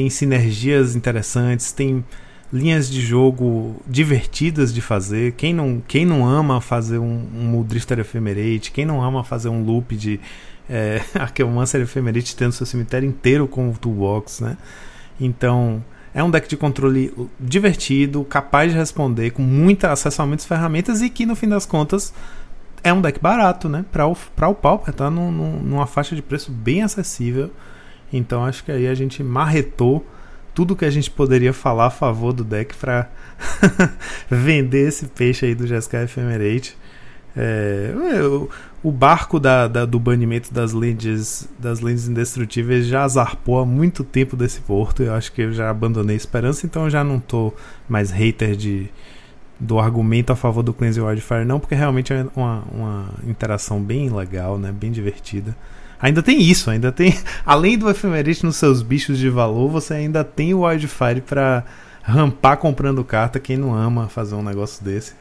sinergias interessantes, tem linhas de jogo divertidas de fazer. Quem não ama fazer um Mulldrifter Ephemerate, quem não ama fazer um loop de Archaeomancer Ephemerate tendo seu cemitério inteiro como toolbox, né? Então, é um deck de controle divertido, capaz de responder, com muito acesso a muitas ferramentas, e que, no fim das contas, é um deck barato, né? Para o Pauper, tá numa faixa de preço bem acessível. Então, acho que aí a gente marretou tudo que a gente poderia falar a favor do deck para vender esse peixe aí do Jeskai Ephemerate. O barco do banimento das lentes indestrutíveis já zarpou há muito tempo desse porto. Eu acho que eu já abandonei a esperança, então eu já não tô mais hater do argumento a favor do Cleansing Wildfire, não, porque realmente é uma interação bem legal, né? Bem divertida. Ainda tem isso, ainda tem, além do Ephemerate nos seus bichos de valor, você ainda tem o Wildfire pra rampar comprando carta. Quem não ama fazer um negócio desse?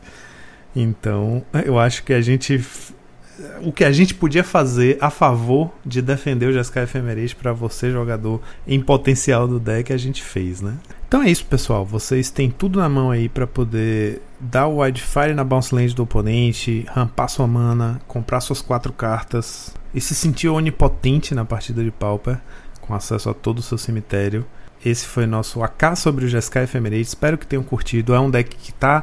Então, eu acho que o que a gente podia fazer a favor de defender o Jeskai Ephemerate para você, jogador em potencial do deck, a gente fez, né? Então é isso, pessoal. Vocês têm tudo na mão aí para poder dar o Wildfire na bounce land do oponente, rampar sua mana, comprar suas 4 cartas e se sentir onipotente na partida de Pauper, com acesso a todo o seu cemitério. Esse foi nosso AK sobre o Jeskai Ephemerate. Espero que tenham curtido. É um deck que a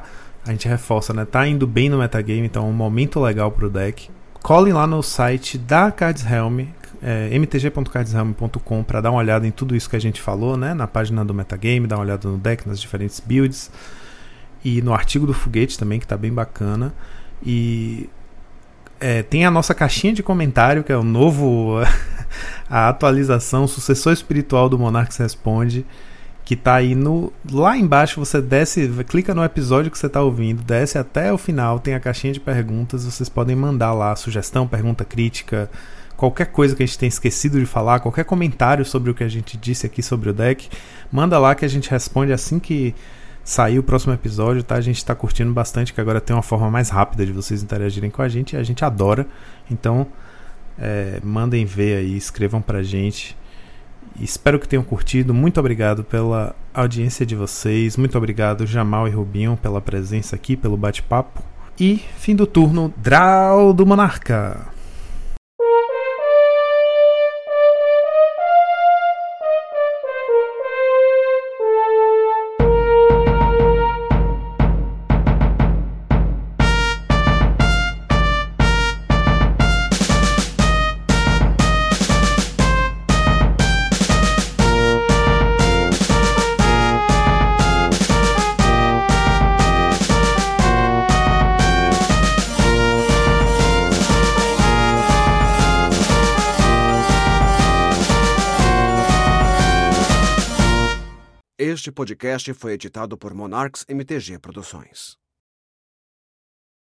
gente reforça, né? Tá indo bem no metagame, então é um momento legal pro deck. Colhem lá no site da Cardsrealm, mtg.cardsrealm.com, para dar uma olhada em tudo isso que a gente falou, né? Na página do metagame, dá uma olhada no deck, nas diferentes builds, e no artigo do Foguete também, que tá bem bacana. E tem a nossa caixinha de comentário, que é o novo a atualização, sucessor espiritual do Monarchs Responde, que tá aí lá embaixo. Você desce, clica no episódio que você tá ouvindo, desce até o final, tem a caixinha de perguntas, vocês podem mandar lá sugestão, pergunta, crítica, qualquer coisa que a gente tenha esquecido de falar, qualquer comentário sobre o que a gente disse aqui sobre o deck, manda lá que a gente responde assim que sair o próximo episódio, tá? A gente tá curtindo bastante, que agora tem uma forma mais rápida de vocês interagirem com a gente, e a gente adora. Então, mandem ver aí, escrevam pra gente. Espero que tenham curtido. Muito obrigado pela audiência de vocês. Muito obrigado, Jamal e Rubinho, pela presença aqui, pelo bate-papo. E fim do turno, Draw do Monarca. Este podcast foi editado por Monarchs MTG Produções.